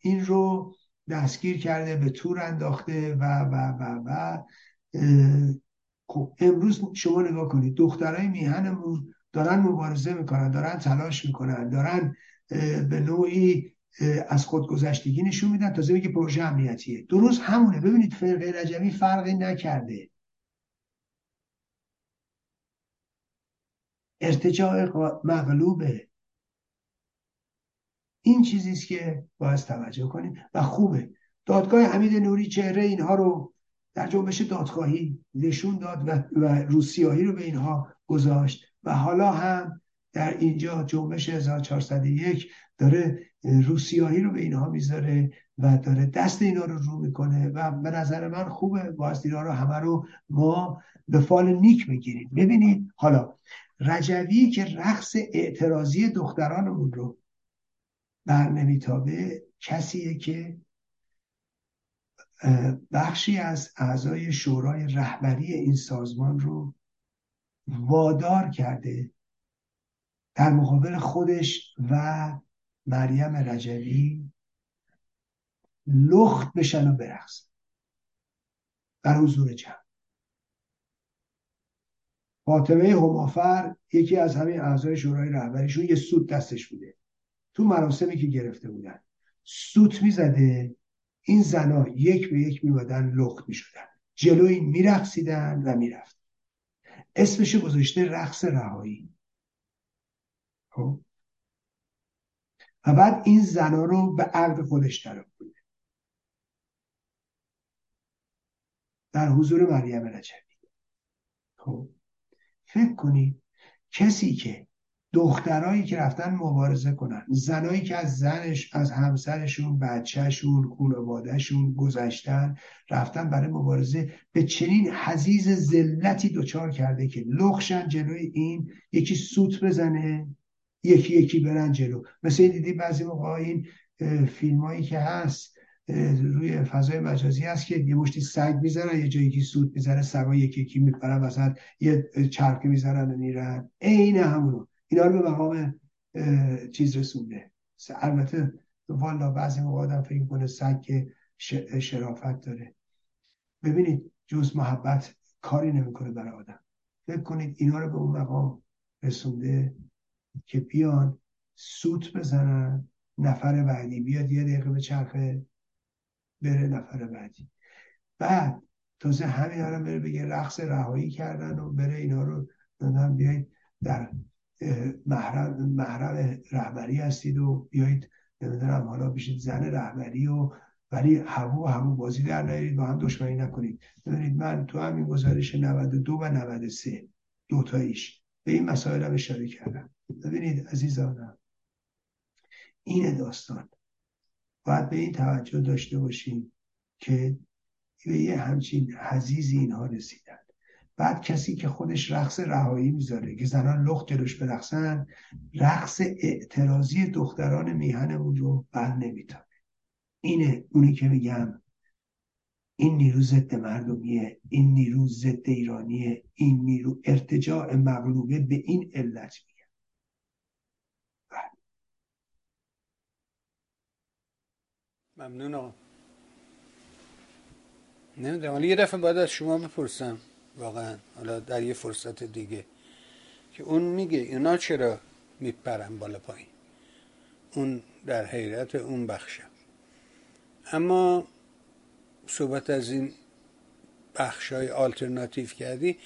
این رو دستگیر کرده، به تور انداخته و امروز شما نگاه کنید دخترای میهنمون دارن مبارزه میکنن، دارن تلاش میکنن، دارن به نوعی از خودگذشتگی نشون میدن. تازه میگه پروژه امنیتیه. درست همونه. ببینید فرقه رجبی فرقی نکرده. ارتجاع مغلوبه. این چیزیست که باید توجه کنیم و خوبه. دادگاه حمید نوری چهره اینها رو در جنبش دادخواهی نشون داد و روسیاهی رو به اینها گذاشت و حالا هم در اینجا جنبش 1401 داره روسیاهی رو به اینها میذاره و داره دست اینا رو رو میکنه و به نظر من خوبه. باید اینا رو همه رو ما به فال نیک بگیریم. ببینید حالا رجبی که رقص اعتراضی دخترانمون رو برنمیتابه، کسیه که بخشی از اعضای شورای رهبری این سازمان رو وادار کرده در مقابل خودش و مریم رجبی لخت بشن و برقصن در حضور جمع. فاطمه همافر یکی از همین اعضای شورای رهبریشون یه سوت دستش بوده، تو مراسمی که گرفته بودن سوت میزده، این زنا یک به یک میمدن لخت میشدن، جلوی میرقصیدن و میرفت. اسمش گذاشته رقص رهایی. و بعد این زنا رو به عقد خودش درآورده. در حضور مریم رجوی. خب فکر کنید کسی که دخترایی که رفتن مبارزه کنن، زنایی که از زنش، از همسرشون، بچهشون، خانوادهشون گذشتن، رفتن برای مبارزه، به چنین حضیض ذلتی دچار کرده که لخشن جلوی این یکی سوت بزنه، یکی برن جلو. مثلا دیدی بعضی موقع این فیلمایی که هست روی فضای مجازی هست که یه مشتی سگ میزنن، یه جایی که سوت میزنه، سگا یکی میپرن وسط، یه چرخه میزنن و میرن. عین همون اینا رو به مقام چیز رسونده. البته والا بعضی موقع آدم فکر کنه سگ که شرافت داره. ببینید جز محبت کاری نمیکنه برای آدم. فکر کنید اینا رو به اون مقام رسونده که بیان سوت بزنن، نفر بعدی بیاد یه دقیقه به چرخه بره، نفر بعدی، بعد تازه همین ها رو بره بگه رقص رهایی کردن و بره اینا رو دادن بیایید در محرم رهبری هستید و بیایید نمیدونم حالا بشید زن رهبری و ولی همو بازی در نیارید، با هم دشمنی نکنید. ببینید من تو همین گزارش 92 و 93 دوتاییش به این مسائل هم اشاره کردم. ببینید عزیزانم این داستان باید به این توجه داشته باشیم که به یه همچین حضیضی اینها رسیدن. بعد کسی که خودش رقص رهایی میذاره که زنان لخت جلوش برقصن، رقص اعتراضی دختران میهنمون رو بر نمیتانه. اینه اونی که میگم این نیرو ضد مردمیه، این نیرو ضد ایرانیه، این نیرو ارتجاع مغلوبه. به این علت میگم بله. ممنون آقا. نمیدونم حالا یه دفعه باید از شما بپرسم واقعا، حالا در یه فرصت دیگه، که اون میگه اینا چرا میپرن بالا پایین، اون در حیرت اون بخشم. اما صحبت از این بخشای آلترناتیو کردی،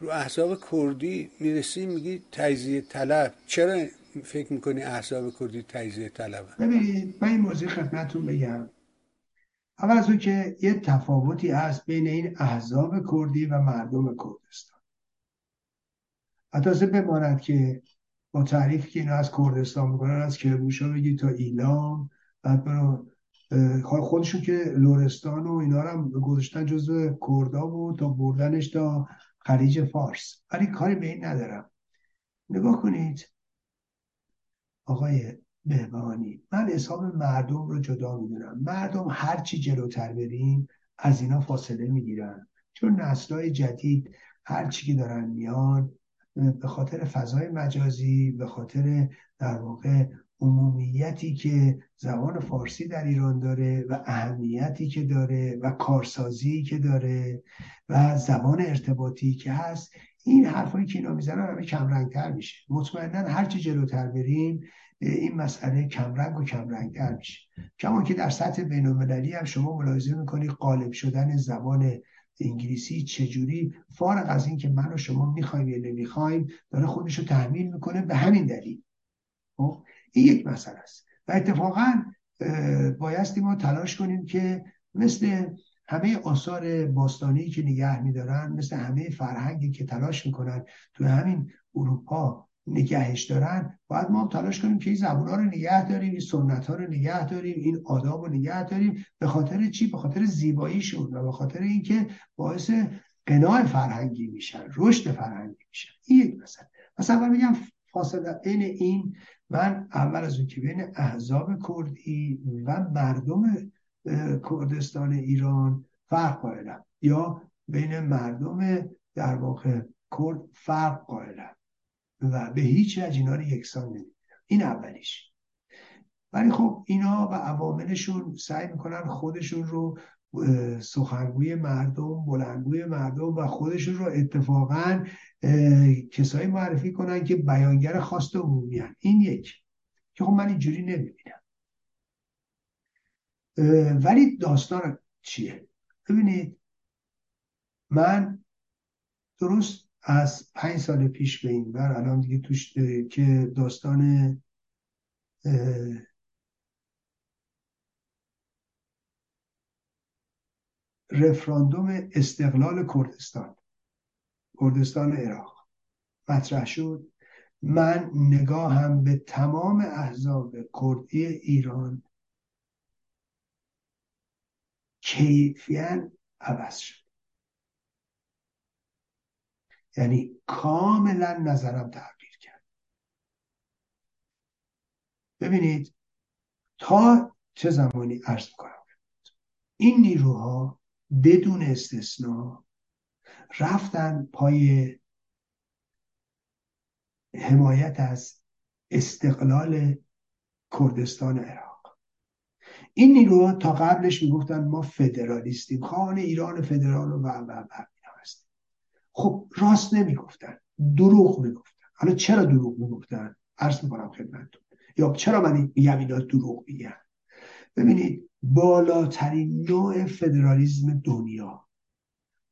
رو احزاب کردی میرسی میگی تجزیه طلب. چرا فکر میکنی احزاب کردی تجزیه طلب هم؟ ببینید من این موضوع خدمتتون بگم. اول از اون که یه تفاوتی هست بین این احزاب کردی و مردم کردستان. حتی بماند که با تعریفی که اینا از کردستان میکنن، از کربوشا بگی تا ایلام، بعد برو خودشون که لرستان و اینا هم گذاشتن جزو کردا و تا بردنش تا خلیج فارس، ولی کاری به این ندارم. نگاه کنید آقای بهبهانی، من حساب مردم رو جدا میدونم. مردم هرچی جلوتر بریم از اینا فاصله میگیرن، چون نسل‌های جدید هرچی که دارن میان به خاطر فضای مجازی، به خاطر در واقع عمومیتی که زبان فارسی در ایران داره و اهمیتی که داره و کارسازی که داره و زبان ارتباطی که هست، این حرفایی که اینا میزنن همه کمرنگتر میشه. مطمئنن هرچی جلوتر بریم این مسئله کمرنگ و کمرنگتر میشه. کما که در سطح بین‌المللی هم شما ملاحظه میکنید غالب شدن زبان انگلیسی چجوری، فارغ از این که من و شما میخوایم یا نمیخوایم، داره خودش رو تحمیل میکنه به همین دلیل. این یک مسئله است و اتفاقا بایستی ما تلاش کنیم که مثل همه آثار باستانی که نگه میدارن، مثل همه فرهنگی که تلاش میکنن تو همین اروپا نگهش دارن، باید ما هم تلاش کنیم که این زبان‌ها رو نگه داریم، این سنت‌ها رو نگه داریم، این آداب رو نگه داریم. به خاطر چی؟ به خاطر زیباییشون و به خاطر اینکه باعث غنا فرهنگی میشن، رشد فرهنگی میشن. این مثلا من میگم فاصله بین این، من اول از اون که بین احزاب کردی و مردم کردستان ایران فرق قائلم، یا بین مردم در واقع کرد فرق قائلم و به هیچ وجه اینا رو یکسان نمی‌بینم. این اولیش. ولی خب اینا و عواملشون سعی میکنن خودشون رو سخنگوی مردم، بلندگوی مردم و خودشون رو اتفاقا کسایی معرفی کنن که بیانگر خواست عمومی هستن. این یک که خب من اینجوری نمیبینم. ولی داستان چیه؟ ببینید من درست از 5 سال پیش به این بر الان دیگه توش که داستان رفراندوم استقلال کردستان عراق مطرح شد. من نگاهم به تمام احزاب کردی ایران کیفیاً عوض شد، یعنی کاملا نظرم تغییر کرد. ببینید تا چه زمانی عرض کنم، این نیروها بدون استثناء رفتن پای حمایت از استقلال کردستان عراق. این نیروها تا قبلش میگفتن ما فدرالیستیم، خواهان ایران فدرال و هستیم. خب راست نمیگفتن، دروغ میگفتن. حالا چرا دروغ میگفتن؟ عرض میکنم خدمتتون. یا چرا من یمینا دروغ میگم؟ ببینید بالاترین نوع فدرالیسم دنیا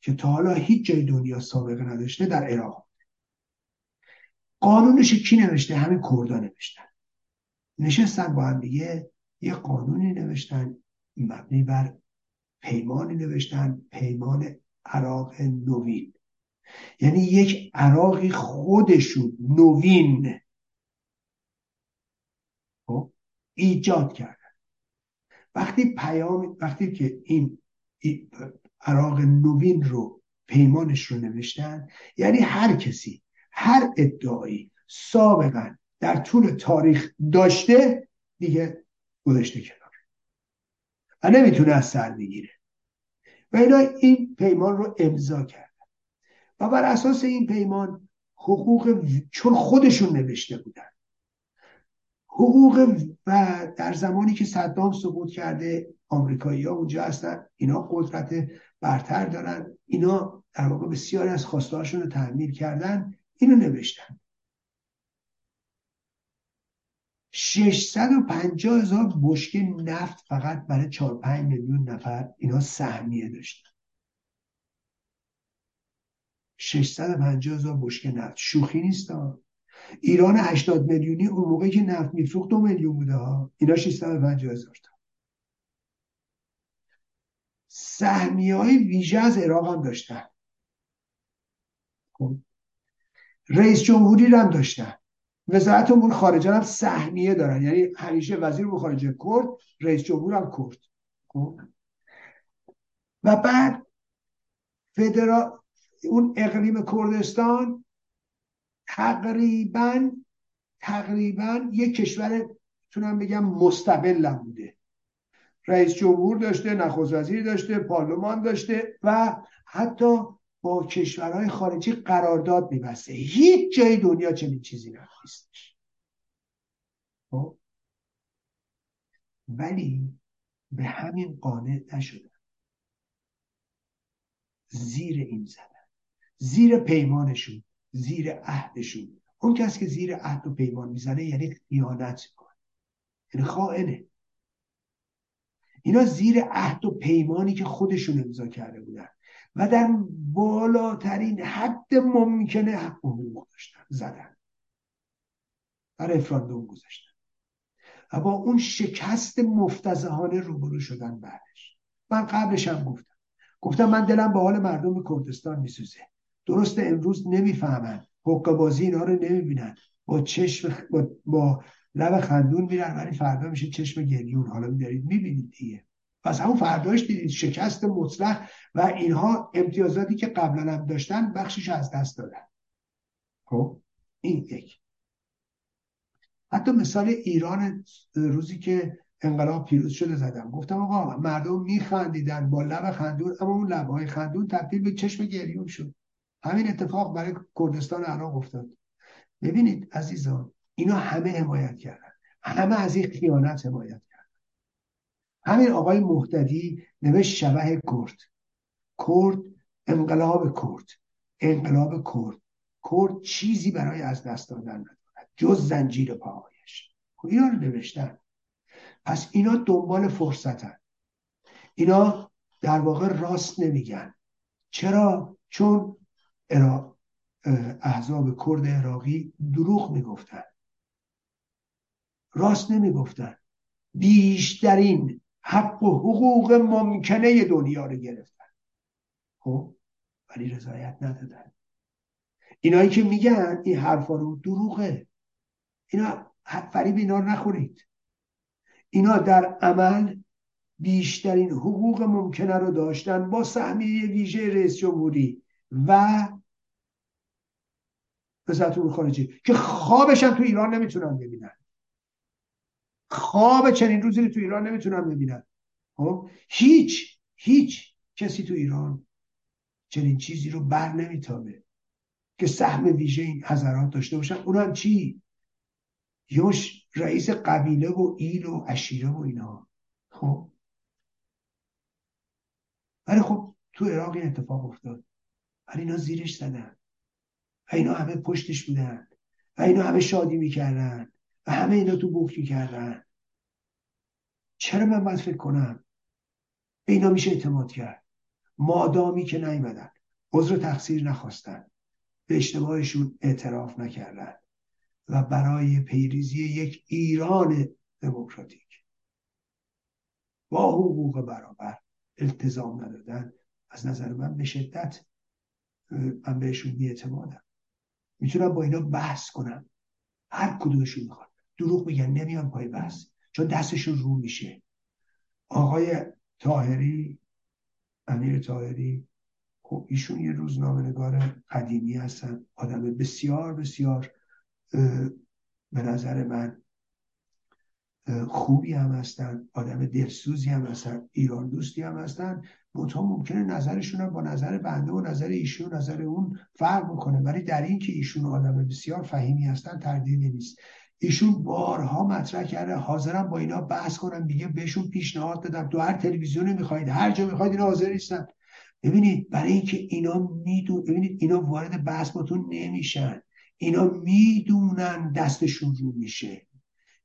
که تا حالا هیچ جای دنیا سابقه نداشته در عراق. قانونش کی نوشته؟ همه کردا نوشتن. نشستن با هم دیگه یه قانونی نوشتن مبنی بر پیمانی نوشتن، پیمان عراق نوین. یعنی یک عراقی خودشون نوین ایجاد کرد. وقتی که این عراق نوین رو پیمانش رو نوشتن، یعنی هر کسی هر ادعایی سابقا در طول تاریخ داشته دیگه گذاشته کنار و نمیتونه از سر بگیره و اینا این پیمان رو امضا کردن و بر اساس این پیمان حقوق، چون خودشون نوشته بودن، حقوق و در زمانی که صدام سقوط کرده آمریکایی ها اونجا هستن، اینا قدرت برتر دارن، اینا در واقع بسیاری از خواسته هاشون رو تحمیل کردن، اینو نوشتن. 650,000 بشکه نفت فقط برای 4-5 میلیون نفر اینا سهمیه داشتن. 650,000 بشکه نفت شوخی نیست ها. ایران 80 میلیونی اون موقعی که نفت میفروخت 2 میلیون بوده ها. اینا 650,000 تا. سهمیه‌های ویژه از عراق هم داشتن. خب رئیس جمهوری رو هم داشتن، وزارت امور خارجه هم سهمیه دارن، یعنی همیشه وزیر امور خارجه کرد، رئیس جمهور هم کرد. و بعد اون اقلیم کردستان تقریبا یک کشور تونم بگم مستقل بوده، رئیس جمهور داشته، نخست وزیر داشته، پارلمان داشته و حتی با کشورهای خارجی قرارداد می‌بسته. هیچ جای دنیا چنین چیزی نیست. ولی به همین قانع نشدن، زیر این زدن، زیر پیمانشون، زیر عهدشون. اون کس که زیر عهد و پیمان میزنه یعنی خیانت میکنه، یعنی خائنه. اینا زیر عهد و پیمانی که خودشون امضا کرده بودن و در بالاترین حد ممکنه حق حقوق داشتن زدن و رفراندوم گذاشتن و با اون شکست مفتضحانه روبرو شدن. بعدش من قبلش هم گفتم من دلم به حال مردم کردستان میسوزه. درسته امروز نمیفهمن، حقه‌بازی اینا رو نمیبینن، با چشم با لب خندون میرن، ولی فردا میشه چشم گریون. حالا میدارید میبینید دیگه. پس همون فرداش دیدید شکست مطلق و اینها امتیازاتی که قبلا هم داشتن بخشش از دست دادن. خب این یک. حتی مثال ایران روزی که انقلاب پیروز شده زدم، گفتم آقا مردم میخندیدن با لب خندون، اما اون لبهای خندون تبدیل به چشم گریون شد. همین اتفاق برای کردستان عراق افتاد. ببینید عزیزان، اینا همه حمایت کردن، همه از این خیانت حمایت. همین آقای مهتدی نوشت شبح کرد، انقلاب کرد چیزی برای از دست دادن ندارد جز زنجیر پاهایش. اینا رو نوشتن. پس اینا دنبال فرصتن، اینا در واقع راست نمیگن. چرا؟ چون احزاب کرد عراقی دروغ میگفتن، راست نمیگفتن. بیشترین حق و حقوق ممکنه دنیا رو گرفتن. خب ولی رضایت ندادن. اینایی که میگن این حرفا رو دروغه، اینا فریب اینا رو نخورید. اینا در عمل بیشترین حقوق ممکنه رو داشتن با سهمیه ویژه رئیس جمهوری و وزارت امور خارجه که خوابش هم تو ایران نمیتونن ببینن. خواب چنین روزی رو تو ایران نمیتونن ببینن. هیچ کسی تو ایران چنین چیزی رو بر نمیتابه که سهم ویژه این حضرات داشته باشن. اونم چی؟ یوش رئیس قبیله و ایل و عشیره و اینا. خب ولی خب تو عراق این اتفاق افتاد، ولی اینا زیرش زدن و اینا همه پشتش بودن و اینا همه شادی میکردن و همه اینا تو بوک میکردن. چرا من باید فکر کنم به اینا میشه اعتماد کرد؟ مادامی که نیومدن عذر تقصیر نخواستن، به اشتباهشون اعتراف نکردن و برای پیریزی یک ایران دموکراتیک با حقوق برابر التزام ندادن، از نظر من به شدت من بهشون بی‌اعتمادم. میتونم با اینا بحث کنم هر کدومشون میخواد. دروغ میگن نمیان پای بحث چون دستشون رو میشه. آقای طاهری، امیر طاهری، خب ایشون یه روزنامه‌نگار قدیمی هستن، آدم بسیار بسیار به نظر من خوبی هم هستن، آدم دلسوزی هم هستن، ایران دوستی هم هستن. منتها ممکنه نظرشون هم با نظر بنده و نظر ایشون نظر اون فرق بکنه، ولی در این که ایشون آدم بسیار فهیمی هستن تردیدی نیست. ایشون بارها مطرح کرده حاضرم با اینا بحث کنم، میگه بهشون پیشنهاد دادم تو هر تلویزیونی میخواید هر جا میخواید، اینا حاضر نیستن. ببینید برای اینکه اینا میدون، ببینید اینا وارد بحث باتون نمیشن، اینا میدونن دستشون رو میشه،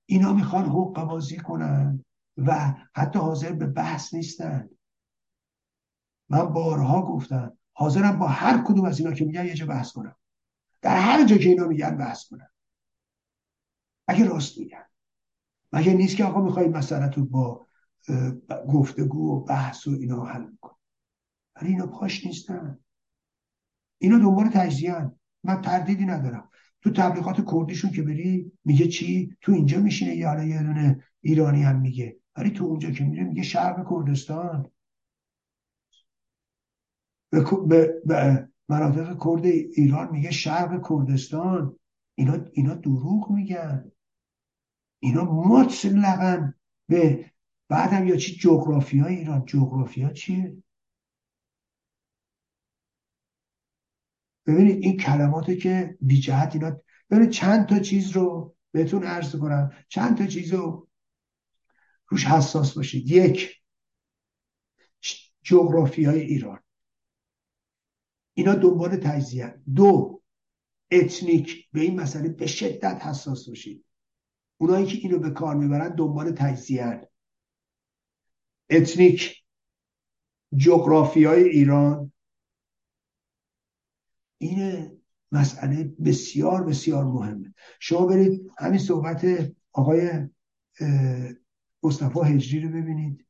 اینا میخوان حقه بازی کنن و حتی حاضر به بحث نیستن. من بارها گفتم حاضرم با هر کدوم از اینا که میگن یه جا بحث کنم، در هر جا که اینا میگن بحث کنم، اگه راست میگن. مگه نیست که آقا میخواید مسئله تو با گفتگو و بحث و اینا حل میکنم، ولی اینا پاش نیستن، اینا دنبال تجزیه‌ان. من تردیدی ندارم تو تبلیغات کردیشون که بری میگه چی؟ تو اینجا میشینه یا حالا یه دونه ایرانی هم میگه، ولی تو اونجا که میره میگه شرق کردستان به مناطق کرد ایران میگه شرق کردستان. اینا دروغ میگن، اینا مطلقاً به بعدم یا چی جغرافیای ایران. جغرافیا چیه؟ ببینید این کلماته که بی جهت اینا. ببینید چند تا چیز رو بهتون عرض کنم، چند تا چیز رو روش حساس باشید. یک، جغرافیای ایران، اینا دنبال تجزیه. دو، اتنیک. به این مسئله به شدت حساس باشید. اونایی که اینو به کار میبرن دنبال تجزیه. اتنیک، جغرافیای ایران، این مسئله بسیار بسیار مهمه. شما برید همین صحبت آقای مصطفی هجری رو ببینید،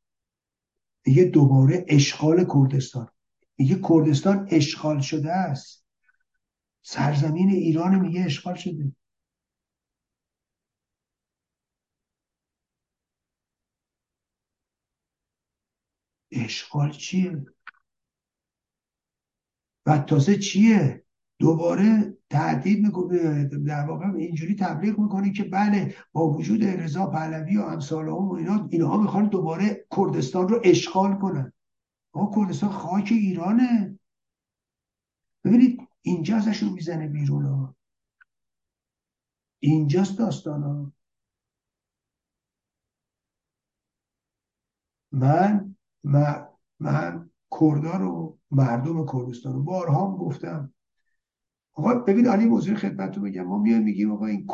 میگه دوباره اشغال کردستان. میگه کردستان اشغال شده است، سرزمین ایران میگه اشغال شده. اشغال چیه؟ و تازه چیه؟ دوباره تهدید میکنه، در واقع اینجوری تبلیغ میکنه که بله با وجود رضا پهلوی و امثالهم و اینها میخوان دوباره کردستان رو اشغال کنن. آقا کردستان خاک ایرانه. ببینید اینجا ازشون میزنه بیرون ها، اینجاست داستان ها. من کردار و مردم کردستان رو بارها هم گفتم. آقا ببین علی وزیر خدمتتون میگم، ما میایم میگیم آقا این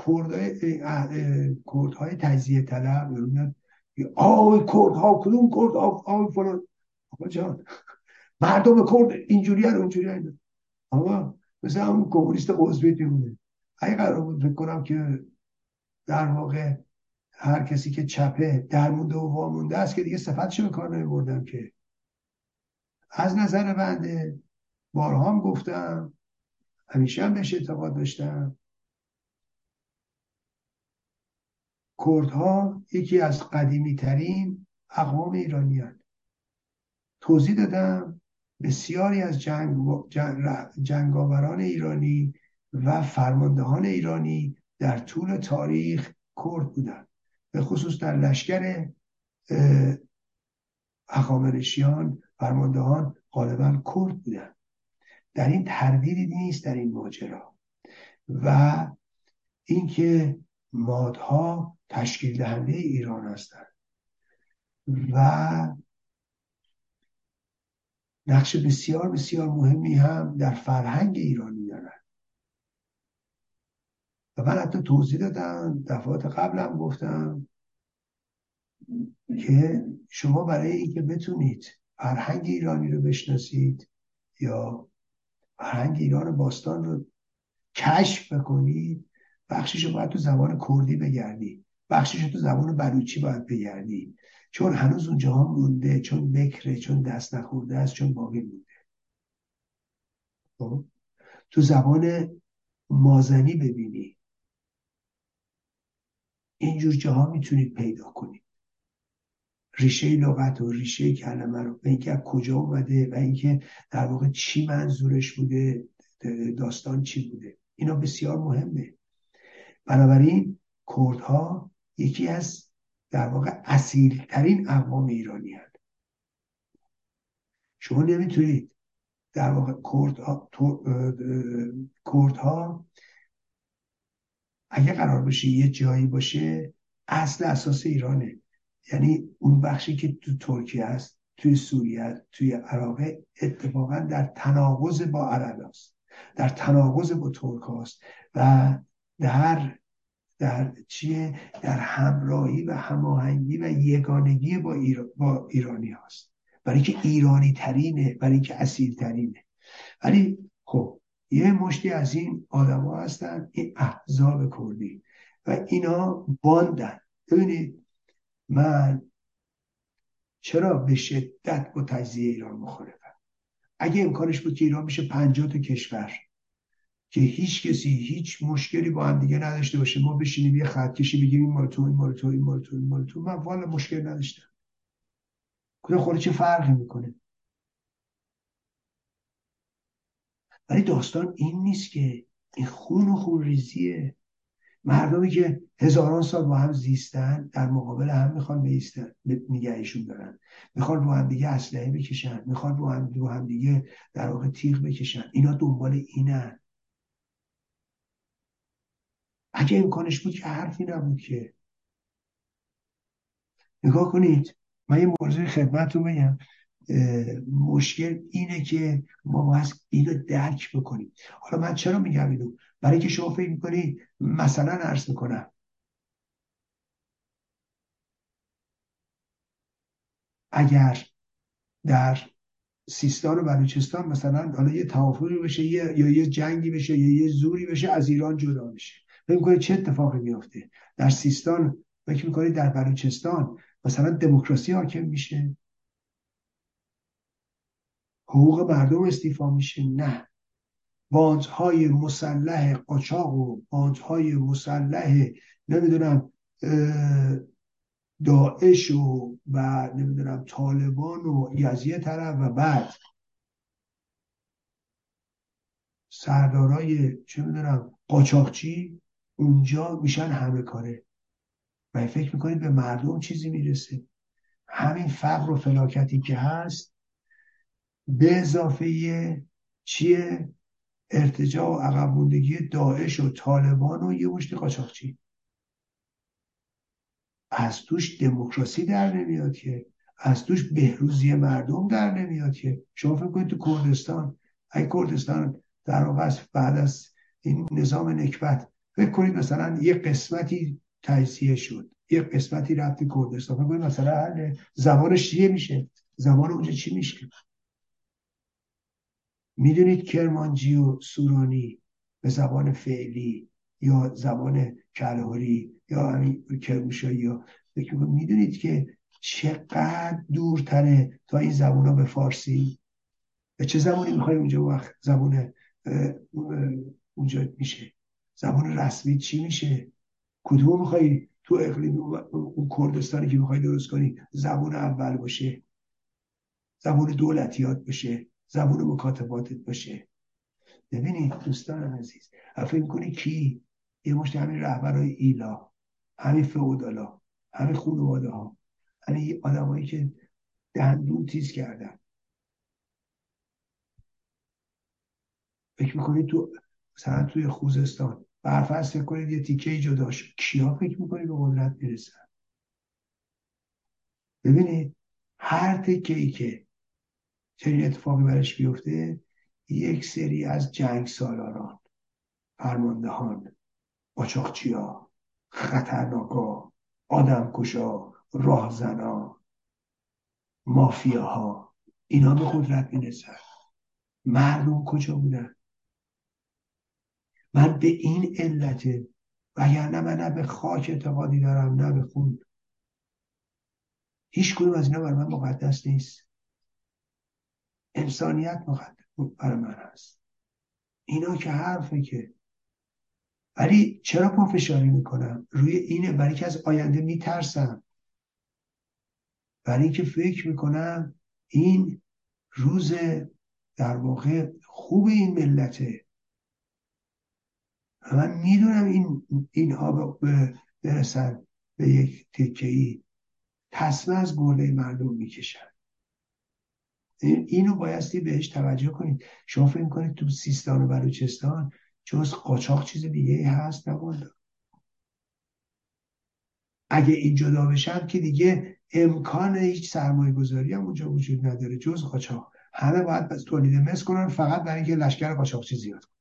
کردهای تجزیه طلب میاد آوی کردها کدوم کرد آوی فلان. آقا جان مردم کرد اینجوری هر اونجوری هر، آقا مثلا همون کمونیست قزویت میمونه. اگه قرار بود فکر کنم که در واقع هر کسی که چپه درمونده و وامونده است که دیگه صفتش به کار نمیبردم، که از نظر بنده بارها هم گفتم، همیشه هم بهش اعتقاد داشتم، کردها یکی از قدیمی ترین اقوام ایرانیان. توضیح دادم بسیاری از جنگاوران ایرانی و فرماندهان ایرانی در طول تاریخ کرد بودند، به خصوص در لشکر هخامنشیان فرماندهان غالبا کرد بودند. در این تردیدی نیست در این ماجرا. و اینکه مادها تشکیل دهنده ایران هستند و نقش بسیار بسیار مهمی هم در فرهنگ ایرانی دارن. و من حتی توضیح دادم، دفعات قبلم گفتم که شما برای اینکه بتونید فرهنگ ایرانی رو بشناسید یا فرهنگ ایران باستان رو کشف بکنید، بخشیش رو باید تو زبان کردی بگردی، بخشیش رو تو زبان بلوچی باید بگردی، چون هنوز اونجا هم مونده، چون بکره، چون دست نخورده است، چون باقی مونده. تو زبان مازنی ببینی. اینجور جاها میتونید پیدا کنید ریشه لغت و ریشه کلمه رو، اینکه از کجا اومده و اینکه در واقع چی منظورش بوده، داستان چی بوده. اینا بسیار مهمه. بنابراین کردها یکی از در واقع اصیل ترین اقوام ایرانی هست. شما نمیتونید در واقع کردها اگه قرار باشه یه جایی باشه، اصل اساس ایرانه. یعنی اون بخشی که تو ترکیه است، توی سوریه هست، توی عراق، اتفاقا در تناقض با عرب هست، در تناقض با ترک هست و در چیه؟ در همراهی و هماهنگی و یگانگی با ایرانی هست، برای که ایرانی ترینه، برای که اصیل ترینه. ولی خب یه مشتی از این آدم ها هستن، این احزاب کردی، و اینا باندن. ببینید من چرا به شدت با تجزیه ایران مخالفم. اگه امکانش بود که ایران میشه 50 کشور که هیچ کسی هیچ مشکلی با هم دیگه نداشته باشه، ما بشینیم یه خط کشی بگیم این مال تو، این مال تو، این مال تو، این مال تو، من والا مشکل نداشتم. کجا خوره چه فرقی میکنه؟ ولی داستان این نیست که این خون و خون ریزیه. مردمی که هزاران سال با هم زیستن در مقابل هم میخوان بیستن، نگهشون دارن، میخوان رو هم دیگه اسلحه بکشن، میخوان رو هم دیگه در واقع تیغ بکشن. اینا دنبال اینن. اگه امکانش بود که حرفی نبود که. نگاه کنید، من یه موضوع خدمتتون بگم. مشکل اینه که ما باید اینو درک بکنیم. حالا من چرا میگم اینو؟ برای که شما فکر میکنید مثلا عرض میکنم اگر در سیستان و بلوچستان مثلا حالا یه توافقی بشه یا یه جنگی بشه یا یه زوری بشه، از ایران جدا بشه، فکر میکنید چه اتفاقی میفته؟ در سیستان فکر میکنید در بلوچستان مثلا دموکراسی حاکم میشه؟ حقوق مردم استیفا میشه؟ نه. باندهای مسلح قاچاق و باندهای مسلح نمیدونم داعش و نمیدونم طالبان و یزیه طرف و بعد سردارای چه میدونم قاچاقچی اونجا میشن همه کاره. و فکر میکنید به مردم چیزی میرسه؟ همین فقر و فلاکتی که هست به اضافه چیه؟ ارتجاع و عقب موندگی داعش و طالبان و یه مشت قاچاقچی. از توش دموکراسی در نمیاد که، از توش بهروزی مردم در نمیاد که. شما فکر کنید تو کردستان، ای کردستان در واقع بعد از این نظام نکبت، فکر کنید مثلا یه قسمتی تجزیه شد، یه قسمتی رفت کردستان، فکر کنید مثلا زبانش چیه میشه، زبان اونجا چی میشه؟ میدونید کرمانجی و سورانی به زبان فعلی یا زبان کلهوری یا همین کرموشایی یا میدونید که چقدر دورتره تا این زبان ها به فارسی و چه زبانی میخوای اونجا؟ وقت زبان اونجا میشه زبان رسمی چی میشه؟ کدوم میخوای تو اقلیم اون کردستانی که میخوای درست کنی زبان اول باشه، زبان دولتیات باشه، زبان مکاتباتت باشه؟ ببینید دوستان عزیز، فکر کنی کی؟ یه مشت همین رهبرای ایلا، همین فئودالا، همین خانواده ها، همین آدمایی که دندون تیز کردن. فکر میکنید تو مثلا توی خوزستان برفرض فکر کنید یه تیکه جدا شد، کیا فکر میکنید به قدرت میرسن؟ ببینید هر تیکه‌ای که چنین اتفاقی برش بیفته، یک سری از جنگ سالاران، فرماندهان، قاچاقچی ها، خطرناک ها، آدم کشا، راهزن ها، مافیا ها، اینا به قدرت میرسن. مردم کجا بودن؟ من به این علته، وگرنه من نه به خاک اعتقادی دارم نه به خون. هیچ کدوم از اینا برای من مقدس نیست. انسانیت مقدس برای من هست. اینا که حرفه که، ولی چرا پافشاری میکنم روی اینه؟ برای که از آینده میترسم، برای که فکر میکنم این روز در واقع خوب این ملته. من میدونم اینها برسن به یک تکه‌ای تسمه از گرده مردم میکشن. اینو بایستی بهش توجه کنید. شما فکر کنید تو سیستان و بلوچستان جز قاچاق چیز دیگه هست؟ نبود. اگه این جدا بشن که دیگه امکان هیچ سرمایه گذاری هم اونجا وجود نداره جز قاچاق. همه باید بس تولید مس کنن فقط برای اینکه لشکر قاچاقچی زیاد کنن.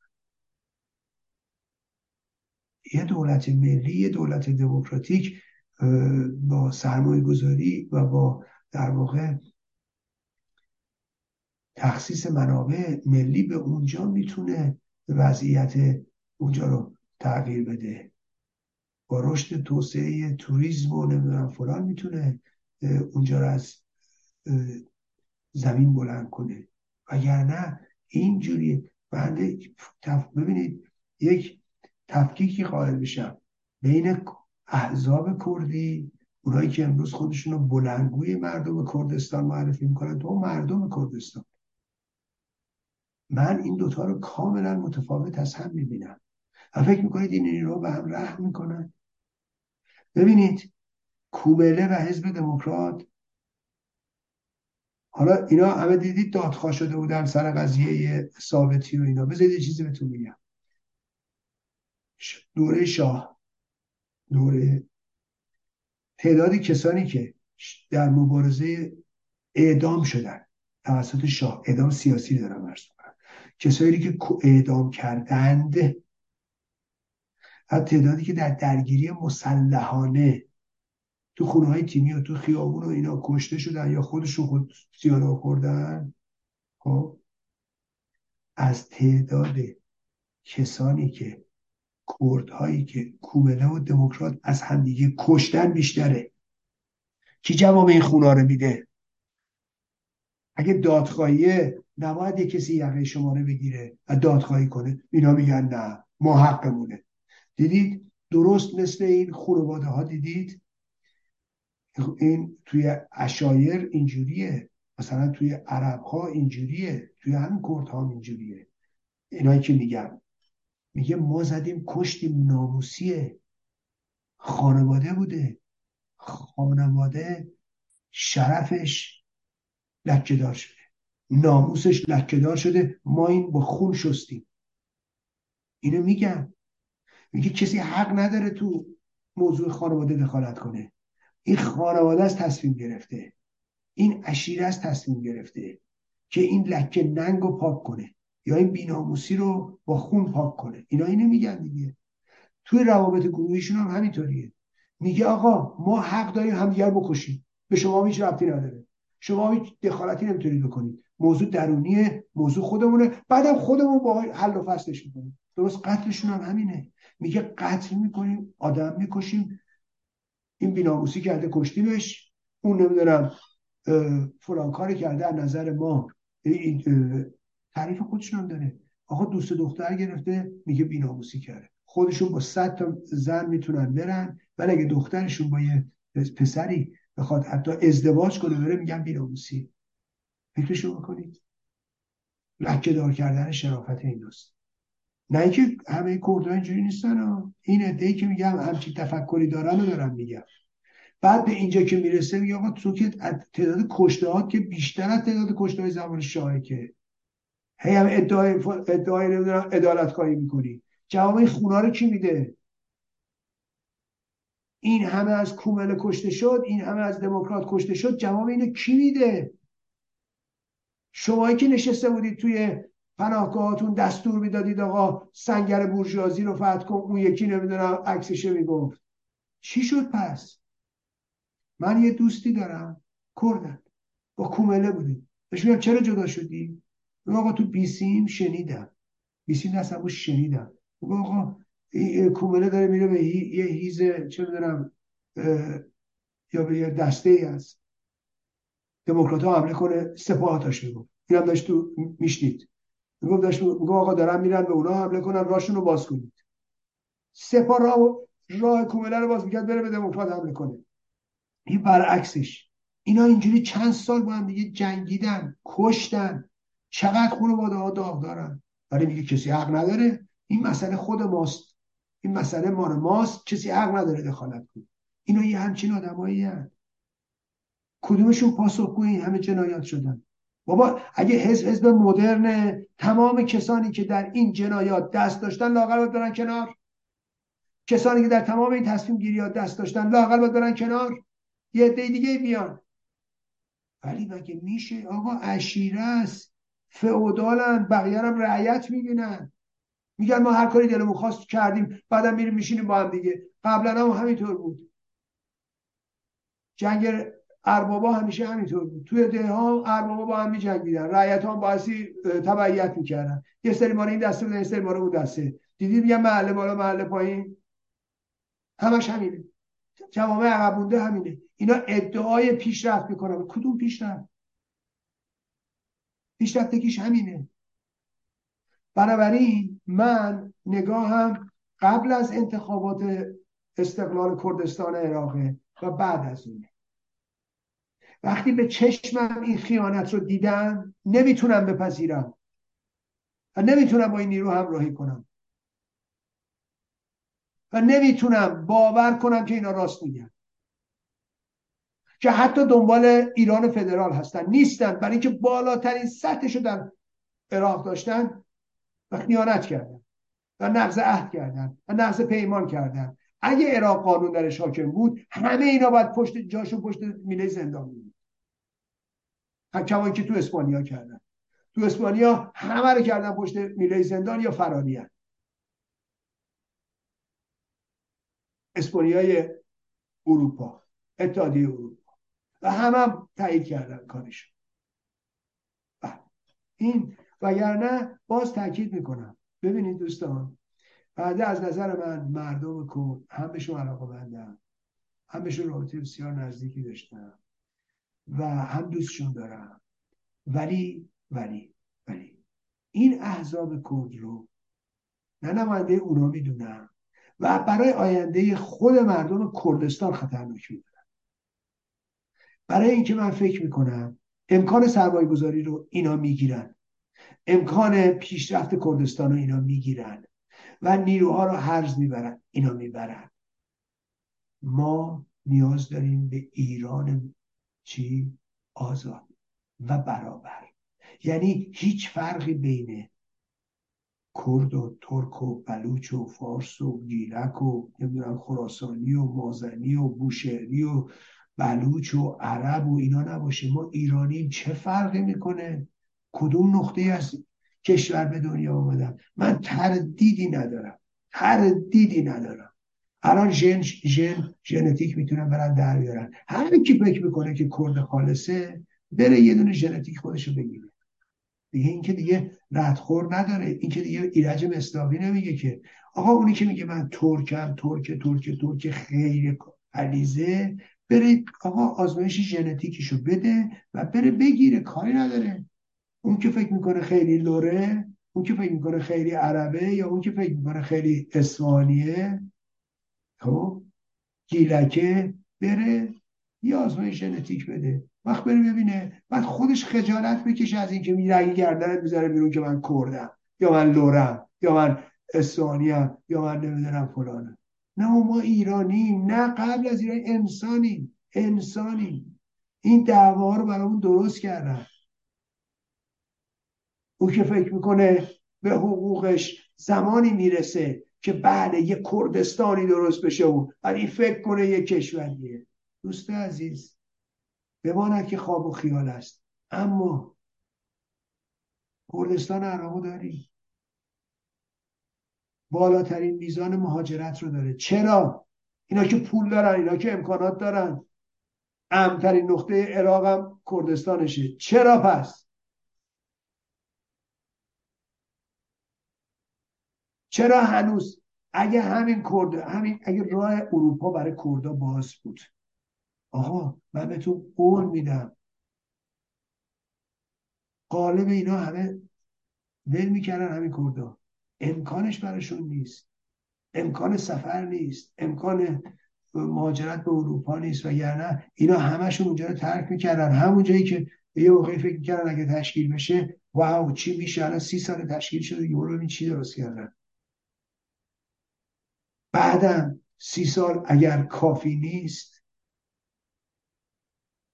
یه دولت ملی، یه دولت دموکراتیک با سرمایه گذاری و با در واقع تخصیص منابع ملی به اونجا میتونه وضعیت اونجا رو تغییر بده. با رشد توسعه توریسم و نمیدونم فلان میتونه اونجا رو از زمین بلند کنه. وگرنه اینجوری بنده ببینید یک تفکیکی قائل بشم بین احزاب کردی، اونایی که امروز خودشون رو بلندگوی مردم کردستان معرفی میکنن، تو مردم کردستان. من این دوتا رو کاملا متفاوت از هم میبینم. و فکر میکنید این رو به هم رحم میکنن؟ ببینید کوبله و حزب دموکرات، حالا اینا همه دیدید دادخواه شده بودن سر قضیه ثابتی و اینا. بذارید یه چیزی بهتون میگم. دوره شاه، دوره تعدادی کسانی که در مبارزه اعدام شدن توسط شاه، اعدام سیاسی دارم عرض می‌کنم، کسایی که اعدام کردند و تعدادی که در درگیری مسلحانه تو خونه‌های تیمی و تو خیابون و اینا کشته شدن یا خودشون خود زیادا کردن، خب از تعداد کسانی که کردهایی که کوبله و دموکرات از همدیگه کشتن بیشتره. کی جواب این خونه‌ها رو میده؟ اگه دادخواهیه نباید یه کسی یقه شما رو بگیره و دادخواهی کنه. اینا میگن نه ما حقمونه. دیدید درست مثل این خانواده ها، دیدید این توی عشایر اینجوریه، مثلا توی عرب ها اینجوریه، توی همین کرد ها اینجوریه. اینایی که میگن میگه ما زدیم کشتیم ناموسیه. خانواده بوده، خانواده شرفش لکه‌دار شده، ناموسش لکه‌دار شده، ما این با خون شستیم. اینو میگن. میگه کسی حق نداره تو موضوع خانواده دخالت کنه. این خانواده از تصمیم گرفته، این عشیره از تصمیم گرفته که این لکه ننگ رو پاک کنه یا این بی‌ناموسی رو با خون پاک کنه. اینا اینو میگن دیگه. توی روابط گروهیشون هم همینطوریه. میگه آقا ما حق داریم همدیگر بکشیم، به شما هیچ ربطی نداره، شما هیچ دخالتی نمیتونید بکنید، موضوع درونیه، موضوع خودمونه، بعدم خودمون با حل و فصلش میکنیم. درست قتلشون هم همینه. میگه قتل میکنیم، آدم میکشیم، این بی‌ناموسی کرده کشتیمش، اون نمیدونم فلان کاری کرده از نظر ما تعریف خودشون داره. آقا دوست دختر گرفته میگه بی‌ناموسی کرده. خودشون با 100 تا زن میتونن برن، ولی اگه دخترشون با یه پسری بخواد حتی ازدواج کنه بره میگن بی‌ناموسی. فکرشو بکنید. لکه دار کردن شرافت این دوست. نه اینکه همه کردها اینجوری نیستن ها. این ادعی که میگم همچین تفکری دارن رو دارم میگم. بعد به اینجا که میرسه میگه آقا تو که تعداد کشته‌ها که بیشتر از تعداد کشته‌های زمان شاهه که هی هم ادعای نمیدونم عدالت‌خواهی میکنی. جواب این خونا رو کی میده؟ این همه از کومل کشته شد، این همه از دموکرات کشته شد، جواب اینو کی میده؟ شمایی که نشسته بودید توی پناهگاهاتون دستور میدادید آقا سنگر بورژوازی رو فتح کن، اون یکی نمیدونم عکسشه میگفت. چی شد پس؟ من یه دوستی دارم کردن، با کومله بودیم، بهش میگم چرا جدا شدی؟ اون آقا تو بیسیم شنیدم، بیسیم نصبو شنیدم، اون آقا کومله داره میره به یه هیزه چه میدونم یا به یه دسته ای از دموکرات ها حمله کنه، سپاه تاش میگم اینم داشت تو میشنید، میگم داشت میگم آقا دارن میرن به اونا حمله کنن راشون رو باز کنید، سپاه راه کومله رو باز میکرد بره به دموکرات حمله کنه. این برعکسش. اینا اینجوری چند سال با هم دیگه جنگیدن، کشتن، چقدر خانواده ها داغ دارن، ولی میگه کسی حق نداره، این مسئله خود ماست، این مسئله ما ماست، کسی حق نداره دخالت کنه. اینا یه همچین آدمایی هستن. کدومشون پاسخگوی این همه جنایات شدن؟ بابا اگه حزب مدرن، تمام کسانی که در این جنایات دست داشتن لااقل باید برن کنار. کسانی که در تمام این تصمیم گیری ها دست داشتن لااقل باید برن کنار. یه عده دیگه بیان. ولی مگه میشه؟ آقا عشیره است، فئودالن، بقیه هم رعیت میبینن، میگن ما هر کاری دلمون خواست کردیم، بعدم میریم میشینیم با هم دیگه. قبلا هم همینطور بود، جنگ اربابا همیشه همینطور بود، توی دهها اربابا با هم میجنگیدن، رعیت ها باعثی تبعیت میکردن، یه سری ما رو این دسته بودن، یه سری ما رو اون دسته. دیدید میگن محله بالا محله پایین، همش همینه، جوامع عقب مونده همینه. اینا ادعای پیشرفت میکنن، کدوم پیشرفت؟ پیشرفت کیش همینه. بنابراین من نگاهم قبل از انتخابات استقلال کردستان عراقه و بعد از اونه. وقتی به چشمم این خیانت رو دیدم نمیتونم بپذیرم و نمیتونم با این نیرو همراهی کنم و نمیتونم باور کنم که اینا راست میگن، که حتی دنبال ایران فدرال هستن، نیستن، برای اینکه بالاترین سطحش رو در عراق داشتن و خیانت کردن و نقض عهد کردن و نقض پیمان کردن. اگه عراق قانون درش حاکم بود همه اینا باید پشت جاشون پشت میله زندان بود، همچنان که تو اسپانیا کردن. تو اسپانیا همه رو کردن پشت میله زندان یا فرانیان. اسپانیای اروپا، اتحادیه اروپا، و همم تایید کردن کارش. این وگرنه باز تاکید میکنم، ببینید دوستان، بعد از نظر من مردم کرد هم بهشون علاقه‌مندم، هم بهشون رابطه بسیار نزدیکی داشتم و هم دوستشون دارم، ولی این احزاب کرد رو نه نماینده اونا میدونم و برای آینده خود مردم کردستان خطرناک می‌دونم. برای اینکه من فکر میکنم امکان سرمایه‌گذاری رو اینا میگیرن، امکان پیشرفت کردستان رو اینا میگیرن و نیروها رو هرز میبرن، اینا میبرن. ما نیاز داریم به ایران چی؟ آزاد و برابر، یعنی هیچ فرقی بینه کرد و ترک و بلوچ و فارس و گیلک و نمیدونم خراسانی و مازنی و بوشهری و بلوچ و عرب و اینا نباشه. ما ایرانیم، چه فرقی میکنه کدوم نقطه از کشور به دنیا آمدم؟ من تردیدی ندارم. الان ژنتیک میتونن برن در بیارن، هر کی فکر میکنه که کرد خالصه بره یه دونه ژنتیک خودشو بگیره دیگه. این که دیگه ردخور نداره، این که دیگه ایرج مصداقی نمیگه که آقا اونی که میگه من ترکم، ترک خیر علیزه، بره آقا آزمایش ژنتیکیشو بده و بره بگیره، کاری نداره. اون که فکر میکنه خیلی لوره، اون که فکر میکنه خیلی عربه، یا اون که فکر میکنه خیلی اسمانیه، خب گیلکه، بره یه آزمایش ژنتیک بده، وقت بره ببینه، بعد خودش خجالت بکشه از این که میرگی گردنت میذاره بیرون که من کردم یا من لورم یا من اسمانیم یا من نمیدونم فلانه. نه ما ایرانیم، نه قبل از ایران انسانیم. این دعوا رو برامون درست کردن. او که فکر میکنه به حقوقش زمانی میرسه که بله یه کردستانی درست بشه و این فکر کنه یه کشوریه. دوست عزیز، بماند که خواب و خیال است، اما کردستان عراقو داری، بالاترین میزان مهاجرت رو داره. چرا؟ اینا که پول دارن، اینا که امکانات دارن، امن‌ترین نقطه عراق هم کردستانشه. چرا پس؟ چرا هنوز اگه همین کرد، اگه راه اروپا برای کردها باز بود، آقا من به تو قول میدم قالب اینا همه ول میکردن. همین کردها امکانش براشون نیست، امکان سفر نیست، امکان مهاجرت به اروپا نیست، وگرنه اینا همشون اونجا رو ترک میکردن. همون جایی که یه وقتی فکر میکردن اگه تشکیل بشه واو چی میشه، الان 30 سال تشکیل شده، یهو ببین چی درست کردن. بعدم 30 سال اگر کافی نیست،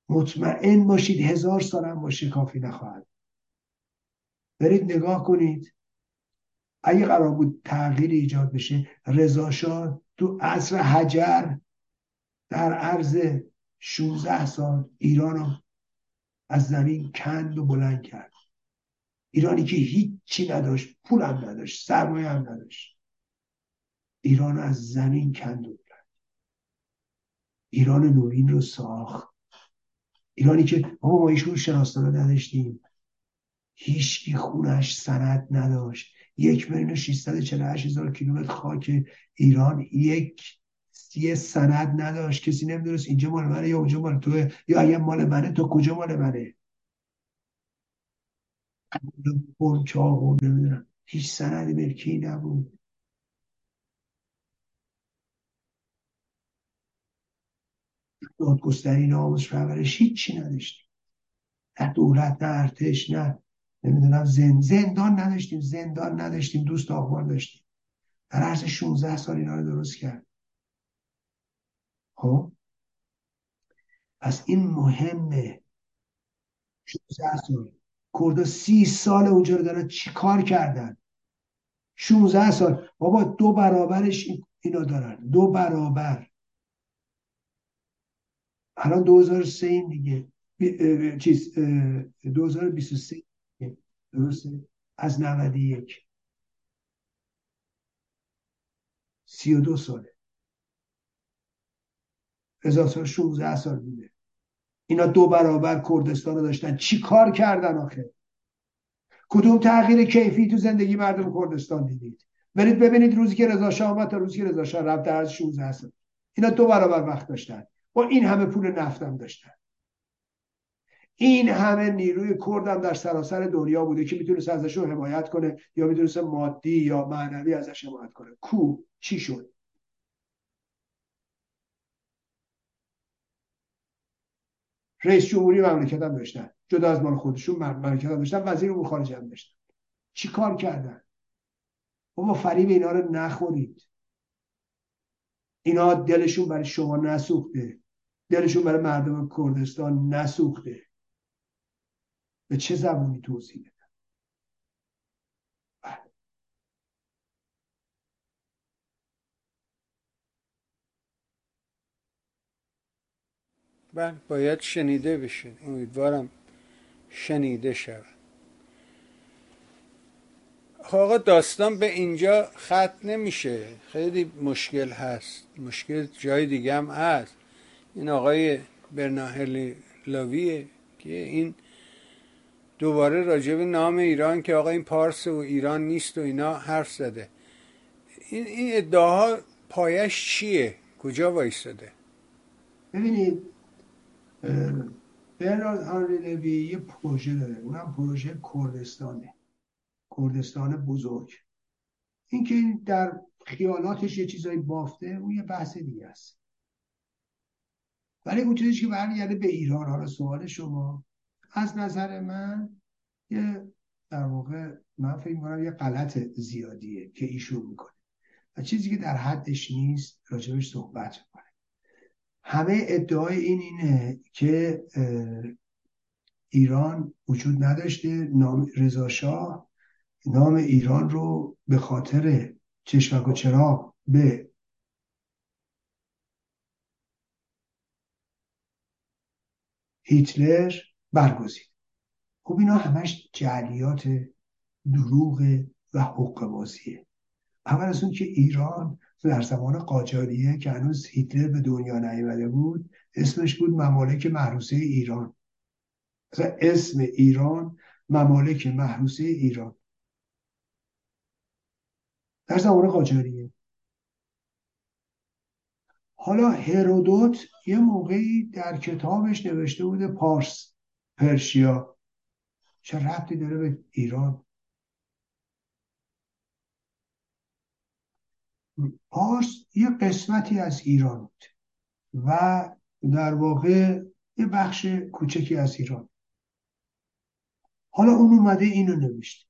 مطمئن باشید 1000 سال هم باشه کافی نخواهد. برید نگاه کنید، اگه قرار بود تغییر ایجاد بشه، رضا شاه تو عصر حجر در عرض 16 سال ایران رو از زمین کند و بلند کرد. ایرانی که هیچی نداشت، پول هم نداشت، سرمایه هم نداشت، ایران از زمین کند و بلند، ایران نوین رو ساخت. ایرانی که ما ایشون شناسنامه نداشتیم، هیچکی خونش سند نداشت، 1,648,000 کیلومتر خاک ایران یه سند نداشت، کسی نمیدونست اینجا مال منه یا اونجا مال توه، یا اگه مال منه تو کجا مال منه، اون چاقو نمیدونم، هیچ سند ملکی نبود. دادگستری، ناموس، پرورش، هیچی نداشتیم، نه دولت، نه ارتش، نه نمیدونم زندان نداشتیم، دوست آخوار داشتیم. در عرض 16 سال اینا رو درست کرد. خب پس این مهمه. 16 سال کردا 30 سال اونجا رو دارن چی کار کردن؟ 16 سال، بابا 2 برابرش اینا دارن، 2 برابر. الان 2003 این دیگه 2023 درسته، از 91 32 ساله، رضا 16 سال بوده. اینا 2 برابر کردستان رو داشتن، چی کار کردن آخه؟ کدوم تغییر کیفی تو زندگی مردم کردستان دیدید؟ برید ببینید روزی که رضا شاه آمد تا روزی که رضا شاه رفت، در 16 سال اینا 2 برابر وقت داشتن، با این همه پول نفتم داشتن، این همه نیروی کردم در سراسر دنیا بوده که میتونست ازش رو حمایت کنه، یا میتونست مادی یا معنوی ازش حمایت کنه. کو چی شد؟ رئیس جمهوری مملکت هم داشتن، جدا از مال خودشون مملکت هم داشتن، وزیر امور خارجه هم داشتن، چی کار کردن؟ بابا فریب اینا رو نخورید. اینا دلشون برای شما نسوخته، دلشون برای مردم کردستان نسوخته، به چه زبونی توضیح بدن؟ بله. بله، باید شنیده بشه، امیدوارم شنیده شود. آقا داستان به اینجا ختم نمیشه، خیلی مشکل هست، مشکل جای دیگه هم هست. این آقای برناهلی لاویه که این دوباره راجب نام ایران که آقا این پارس و ایران نیست و اینا حرف زده. این ادعاها پایش چیه؟ کجا وایستاده؟ ببینید برنارد هنری لوی یه پروژه داره، اونم پروژه کردستانه، کردستان بزرگ. اینکه این در خیالاتش یه چیزایی بافته اون یه بحث دیگه است، ولی اون چیزی که برمیگرده به ایران. حالا سوال شما از نظر من یه در واقع من فکر می‌کنم یه غلط زیادیه که ایشون میکنه و چیزی که در حدش نیست راجبش صحبت میکنه. همه ادعای اینه که ایران وجود نداشته، نام رضا شاه نام ایران رو به خاطر چشمک و چراغ به هیتلر برگزید. خب اینا همش جعلیات، دروغ و حقه‌بازیه. اول از اون که ایران در زمان قاجاریه که هنوز هیتلر به دنیا نیامده بود اسمش بود ممالک محروسه ایران. مثلا اسم ایران ممالک محروسه ایران در زمان قاجاریه. حالا هرودوت یه موقعی در کتابش نوشته بوده پارس، پرشیا، چه ربطی داره به ایران؟ پارس یه قسمتی از ایران بود و در واقع یه بخش کوچکی از ایران. حالا اون اومده اینو نوشته.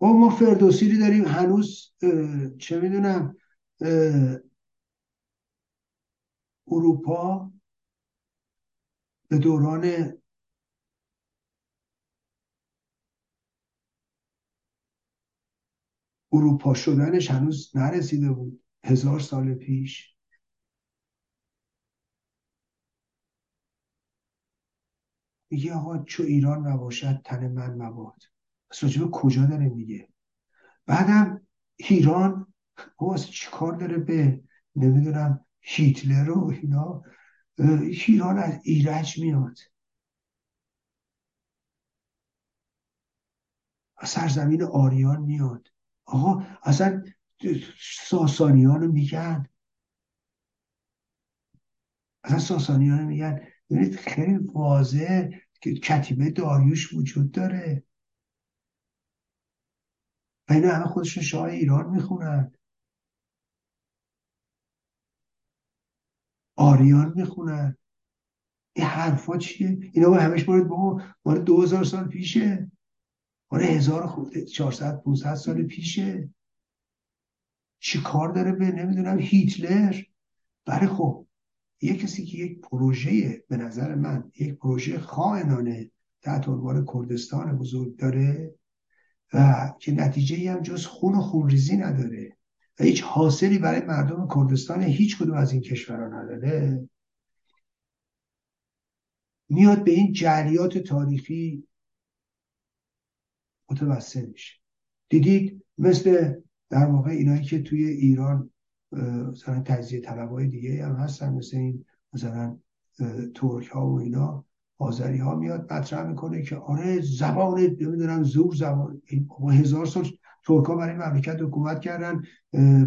و ما فردوسی رو داریم هنوز چه میدونم اروپا به دوران اروپا شدنش هنوز نرسیده بود، 1000 سال پیش. میگه آقا چو ایران نباشد تن من مباد. سوچو کجا داره میگه؟ بعدم ایران واسه چیکار داره به نمیدونم هیتلر و اینا؟ ایران از ایرج میاد، از سرزمین آریان میاد. آقا اصلا ساسانیانو میگن، اصلا ساسانیانو میگن. ببینید خیلی واضحه که کتیبه داریوش وجود داره و اینا همه خودشون شاه ایران میخونن، آریان میخونن. این حرفا چیه؟ اینا با همش مورد بابا مورد 2000 سال پیشه، آره 1400-1500 سال پیشه. چی کار داره به نمیدونم هیتلر؟ برای خب یک کسی که یک پروژه به نظر من یک پروژه خائنانه تحت عنوان کردستان بزرگ داره و که نتیجه‌ای هم جز خون و خونریزی نداره و هیچ حاصلی برای مردم کردستان هیچ کدوم از این کشورها نداره، میاد به این جریات تاریخی متوسل میشه. دیدید مثل در واقع اینایی که توی ایران مثلا تجزیه طلبای دیگه هم هستن، مثل این مثلا ترک ها و اینا، آذری ها میاد مطرح میکنه که آره زبان نمیدونم زور زبان 1000 سال ترک ها برای مملکت حکومت کردن،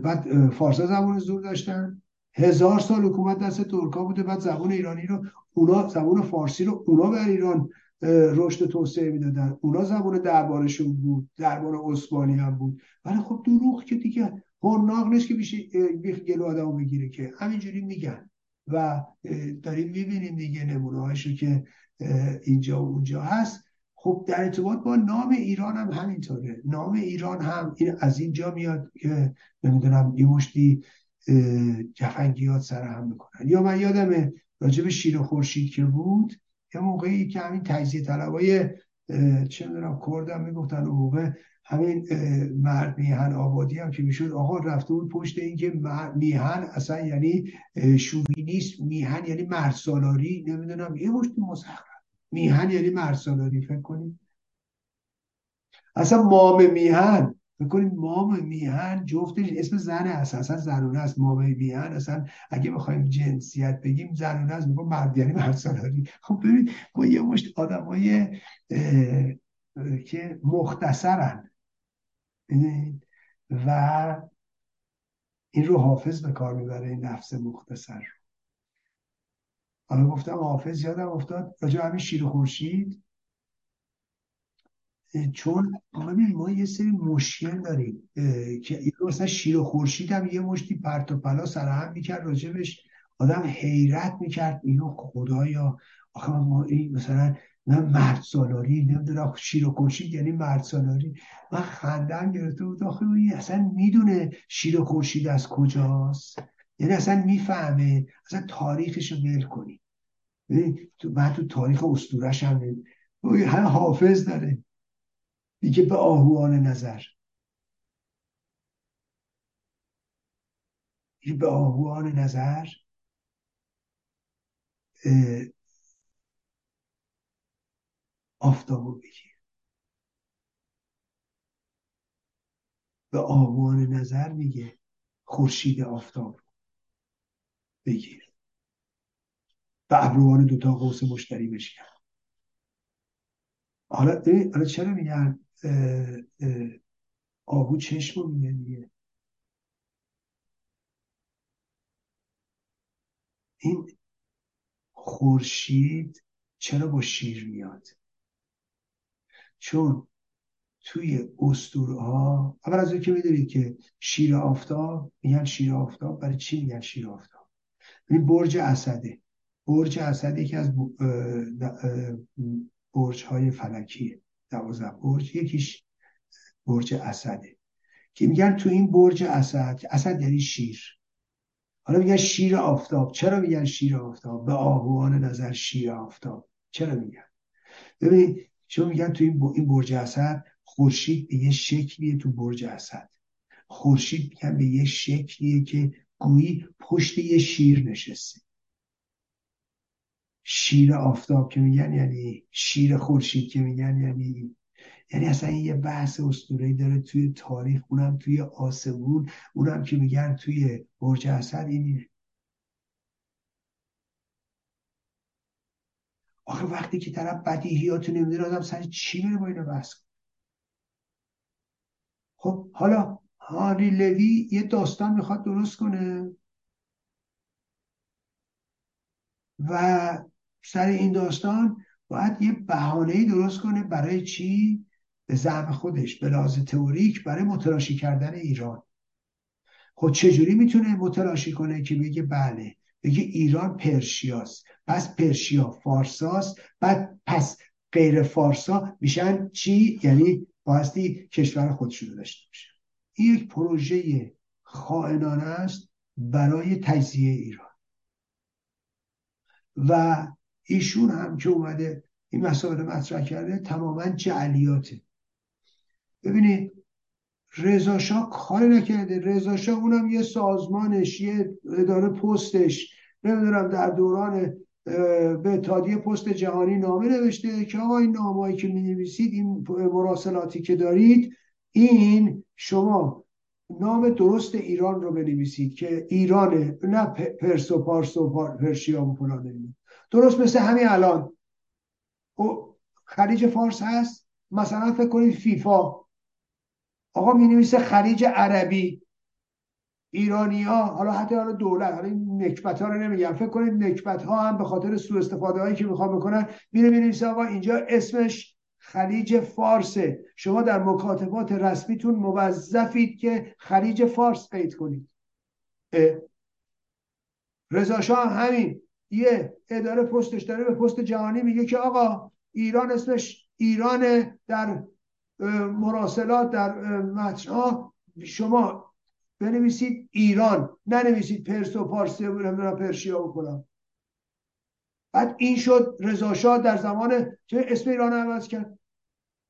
بعد فارس ها زبان زور داشتن، 1000 سال حکومت دست ترک ها بوده، بعد زبان ایرانی رو اونا، زبان فارسی رو اونا بر ایران رشد توسعه میدادن، اونا زبان دربارشون بود، دربار عثمانی هم بود. ولی خب دروغ که دیگه هرناق نیست که بیخ گلو آدمو بگیره، که همینجوری میگن و داریم میبینیم دیگه نمونه هاشو که اینجا و اونجا هست. خب در ارتباط با نام ایران هم همینطوره. نام ایران هم از اینجا میاد که نمیدونم یه مشتی جفنگیات سر هم میکنن. یا من یادمه راجب شیر و خورشید که بود، یه موقعی که همین تجزیه طلبای چه میدونم کرد هم میگفتن، اون موقع همین مرد میهن آبادی هم که میشد، آقا رفته بود پشت این که میهن اصلا یعنی شووینیست، میهن یعنی مردسالاری، نمیدونم یه مشت مزخرف، میهن یعنی مردسالاری. فکر کنید اصلا مام میهن، فکر کنید مام میهن جفتش اسم زنه، اصلا زنونه است. مام میهن اصلا اگه بخوایم جنسیت بگیم زنونه است، میگم مرد یعنی مردسالاری. خب ببینید با یه مشت آدمای که مختصرن و این رو حافظ به کار میبره، این نفس مختصر. حالا گفتم حافظ، یادم افتاد راجع همین شیر و خورشید. چون ببین ما یه سری مشکل داریم که مثلا شیر و خورشید هم یه مشتی پرت و پلا سرهم میکرد، راجبش آدم حیرت میکرد، اینو خدایا آخه ما این مثلا نه مرد سالاری نمیدونم شیر و خورشید یعنی مرد سالاری. من خندم گرفته بود، آخه این اصلا میدونه شیر و خورشید از کجاست، یعنی اصلا میفهمه، اصلا تاریخشو میل کنی بعد تو تاریخ اسطورش هم هم حافظ داره دیگه به آهوان نظر، دیگه به آهوان نظر آفتابو بگیر، به آهوان نظر میگه خورشید آفتاب بگیر، به ابروان دوتا قوس مشتری بشکن. حالا چرا میگن آهو چشم رو میگن دیگه؟ این خورشید چرا با شیر میاد؟ چون توی اسطوره‌ها اول از اون که میدونید که شیر آفتاب میگن شیر آفتاب، برای چی میگن شیر آفتاب؟ این برج اسده یکی از برج‌های فلکیه، 12 برج، یکیش برج اسده که میگن تو این برج اسد، اسد یعنی شیر. حالا میگن شیر آفتاب، چرا میگن شیر آفتاب؟ به آهوان نظر شیر آفتاب چرا میگن؟ ببین چون میگن تو این برج اسد خورشید به یه شکلیه، تو برج اسد خورشید میگن به یه شکلیه که گویی پشت یه شیر نشسته. شیر آفتاب که میگن یعنی شیر، خورشید که میگن یعنی اصلا یه بحث اسطوره‌ای داره توی تاریخ، اونم توی آسمون، اونم که میگن توی برج اسد. اینه آخه وقتی که طرف بدیهیاتو نمیدونه آدم سر چی میره با اینو بحث کنه؟ خب حالا هانری لوی یه داستان میخواد درست کنه و سر این داستان باید یه بهانه‌ای درست کنه. برای چی؟ به زعم خودش، به لحاظ تئوریک برای متلاشی کردن ایران. خب چجوری میتونه متلاشی کنه؟ که بگه بله، بگه ایران پرشیاست، پس پرشیا فارساست، بعد پس غیر فارسا میشن چی؟ یعنی بایستی کشور خودشونو داشته باشه. این یک پروژه خائنانه است برای تجزیه ایران. و ایشون هم که اومده این مسائل مطرح کرده تماما جعلیاته. ببینید رضا شاه کار نکرده، رضا شاه اونم یه سازمانش، یه اداره پستش، نمیدونم در دوران به اتحادیه پست جهانی نامه نوشته که آقا این نامه‌ای که می‌نویسید، این مراسلاتی که دارید، این شما نام درست ایران رو بنویسید که ایرانه، نه پرس و پارس و پرشیا و فلان. درست مثل همین الان خلیج فارس هست، مثلا فکر کنید فیفا آقا می‌نویسه خلیج عربی، ایرانی‌ها حالا حتی حالا دولت، حالا این نکبت‌ها رو نمیگم، فکر کنید نکبت‌ها هم به خاطر سوء استفاده‌هایی که می‌خوام بکنن می‌نویسه آقا اینجا اسمش خلیج فارسه، شما در مکاتبات رسمیتون موظفید که خلیج فارس قید کنید. رضا شاه همین یه اداره پستش داره، به پست جهانی میگه که آقا ایران اسمش ایرانه، در مراسلات، در متن‌ها شما بنویسید ایران، ننویسید پرس و پارسه و پرشیا و فلان. بعد این شد رضا شاه در زمان چه اسم ایران عوض کرد.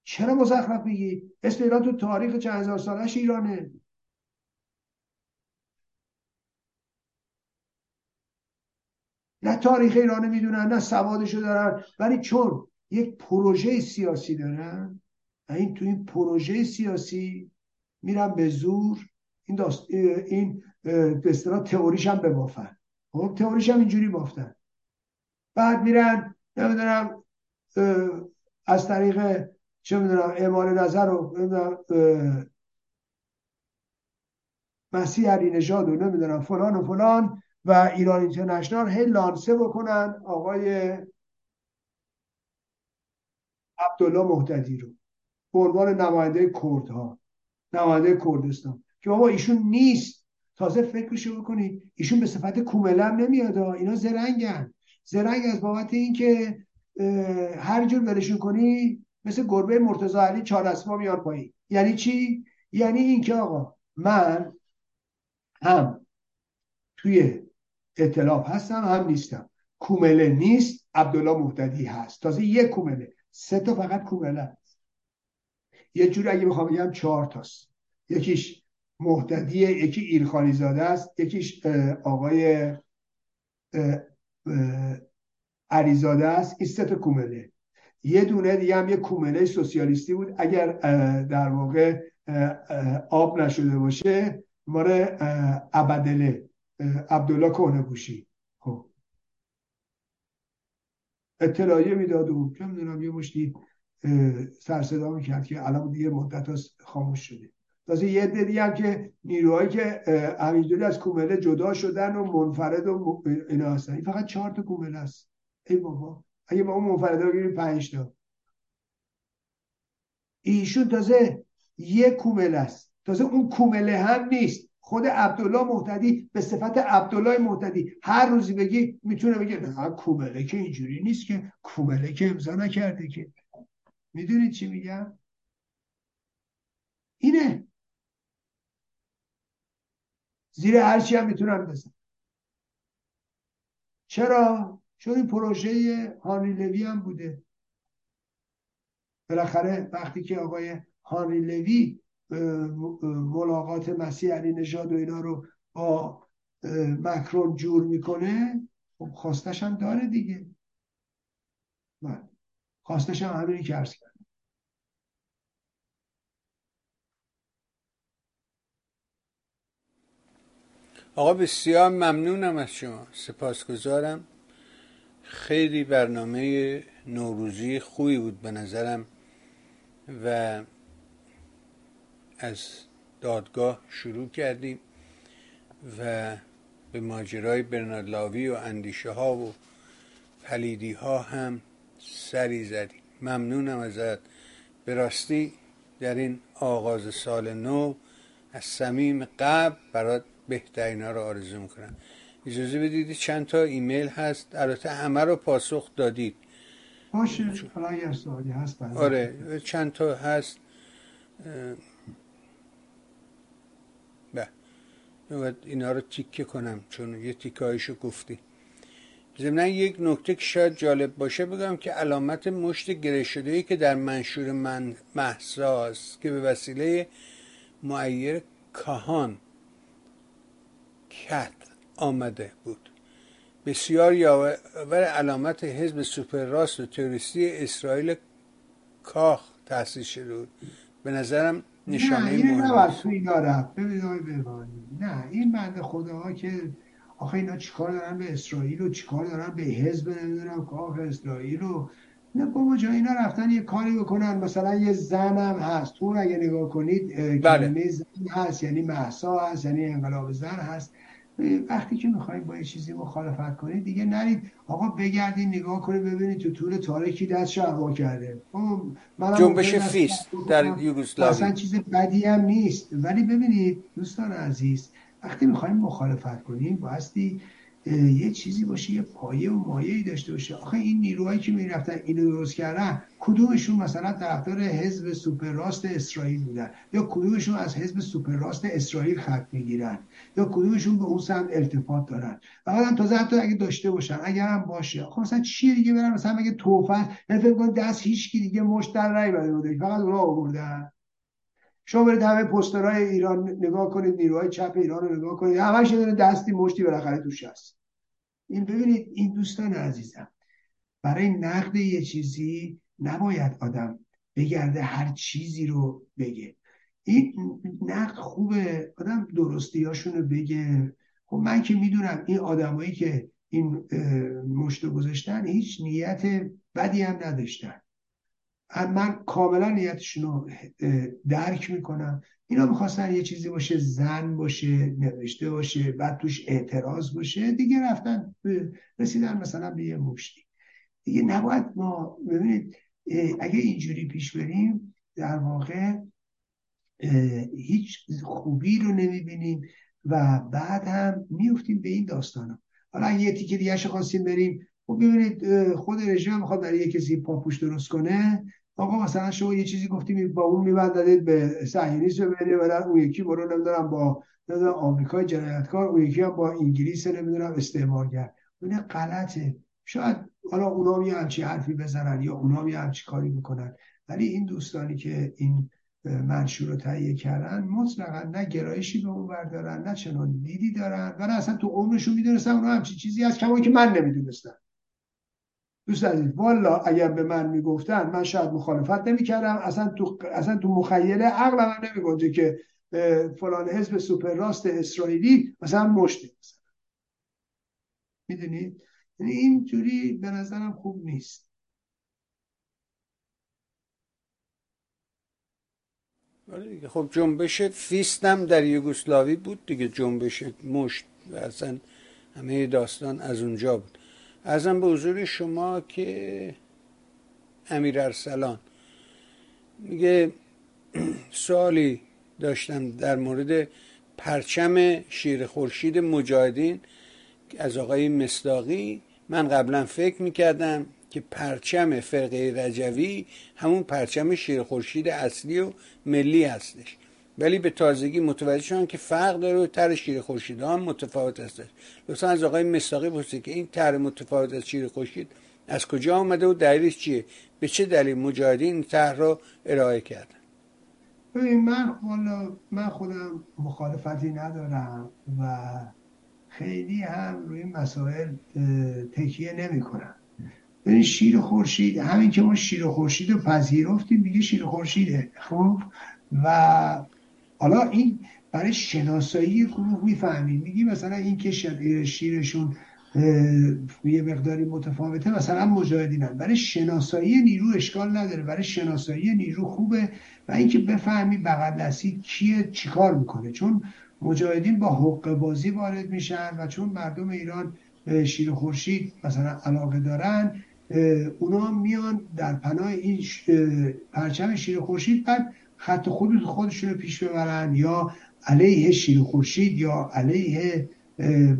چرا مزخرف میگی؟ اسم ایران تو تاریخ چند هزار سالش ایرانه. نه تاریخ ایرانه میدونن، نه سوادشو دارن، ولی چون یک پروژه سیاسی دارن و این تو این پروژه سیاسی میرن به زور این به اصطلاح تئوریش هم ببافن. خب تئوریش هم اینجوری بافتن، بعد میرن نمیدونم از طریق چه میدونم اعمال نظر و مسیح علی نژاد و نمیدونم فلان و فلان و ایران اینترنشنال هی لانسه بکنن آقای عبدالله مهتدی رو به عنوان نماینده کردها، نماینده کردستان، که بابا ایشون نیست. تازه فکرشو بکنید ایشون به صفت کوملم نمیاد، اینا زرنگن، زرنگ از بابت این که هر جور ولشون کنی مثل گربه مرتضی علی چهار اسما میان پایین. یعنی چی؟ یعنی اینکه آقا من هم توی ائتلاف هستم هم نیستم. کومله نیست، عبدالله مهتدی هست. تازه یک کومله، سه تا فقط کومله هست. یه جوری اگه بخوام بگم چهار تاست. یکیش مهتدیه، یکی ایرخانی زاده است، یکیش آقای علیزاده است. این سه تا کومله. یه دونه دیگه هم یه کومله سوسیالیستی بود، اگر در واقع آب نشده باشه ماره عبدله عبدالله کهنه‌پوشی خب اطلاعیه میداد و چه میدونم یه مشتی سر صدا میکرد که الان دیگه مدت هاست خاموش شده. تازه یه دیگه هم که نیروهایی که همینجوری از کومله جدا شدن و منفرد و اینا هستن. این فقط 4 تا کومله است. ای بابا اگه با اون منفرده بگیریم 5 تا. ایشون تازه یه کومله است، تازه اون کومله هم نیست. خود عبدالله مهتدی به صفت عبدالله مهتدی هر روزی بگی میتونه بگه نه کومله که اینجوری نیست، که کومله که امضا نکرده که. میدونید چی میگم؟ اینه زیر هر چی هم میتونم بزن. چرا؟ چون این پروژه هانری لوی هم بوده. بالاخره وقتی که آقای هانری لوی ملاقات مسیح علی نژاد و اینا رو با مکرون جور میکنه، خواستش هم داره دیگه. خواستش هم همینی که عرض کرد. آقا بسیار ممنونم از شما، سپاسگزارم. خیلی برنامه نوروزی خوبی بود به نظرم و از دادگاه شروع کردیم و به ماجرای برنارد لاوی و اندیشه ها و پلیدی ها هم سری زدیم. ممنونم ازت. به راستی در این آغاز سال نو از صمیم قلب برات بهترینا رو آرزو میکنم. اجازه بدید چند تا ایمیل هست، البته همه رو پاسخ دادید. باشه حالا یه سوالی هست بزن. آره چند تا هست باید اینا رو تیکه کنم چون یه تیکه هایشو گفتی. ضمناً یک نکته که شاید جالب باشه بگم که علامت مشت گره شده‌ای که در منشور مهسا است که به وسیله معیر کاهان کت آمده بود بسیار یاور علامت حزب سوپر راست و تروریستی اسرائیل کاخ تأسیس شده بود. به نظرم نشانه مهمه. نه واسه اینا رفت نه این بنده خداها که آخه اینا چیکار دارن به اسرائیل و چیکار دارن به حزب نمیدونم کاخ اسرائیل و نه بابا جا. اینا رفتن یه کاری بکنن. مثلا یه زنم هست اون اگه نگاه کنید کلمه زن هست، یعنی مهسا هست، یعنی انقلاب زن هست. وقتی که میخواید با یه چیزی مخالفت کنید دیگه نرید آقا بگردید نگاه کنید ببینید تو طول تاریکی دستشو هوا کرده. جنبش فیست در یوگسلاوی اصلا چیز بدی هم نیست، ولی ببینید دوستان عزیز وقتی میخوایم مخالفت کنیم بایستی یه چیزی باشه، یه پایه و مایه‌ای داشته باشه. آخه این نیروهایی که میرفتن اینو درست کردن کدومشون مثلا طرفدار حزب سوپر راست اسرائیل بودن یا کدومشون از حزب سوپر راست اسرائیل خط میگیرن یا کدومشون به اون سمت التفات دارن. بعدم تازه حتی اگه داشته باشن اگرم باشه آخه مثلا چی دیگه برن مثلا اگه توفن فکر کن دست هیچکی دیگه مشت در نمیبره فقط اونا آوردن. شما برید همه پوسترهای ایران نگاه کنید، نیروهای چپ ایران رو نگاه کنید، همش یه دستی مشتی بالاخره توش هست. این ببینید این دوستان عزیزم برای نقد یه چیزی نباید آدم بگرده هر چیزی رو بگه. این نقد خوبه آدم درستیاشون رو بگه. خب من که میدونم این آدمایی که این مشت گذاشتن هیچ نیت بدی هم نداشتن، من کاملا نیتشون رو درک میکنم. اینا میخواستن یه چیزی باشه، زن باشه، نوشته باشه، بعد توش اعتراض باشه دیگه، رفتن رسیدن مثلا به یه مشتی دیگه. نباید ما ببینید اگه اینجوری پیش بریم در واقع هیچ خوبی رو نمیبینیم و بعد هم میفتیم به این داستانا. حالا یه تیکه دیگه اش خواستیم بریم، خب ببینید خود رژیم میخواد برای یه کسی پاپوش درست کنه، آقا مثلا شما یه چیزی گفتیم با اون میبندید به صهیونیسم ببینید، بعد اون یکی برو نمیدونم با آمریکای جنایتکار، اون یکی هم با انگلیس نمیدونم استعمارگر. اون غلطه. شاید حالا اونا یه همچین حرفی بزنن یا اونا یه همچین کاری میکنن، ولی این دوستانی که این منشور رو تهیه کردن مطلقا نه گرایشی به اون بردارن، نه چنان دیدی دارن، ولی اصلا تو عمرشون میدونستن اونا همچین چیزی هست، کما که من نمیدونستم. دوست عزیز والا اگر به من میگفتن من شاید مخالفت نمیکردم، اصلا تو مخیله عقلم نمیگفت که فلان حزب سوپر راست اسرائیلی مثلا مشته، میدونید؟ یعنی اینجوری به نظرم خوب نیست. خب جنبش فیست هم در یوگسلاوی بود دیگه، جنبش مشت و اصلا همه داستان از اونجا بود. ازم به حضور شما که امیر ارسلان میگه سوالی داشتم در مورد پرچم شیر خورشید مجاهدین از آقای مصداقی. من قبلا فکر میکردم که پرچم فرقه رجوی همون پرچم شیر خورشید اصلی و ملی هستش، ولی به تازگی متوجه شدم که فرق داره و تر شیر خورشید هم متفاوت هستش. لطفا از آقای مصداقی پرسید که این تر متفاوت از شیر خورشید از کجا آمده و دلیلش چیه، به چه دلیل مجاهدین این طرح رو ارائه کردن؟ ببین من خودم مخالفتی ندارم و خیلی هم روی مسائل تکیه نمی کنم. یعنی شیر خورشید، همین که ما شیر خورشید رو پذیرفتیم دیگه شیر خورشیده، خب و حالا این برای شناسایی گروه میفهمیم، میگی مثلا این که شیرشون یه مقداری متفاوته مثلا مجاهدینن، برای شناسایی نیرو اشکال نداره، برای شناسایی نیرو خوبه و اینکه بفهمی بغل دستی کیه چیکار میکنه، چون مجاهدین با حقه بازی وارد میشن و چون مردم ایران شیر خورشید مثلا علاقه دارن اونا میان در پناه این پرچم شیر خورشید بعد خط خودشون رو پیش ببرن یا علیه شیر خورشید یا علیه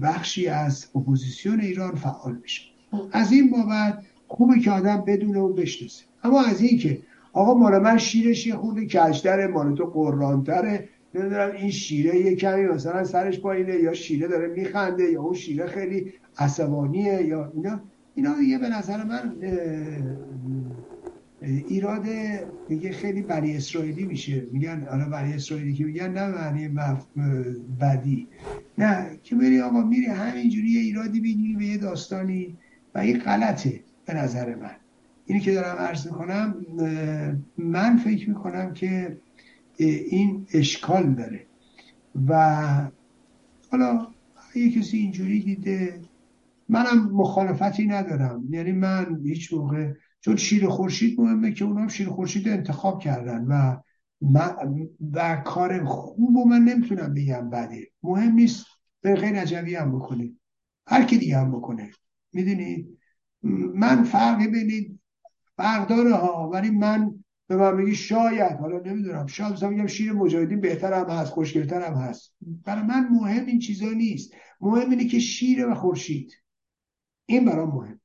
بخشی از اپوزیسیون ایران فعال بشن. از این بابت خوبه که آدم بدونه و بشناسه، اما از این که آقا مال من شیرش خورده کجدره، مال تو قرانتره، نمیدونم این شیره یه کمی مثلا سرش پایینه یا شیره داره میخنده یا اون شیره خیلی عصبانیه یا اینا دیگه به نظر من ایراد دیگه خیلی بنی اسرائیلی میشه. میگن حالا بنی اسرائیلی که میگن نه معنی بدی، نه که بری آقا میری همینجوری یه ایرادی بگیری به یه داستانی و این غلطه به نظر من. اینی که دارم عرض میکنم، من فکر میکنم که این اشکال داره و حالا یه کسی اینجوری دیده، منم مخالفتی ندارم. یعنی من هیچ موقع، چون شیر خورشید مهمه که اونام شیر خورشید انتخاب کردن و کار خوب و من نمیتونم بگم بده، مهم نیست فرقه نجوی هم بکنه، هر کی دیگه هم بکنه، میدونید من فرقی بینید برداره ها، ولی من به من میگی شاید، حالا نمیدونم، شاید مثلا میگم شیر مجاهدین بهتر هم هست، خوشگلتر هم هست، برای من مهم این چیزا نیست، مهم اینه که شیره و خورشید، این برام مهمه،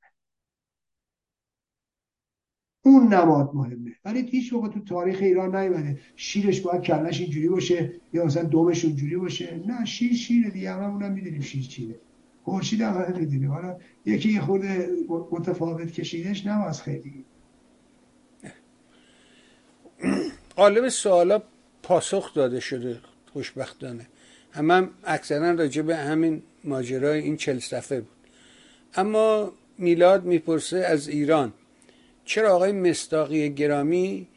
اون نماد مهمه. ولی هیچ وقت تو تاریخ ایران نیومده شیرش باید کلش اینجوری باشه یا مثلا دومش اونجوری باشه، نه شیر شیره دیگه، هممون میدونیم شیر چیه، خورشید هم میدونیم، حالا یکی یه خورده متفاوت کشیدش نواز خیلی. قالب سوالا پاسخ داده شده خوشبختانه، هم اکثرا راجع به همین ماجرای این 40 صفحه بود. اما میلاد میپرسه از ایران چرا آقای مصداقی گرامی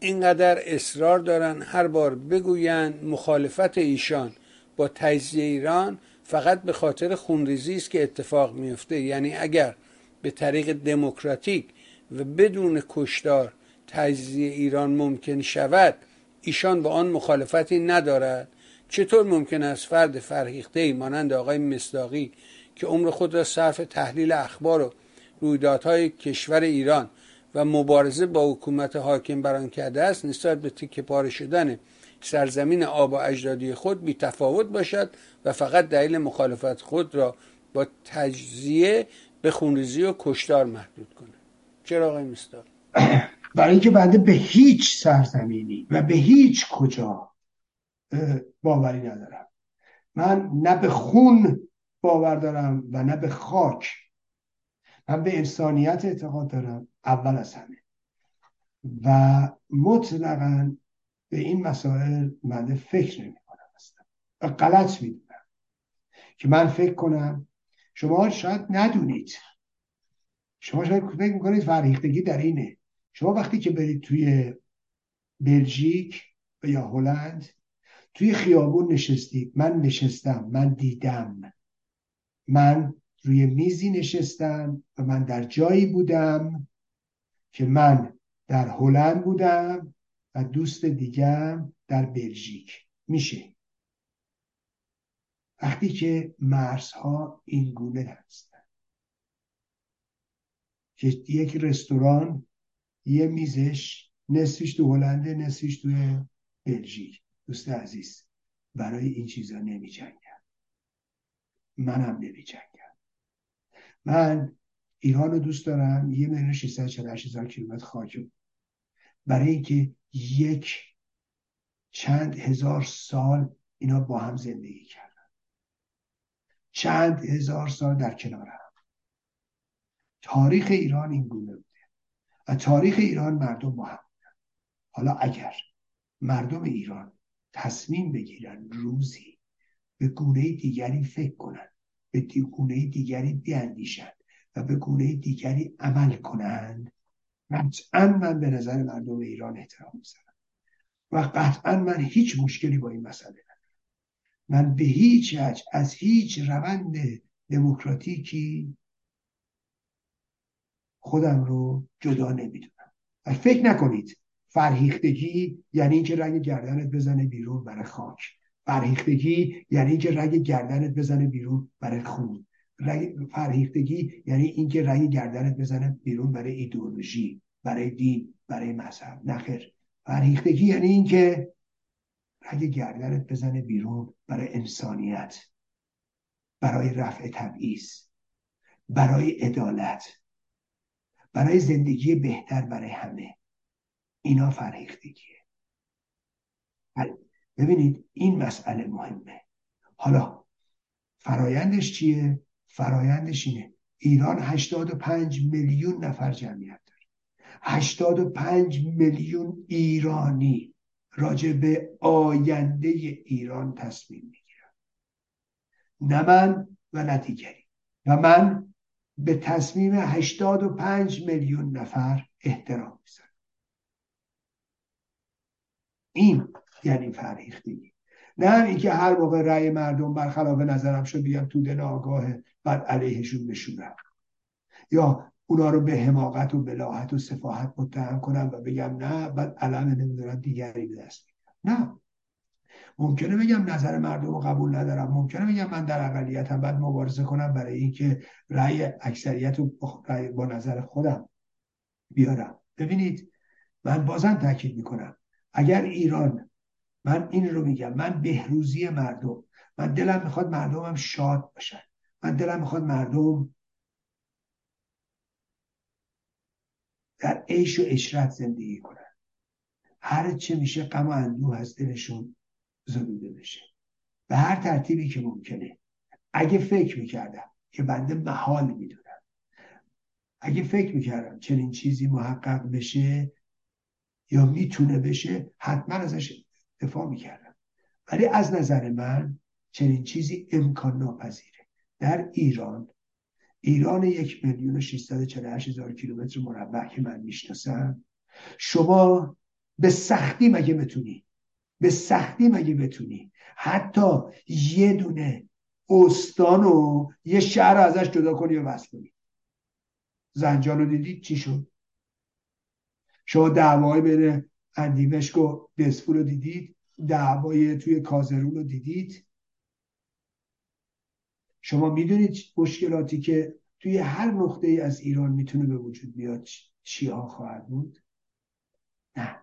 اینقدر اصرار دارن هر بار بگوین مخالفت ایشان با تجزیه ایران فقط به خاطر خونریزی است که اتفاق میفته، یعنی اگر به طریق دموکراتیک و بدون کشتار تجزیه ایران ممکن شود ایشان با آن مخالفتی ندارد، چطور ممکن است فرد فرهیخته‌ای مانند آقای مصداقی که عمر خود را صرف تحلیل اخبار و رویدادهای کشور ایران و مبارزه با حکومت حاکم بر آن کرده است نسبت به تکه پاره شدن سرزمین آبا اجدادی خود بی‌تفاوت باشد و فقط دلیل مخالفت خود را با تجزیه به خونریزی و کشتار محدود کنه؟ چرا آقای مصداقی؟ برای اینکه بنده به هیچ سرزمینی و به هیچ کجا باوری ندارم. من نه به خون باور دارم و نه به خاک. من به انسانیت اعتقاد دارم اول از همه، و مطلقاً به این مسائل بنده فکر نمی کنم اصلا. و غلط می دونم که من فکر کنم، شما شاید ندونید، شما شاید فکر میکنید فرهیختگی در اینه. شما وقتی که برید توی بلژیک یا هلند توی خیابون نشستید، من نشستم، من دیدم، من روی میزی نشستم و من در جایی بودم که من در هلند بودم و دوست دیگم در بلژیک. میشه وقتی که مرزها این گونه هستن که یک رستوران یه میزش نصفش تو هلند نصفش توی بلژیک، دوست عزیز برای این چیزا نمی جنگم، منم نمی جنگم. من ایران رو دوست دارم، 1,648,000 کیلومتر خاکم، برای اینکه یک چند هزار سال اینا با هم زندگی کردن، چند هزار سال در کنار هم. تاریخ ایران این گونه بوده و تاریخ ایران مردم با هم بودن. حالا اگر مردم ایران تصمیم بگیرن روزی به گونه دیگری فکر کنن، به گونه دیگری بیاندیشن و به گونه دیگری عمل کنن، قطعا من به نظر مردم ایران احترام میذارم و قطعا من هیچ مشکلی با این مسئله ندارم. من به هیچ وجه از هیچ روند دموکراتیکی خودم رو جدا نمیدونم. و فکر نکنید فرهیختگی یعنی اینکه رگ گردنت بزنه بیرون برای خاک. فرهیختگی یعنی اینکه رگ گردنت بزنه بیرون برای خون. فرهیختگی یعنی اینکه رگ گردنت بزنه بیرون برای ایدئولوژی، برای دین، برای مذهب. نخیر، فرهیختگی یعنی اینکه رگ گردنت بزنه بیرون برای انسانیت، برای رفع تبعیض، برای عدالت، برای زندگی بهتر برای همه. اینا فرهیختگیه. ببینید این مسئله مهمه. حالا فرایندش چیه؟ فرایندش اینه، ایران 85 میلیون نفر جمعیت داره، 85 میلیون ایرانی راجع به آینده ایران تصمیم میگیرن، نه من و نه دیگری، و من به تصمیم 85 میلیون نفر احترام میذارم. این یعنی فرهیختگی. نه اینکه هر موقع رأی مردم برخلاف نظرم شد بیام توده ناآگاهه بعد علیهشون بشورم، یا اونا رو به حماقت و بلاهت و سفاهت متهم کنم و بگم نه بعد علم نمیدونم دیگری به دست میارم. نه، ممکنه بگم نظر مردم رو قبول ندارم، ممکنه بگم من در اقلیتم، بعد مبارزه کنم برای اینکه رأی اکثریت رو با نظر خودم بیارم. ببینید من بازم تاکید میکنم، اگر ایران، من این رو میگم، من بهروزی مردم، من دلم میخواد مردمم شاد باشن، من دلم میخواد مردم در عیش و عشرت زندگی کنن، هر چه میشه غم و اندوه از دلشون زدوده بشه به هر ترتیبی که ممکنه. اگه فکر میکردم که بنده محال میدونم، اگه فکر میکردم چنین چیزی محقق بشه یا میتونه بشه، حتما ازش دفاع میکردم. ولی از نظر من چنین چیزی امکان ناپذیره در ایران. ایران 1,648,000 کیلومتر مربع که من میشناسم، شما به سختی مگه بتونی، به سختی مگه بتونی حتی یه دونه استان و یه شهر رو ازش جدا کنی و وصل کنی؟ زنجان رو دیدید چی شد؟ شما دعوای بین اندیمشک و دسپول رو دیدید، دعوای توی کازرون رو دیدید. شما میدونید مشکلاتی که توی هر نقطه ای از ایران میتونه به وجود بیاد چیها خواهد بود؟ نه.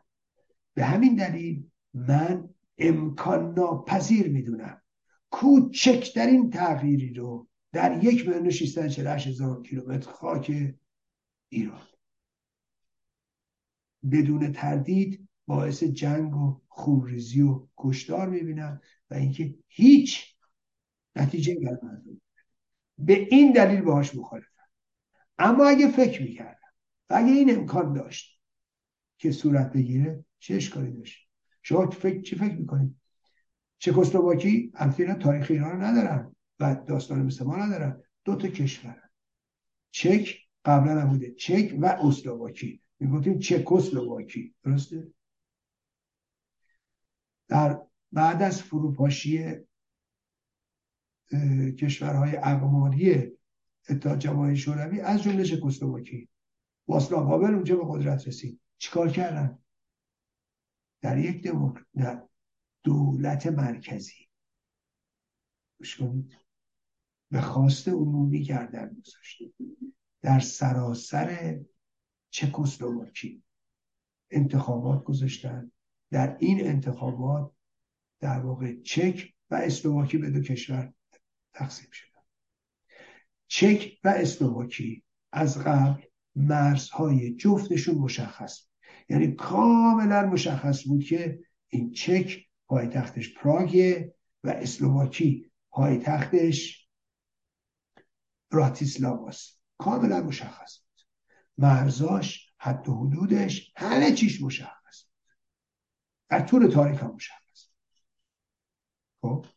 به همین دلیل من امکان ناپذیر میدونم کوچکترین تغییری رو در 1,648,000 کیلومتر خاک ایران بدون تردید باعث جنگ و خونریزی و کشتار میبینم و اینکه هیچ نتیجه برمند به این دلیل باهاش مخالفم. اما اگه فکر میکردم و اگه این امکان داشت که صورت بگیره چه اشکالی داشت؟ شما چه فکر میکنید؟ چکسلواکی امثله تاریخ ایران ندارن و داستان مثل ما ندارن. دوتا کشورن. چک قبلا نبوده. چک و اسلواکی. میگفتیم چکسلواکی. درسته؟ در بعد از فروپاشی کشورهای اقماری اتحاد جماهیر شوروی از جمله چکسلواکی واسلاو هاول اونجا به قدرت رسید. چیکار کردن؟ در یک دولت مرکزی گوش کنید به خواست عمومی گردن گذاشته. در سراسر چکسلواکی انتخابات گذاشتن. در این انتخابات در واقع چک و اسلواکی به دو کشور تقسیم شدن. چک و اسلواکی از قبل مرزهای جفتشون مشخص، یعنی کاملا مشخص بود که این چک پایتختش پراگه و اسلواکی پایتختش براتیسلاواست. کاملا مشخص بود مرزاش، حد و حدودش، همه چیش مشخص بود. در طول تاریخ هم مشخص بود.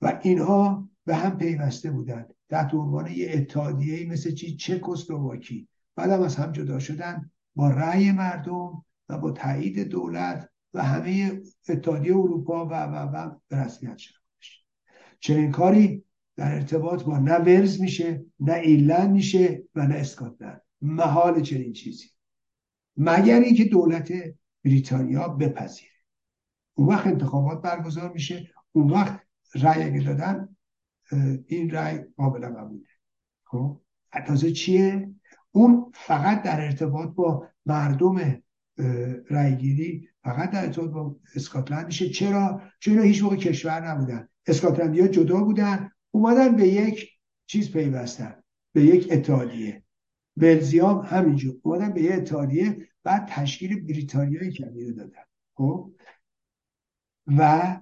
و اینها به هم پیوسته بودن تحت عنوان یه اتحادیه‌ای مثل چکسلواکی. بعد هم از هم جدا شدن با رأی مردم و با تایید دولت و همه اتحادیه اروپا و به رسمیت شناخته میشه. چنین کاری در ارتباط با نه ولز میشه، نه ایرلند میشه و نه اسکاتلند. محال چنین چیزی، مگر اینکه دولت بریتانیا بپذیره. اون وقت انتخابات برگزار میشه، اون وقت رأی اگه دادن این رأی قابل قبوله. خب تازه چیه؟ اون فقط در ارتباط با مردم رأیگیری، فقط در ارتباط با اسکاتلند میشه. چرا؟ چون اینا هیچ موقع کشور نبودن. اسکاتلندی‌ها جدا بودن، اومدن به یک چیز پیوستن، به یک اتحادیه. ولزیام همینجور اومدن به یک اتحادیه، بعد تشکیل بریتانیای کبیر دادن. خب و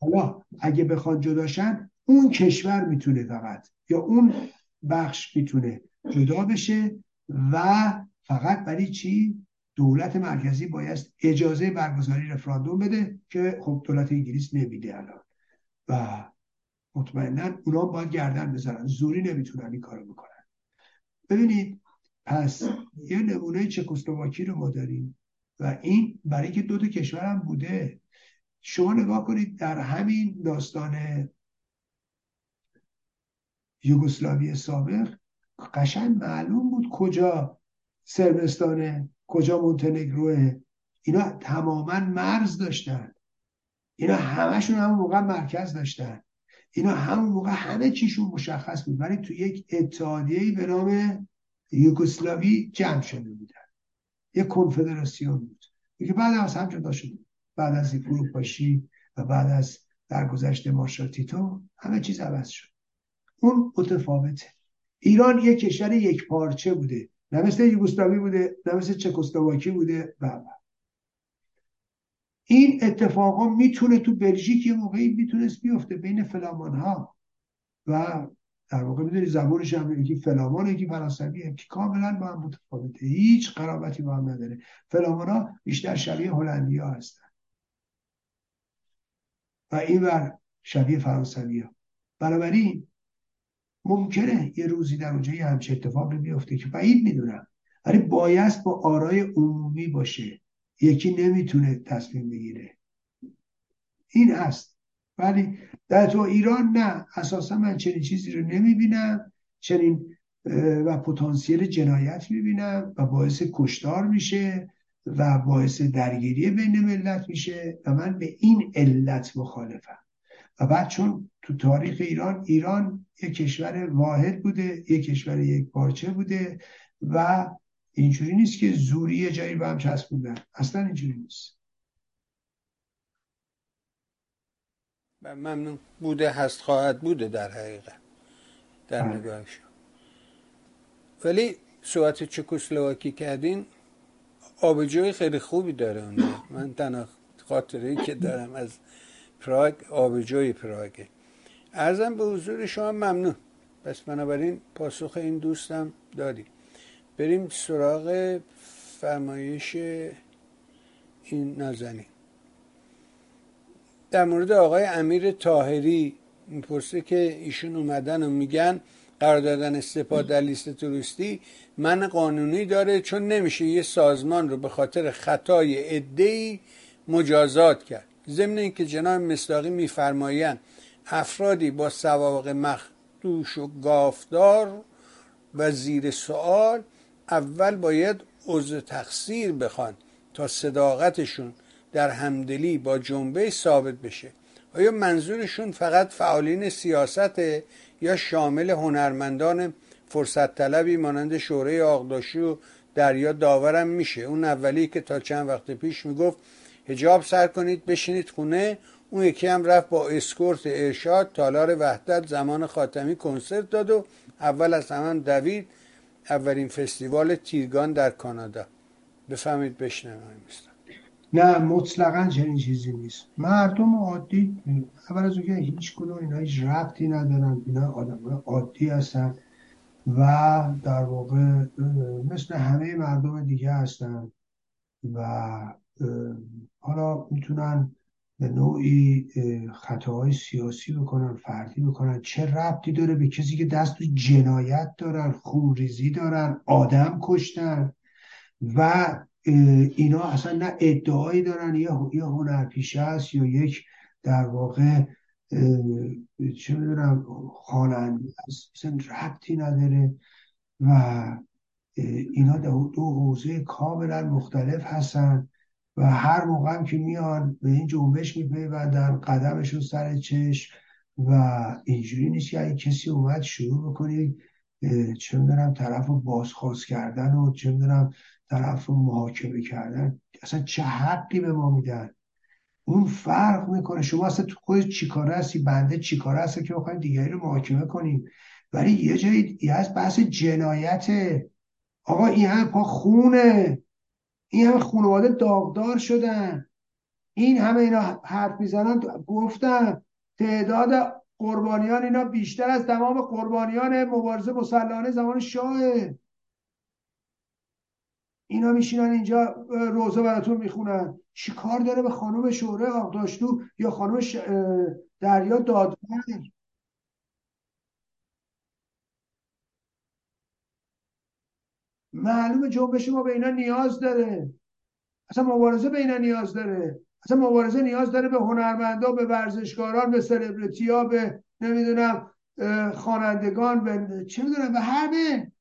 حالا اگه بخواد جداشن اون کشور میتونه فقط، یا اون بخش میتونه جدا بشه و فقط برای چی؟ دولت مرکزی بایست اجازه برگزاری رفراندوم بده که خب دولت انگلیس نمیده الان و مطمئناً اونا باید گردن بزنن، زوری نمیتونن این کارو بکنن. ببینید پس یه نمونه چکسلواکی رو ما داریم و این برای که دو کشور هم بوده. شما نگاه کنید در همین داستان یوگسلاوی سابق قشنگ معلوم بود کجا سربستانه، کجا مونتنگروه. اینا تماما مرز داشتن. اینا همشون همون موقع مرکز داشتن. اینا همون موقع همه چیشون مشخص بود، ولی تو یک اتحادیه‌ای به نام یوگسلاوی جمع شده بودن. یک کنفدراسیون بود که بعد از هم جدا شده. بعد از فروپاشی و بعد از درگذشت مارشال تیتو همه چیز عوض شد. اون متفاوته. ایران یک کشور یک پارچه بوده، نه مثل یوگسلاوی بوده، نه مثل چکسلواکی بوده. و این اتفاقا میتونه تو بلژیک یه موقعی میتونست بیفته بین فلامان ها و در واقع میدونی زبانش هم یکی فلامان، یکی فرانسوی، یکی کاملا با هم متفاوته، هیچ قرابتی با هم نداره. فلامان ها بیشتر شبیه هلندی ها هستن و اینور شبیه فرانسوی ها. بنابراین ممکنه یه روزی در اونجا یه همچه اتفاقی بیفته که بعید میدونم، ولی بایست با آرای عمومی باشه. یکی نمیتونه تصمیم بگیره. این هست. ولی در تو ایران نه، اساسا من چنین چیزی رو نمیبینم. چنین و پتانسیل جنایت میبینم و باعث کشتار میشه و باعث درگیری بین ملت میشه و من به این علت مخالفم. و بعد چون تو تاریخ ایران یک کشور واحد بوده، یک کشور یک پارچه بوده و اینجوری نیست که زوری یه جایی به هم چسبوندن، اصلا اینجوری نیست. ممنون. بوده هست، خواهد بوده در حقیقت در نگاهش. ولی صحبت چکسلواکی کردین، آبجوی خیلی خوبی داره اونجا. من تنها خاطره‌ای که دارم از پراگ آبجوی پراگه. عرضم به حضور شما. ممنون. پس بنابراین پاسخ این دوستم دادیم. بریم سراغ فرمایش این نازنین. در مورد آقای امیر طاهری میپرسه که ایشون اومدن و میگن قرار دادن استفاده در لیست توریستی من قانونی داره، چون نمیشه یه سازمان رو به خاطر خطای عده‌ای مجازات کرد. ضمن اینکه جناب مصداقی میفرمایند افرادی با سوابق مخدوش و گافدار و زیر سوال اول باید عذر تقصیر بخوان تا صداقتشون در همدلی با جنبش ثابت بشه. آیا منظورشون فقط فعالین سیاسته یا شامل هنرمندان فرصت طلبی مانند شورای آغداشی و دریا داورم میشه؟ اون اولی که تا چند وقت پیش میگفت حجاب سر کنید بشینید خونه، اون یکی هم رفت با اسکورت ارشاد تالار وحدت زمان خاتمی کنسرت داد و اول از همان دوید اولین فستیوال تیرگان در کانادا. بفهمید بشنویم. نه، مطلقاً چنین چیزی نیست. مردم عادی، اول از اون که هیچ کدوم اینا هیچ ربطی ندارن، اینا آدم‌های عادی هستن و در واقع مثل همه مردم دیگه هستن و حالا میتونن به نوعی خطاهای سیاسی بکنن، فردی بکنن. چه ربطی داره به کسی که دست تو جنایت دارن، خونریزی دارن، آدم کشتن؟ و اینا اصلا نه ادعایی دارن، یه هنرپیشه است یا یک در واقع چه میدونم خواننده است، اصلا ربطی نداره. و اینا دو حوزه کاملا مختلف هستن و هر موقع که میان به این جنبش میپیوندن قدمشون سر چشم و اینجوری نیست که اگه کسی اومد شروع بکنی چه میدونم طرف رو بازخواست کردن و چه میدونم طرف رو محاکمه کردن. اصلا چه حقی به ما میدن؟ اون فرق میکنه. شما اصلا تو خود چیکاره هستی، بنده چیکاره هستی که بخوایم دیگری رو محاکمه کنیم؟ ولی یه جایی از بحث جنایته. آقا این هم پا خونه، این هم خانواده داغدار شدن، این همه اینا حرف میزنن. گفتم تعداد قربانیان اینا بیشتر از تمام قربانیان مبارزه مسلحانه زمان شاهه. اینا میشینن اینجا روزه براتون میخونن. چی کار داره به خانم شورای آغداشتو یا خانم دریا دادور؟ معلومه جنبش ما به اینا نیاز داره. اصلا مبارزه به اینا نیاز داره. اصلا مبارزه نیاز داره به هنرمندا، به ورزشکاران، به سلبریتی‌ها، به نمیدونم خوانندگان، به چه میدونم به همه.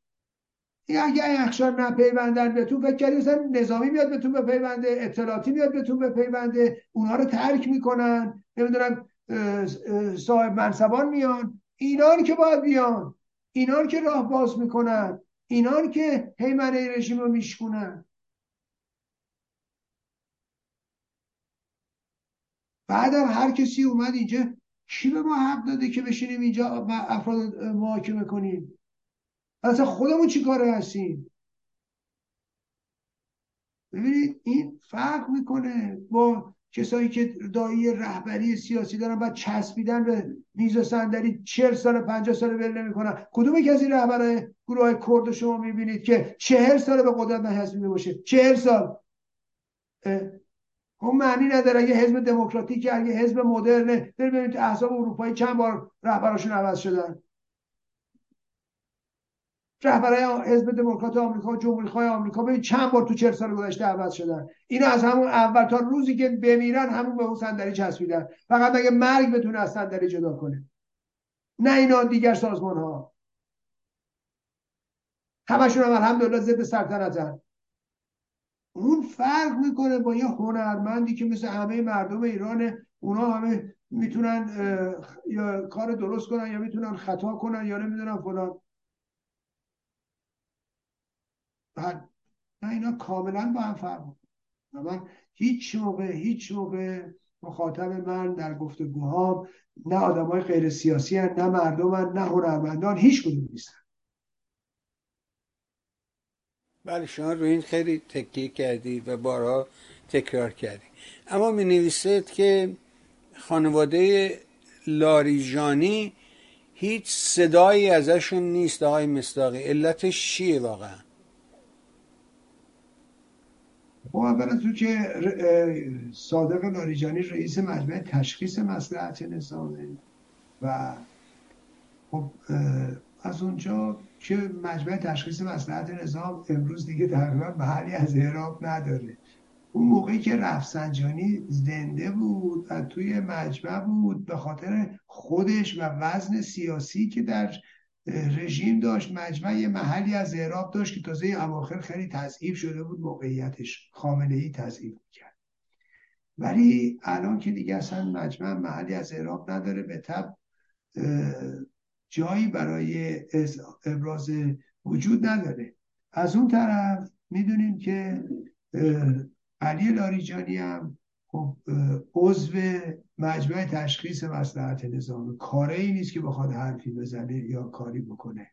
اگه این اخشار نپیوندن به تو، فکر کردی مثلا نظامی میاد به تو بپیونده، اطلاعاتی میاد به تو بپیونده، اونها رو ترک میکنن، نمیدونم صاحب منصبان میان، اینان که باید بیان، اینان که راه باز میکنن، اینان که هیمنه رژیم رو میشکنن. بعدم هر کسی اومد اینجا، کی به ما حق داده که بشینیم اینجا افراد محاکمه کنیم؟ اصلا خودمون چی کاره هستیم؟ ببینید این فرق میکنه با کسایی که دایی رهبری سیاسی دارن و چسبیدن به میز و صندلی 40 سال 50 سال بل نمیکنن. کدوم کسی رهبرای گروهای کرد شما میبینید که 40 سال به قدرت نشسته باشه؟ 40 سال هم معنی نداره. اگه حزب دموکراتیک، اگه حزب مدرنه، ببینید احزاب اروپایی چند بار رهبراشون عوض شدن. رهبرای حزب دموکرات آمریکا و جمهوری‌خواه آمریکا ببین چند بار تو 40 سال گذشته عوض شدن. اینا از همون اول تا روزی که بمیرن همون به اون صندلی چسبیدن، فقط اگه مرگ بتونه از صندلی جدا کنه، نه اینا دیگر سازمان‌ها. همشون هم الحمدلله ضد سلطنتن. اون فرق میکنه با یه هنرمندی که مثل همه مردم ایرانه، اونا همه میتونن یا کار درست کنن یا میتونن خطا کنن یا نمیدونن فلان. نه اینا کاملا با هم فرق میکنن. من هیچ موقع مخاطب من در گفتگوهام نه آدمای غیر سیاسی هستن، نه مردم هستن، نه هنرمندان، هیچ کدوم نیستن. بله شما روی این خیلی تکیه کردید و بارها تکرار کردید. اما می نویسید که خانواده لاریجانی هیچ صدایی ازشون نیست آقای مصداقی، علتش چیه واقعا؟ اولا تو که صادق لاریجانی رئیس مجمع تشخیص مصلحت نظامه و خب از اونجا که مجمع تشخیص مصلحت نظام امروز دیگه تقریبا محلی از اعراب نداره. اون موقعی که رفسنجانی زنده بود و توی مجمع بود، به خاطر خودش و وزن سیاسی که در رژیم داشت، مجمع محلی از اعراب داشت که تازه اواخر خیلی تضعیف شده بود موقعیتش، خامنه‌ای تضعیف می‌کرد. ولی الان که دیگه اصلا مجمع محلی از اعراب نداره، به تبع جایی برای ابراز وجود نداره. از اون طرف میدونیم که علی لاریجانی هم عضو مجمع تشخیص مصلحت نظام، کاری نیست که بخواد حرفی بزنه یا کاری بکنه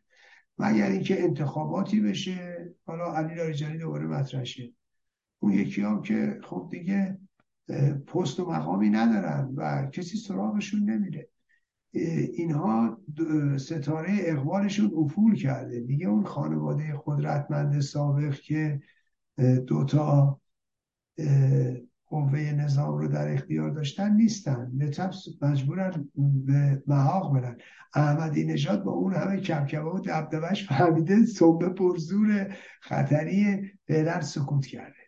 مگر اینکه انتخاباتی بشه. حالا علی لاریجانی دوباره مطرح شه، اون یکی هم که خب دیگه پست و مقامی ندارن و کسی سراغشون نمیره. اینها ستاره اقبالشون افول کرده دیگه. اون خانواده قدرتمند سابق که دوتا قوه نظام رو در اختیار داشتن نیستن، نتب مجبورن به محاق برن. احمدی نژاد با اون همه کبکبه و دبدبهش فهمیده صنبه پرزور خطری، فعلا سکوت کرده.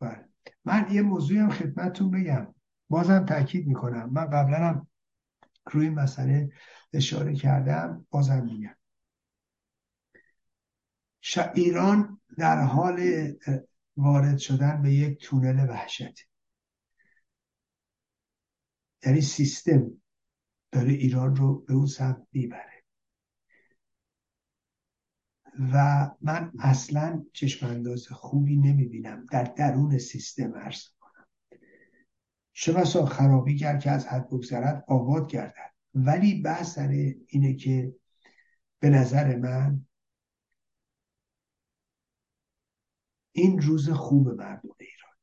بله من یه موضوعی هم خدمتتون بگم، بازم تاکید میکنم، من قبلا هم روی این مسئله اشاره کردم، بازم میگم ایران در حال وارد شدن به یک تونل وحشت، یعنی سیستم داره ایران رو به اون سمت میبره و من اصلا چشم انداز خوبی نمیبینم در درون سیستم. عرض کنم شبسا خرابیگر که از حد بگذرد آباد گردد، ولی بحث اینه که به نظر من این روز خوب مردم ایران.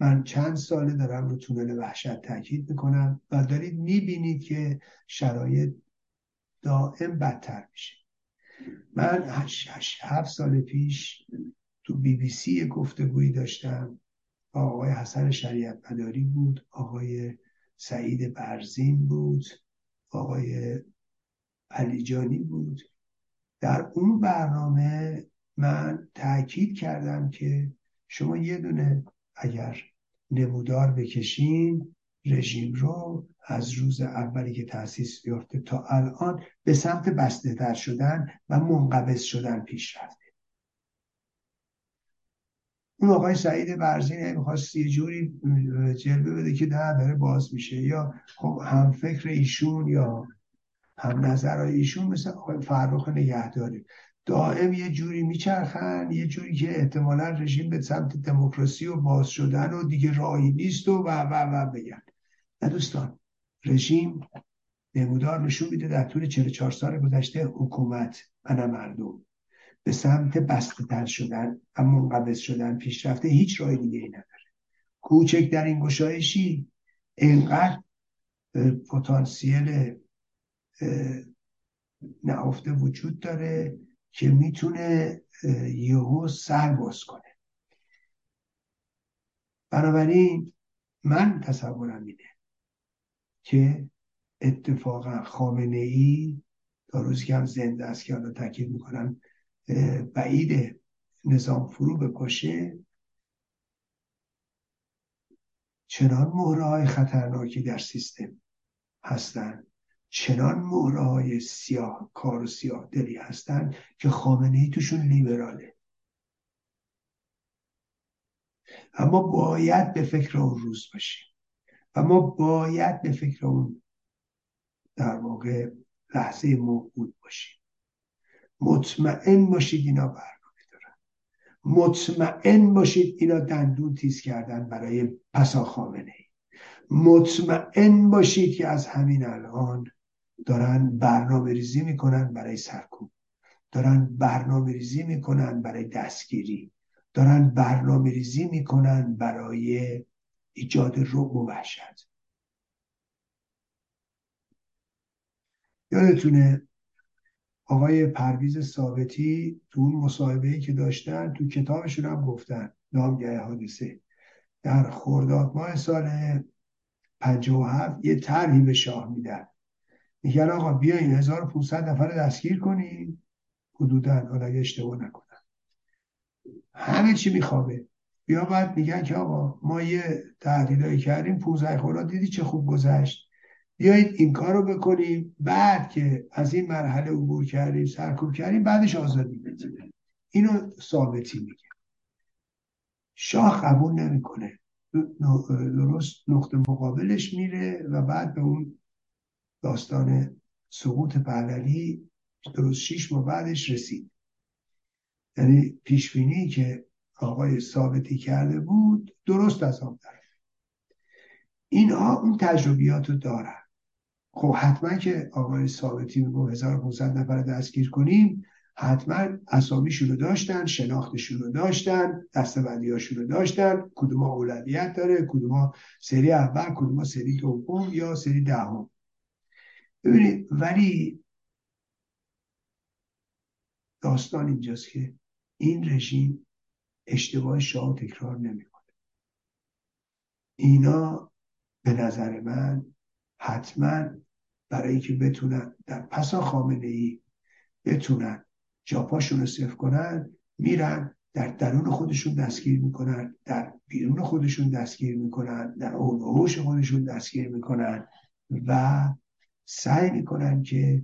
من چند ساله دارم رو تونل وحشت تاکید میکنم و دارید میبینید که شرایط دائم بدتر میشه. من 7 سال پیش تو BBC یک گفتگویی داشتم، آقای حسن شریعت مداری بود، آقای سعید برزین بود، آقای علیجانی بود. در اون برنامه من تأکید کردم که شما یه دونه اگر نمودار بکشین رژیم رو از روز اولی که تأسیس یافته تا الان به سمت بسته تر شدن و منقبض شدن پیش رفته. اون آقای سعید برزین میخواست یه جوری جلوه بده که در داره باز میشه، یا خب هم فکر ایشون یا هم نظرهای ایشون مثل آقای فرخ نگهداری دائم یه جوری میچرخن، یه جوری که احتمالاً رژیم به سمت دموکراسی و باز شدن و دیگه راهی نیست و و بگن. نه دوستان، رژیم نمودار نشون میده در طول 44 سال گذشته حکومت و نه مردم به سمت بسته‌تر شدن و منقبض شدن پیش رفته، هیچ راه دیگه ای نداره. کوچکترین گشایشی انقدر پتانسیل نهفته وجود داره که میتونه یهو سر باز کنه. بنابراین من تصورم اینه که اتفاقا خامنه‌ای تا روزی که هم زنده است، که الان تاکید میکنم بعید نظام فرو بپاشه، چنان مهره‌های خطرناکی در سیستم هستن چنان مهره‌های سیاه کار و سیاه دلی هستند که خامنه‌ای توشون لیبراله. اما باید به فکر اون روز باشیم و ما باید به فکر اون در واقع لحظه موجود باشیم. مطمئن باشید اینا برنامه دارن، مطمئن باشید اینا دندون تیز کردن برای پسا خامنه‌ای، مطمئن باشید که از همین الان دارن برنامه ریزی میکنن برای سرکوب، دارن برنامه ریزی میکنن برای دستگیری، دارن برنامه ریزی میکنن برای ایجاد رعب و وحشت. یادتونه آقای پرویز ثابتی تو اون مصاحبه‌ای که داشتن تو کتابشون هم گفتن، نامگه حادثه، در خرداد ماه سال 57 یه طرحی به شاه میدن، میگن آقا بیاین 1500 نفر دستگیر کنیم حدوداً، حالا اگه اشتباه نکنم همه چی میخوابه. بیا بعد میگن که آقا ما یه تهدیدایی کردیم، 15 خرداد دیدی چه خوب گذشت، بیایید این کار رو بکنیم، بعد که از این مرحله عبور کردیم، سرکوب کردیم، بعدش آزادی بدیم. اینو ثابتی میگه. شاه قبول نمیکنه، درست نقطه مقابلش میره و بعد به اون داستان سقوط پهلوی درست 6 ماه بعدش رسید. یعنی پیشبینی که آقای ثابتی کرده بود درست از آن طرف. اینها اون تجربیات رو دارن. خب حتما که آقای ثابتی میگه 1500 نفر دستگیر کنیم، حتما اسامیشون رو داشتن، شناختشون رو داشتن، دسته‌بندی‌هاشون رو داشتن، کدوم اولویت داره، کدوم سری اول، کدوم سری دوم یا سری دهم. ببینید ولی داستان اینجاست که این رژیم اشتباه شاه تکرار نمی‌کنه. اینا به نظر من حتما برای اینکه بتونن در پسا خامنه‌ای بتونن جاپاشون رو صرف کنن، میرن در درون خودشون دستگیر میکنن، در بیرون خودشون دستگیر میکنن، در اون و هوش خودشون دستگیر میکنن و سعی میکنن که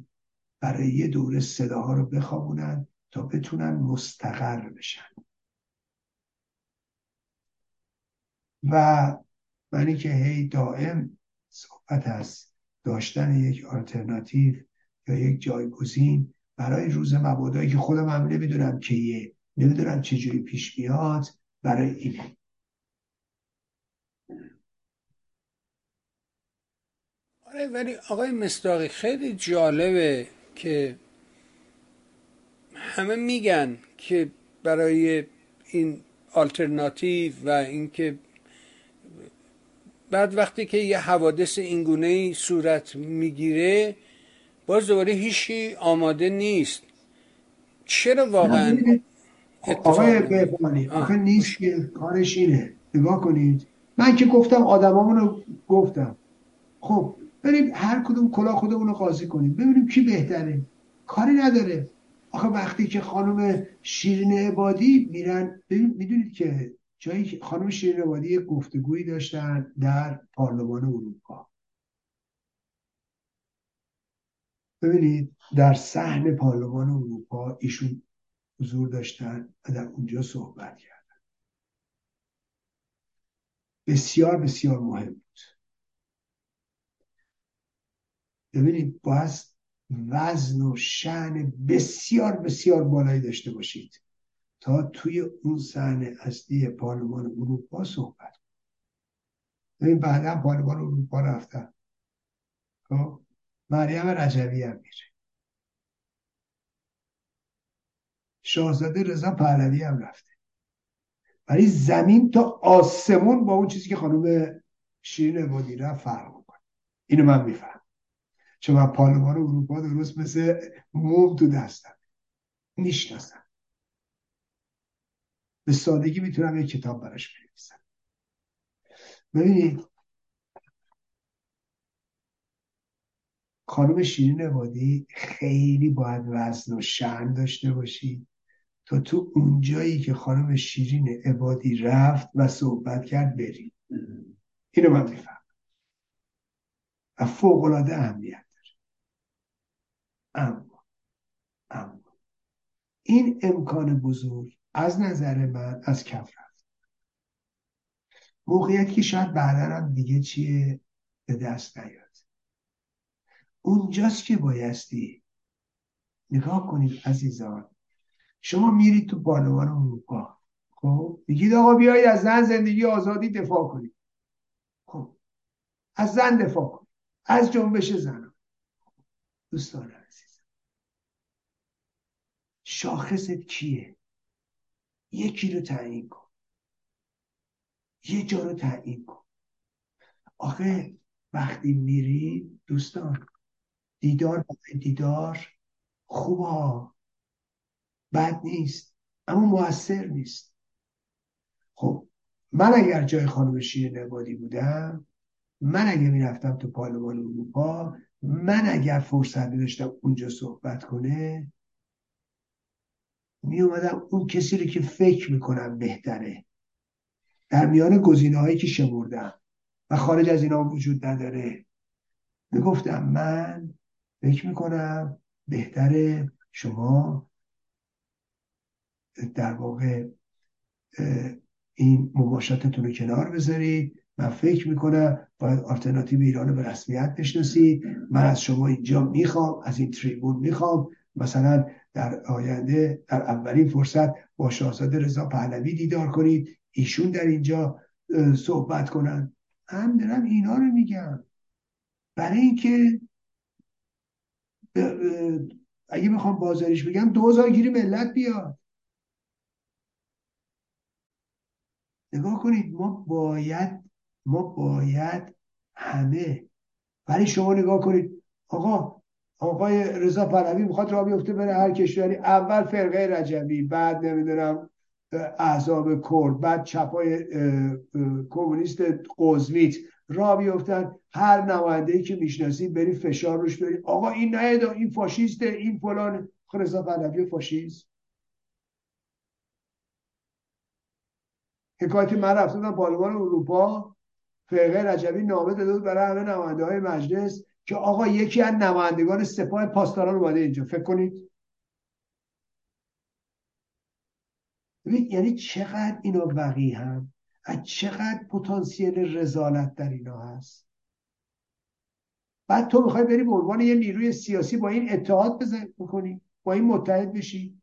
برای یه دوره صداها رو بخوابونن تا بتونن مستقر بشن. و منی که هی دائم صحبت از داشتن یک آلترناتیو یا یک جایگزین برای روز مبادایی که خودم هم نمیدونم کیه، نمیدونم چجوری پیش میاد، برای اینه. آره ولی آقای مصداقی خیلی جالبه که همه میگن که برای این آلترناتیو و اینکه بعد وقتی که یه حوادث اینگونه‌ای صورت میگیره باز دوباره هیچی آماده نیست. چرا واقعا آقای بهبانی آخه نیست که کارش اینه. نگاه کنید من که گفتم آدمامونو گفتم، خب بریم هر کدوم کلا خودمونو قاضی کنیم ببینیم کی بهتره، کاری نداره. آخه وقتی که خانم شیرین عبادی میرن، میدونید که جایی خانم شیرین عبادی یک گفتگویی داشتن در پارلمان اروپا. ببینید در صحن پارلمان اروپا ایشون حضور داشتن و در اونجا صحبت کردن. بسیار بسیار مهم بود. ببینید باید وزن و شأن بسیار بسیار بالایی داشته باشید تا توی اون صحن اصلی پارلمان اروپا صحبت کنید. ببین بعدا پارلمان اروپا رفتن، خب مریم رجوی هم میره، شاهزاده رضا پهلوی هم رفته، ولی زمین تا آسمون با اون چیزی که خانم شیرین عبادی رفت فرق میکنه. اینو من میفهم چون من پارلمان اروپا درست مثل موم تو دستم میشناسم. به سادگی میتونم یک کتاب براش بنویسم. ببینید خانم شیرین عبادی خیلی باید وزن و شأن داشته باشی تا تو اون جایی که خانم شیرین عبادی رفت و صحبت کرد بری. اینو من میفهمم و فوق‌العاده اهمیت داره. اما این امکان بزرگ از نظر من از کف رفت. موقعیت که شاید بعداً هم دیگه چیه به دست نیاد. اونجاست که بایستی نگاه کنید عزیزان. شما میرید تو پارلمان اروپا، خب میگید آقا بیایید از زن زندگی آزادی دفاع کنید، خب از زن دفاع کنید، از جنبش زنان. دوستان عزیزم، شاخصت کیه؟ یکی رو تعیین کن، یه جا رو تعیین کن. آخه وقتی میری دوستان، دیدار با دیدار خوبه، بد نیست، اما مؤثر نیست. خب من اگر جای خانم شیرین عبادی بودم، من اگر میرفتم تو پارلمان اروپا، من اگر فرصت داشتم اونجا صحبت کنه، می اومدم اون کسی رو که فکر میکنم بهتره در میان گزینه‌هایی که شمردم و خارج از اینا وجود نداره، میگفتم من فکر میکنم بهتره شما در واقع این مباشرتتون رو کنار بذارید. من فکر میکنم باید آلترناتیو ایران رو به رسمیت بشناسید. من از شما اینجا میخوام، از این تریبون میخوام مثلا در آینده در اولین فرصت با شاهزاده رضا پهلوی دیدار کنید، ایشون در اینجا صحبت کنن. من دارم اینا رو میگم برای اینکه اگه میخوام بازاریش بگم دوزارگیری ملت بیاد. نگاه کنید، ما باید همه ولی شما نگاه کنید آقای رضا پهلوی میخواد راه بیفته بره هر کشوری، اول فرقه رجبی، بعد نمیدونم احزاب کرد، بعد چپای کمونیست قزویت راه بیفتن، هر نماینده‌ای که میشناسید برید فشار روش بیارید، آقا این نه، این فاشیسته، این فلان. رضا پهلوی فاشیست؟ حکایت من رفتم پارلمان اروپا، فرقه رجبی نامه داده بود برای همه نماینده‌های مجلس که آقا یکی از نمایندگان سپاه پاسداران اومده اینجا. فکر کنید یعنی چقدر اینا بقی هم از چقدر پتانسیل رزالت در اینا هست. بعد تو میخوای بری به عنوان یه نیروی سیاسی با این اتحاد بکنی، با این متحد بشی.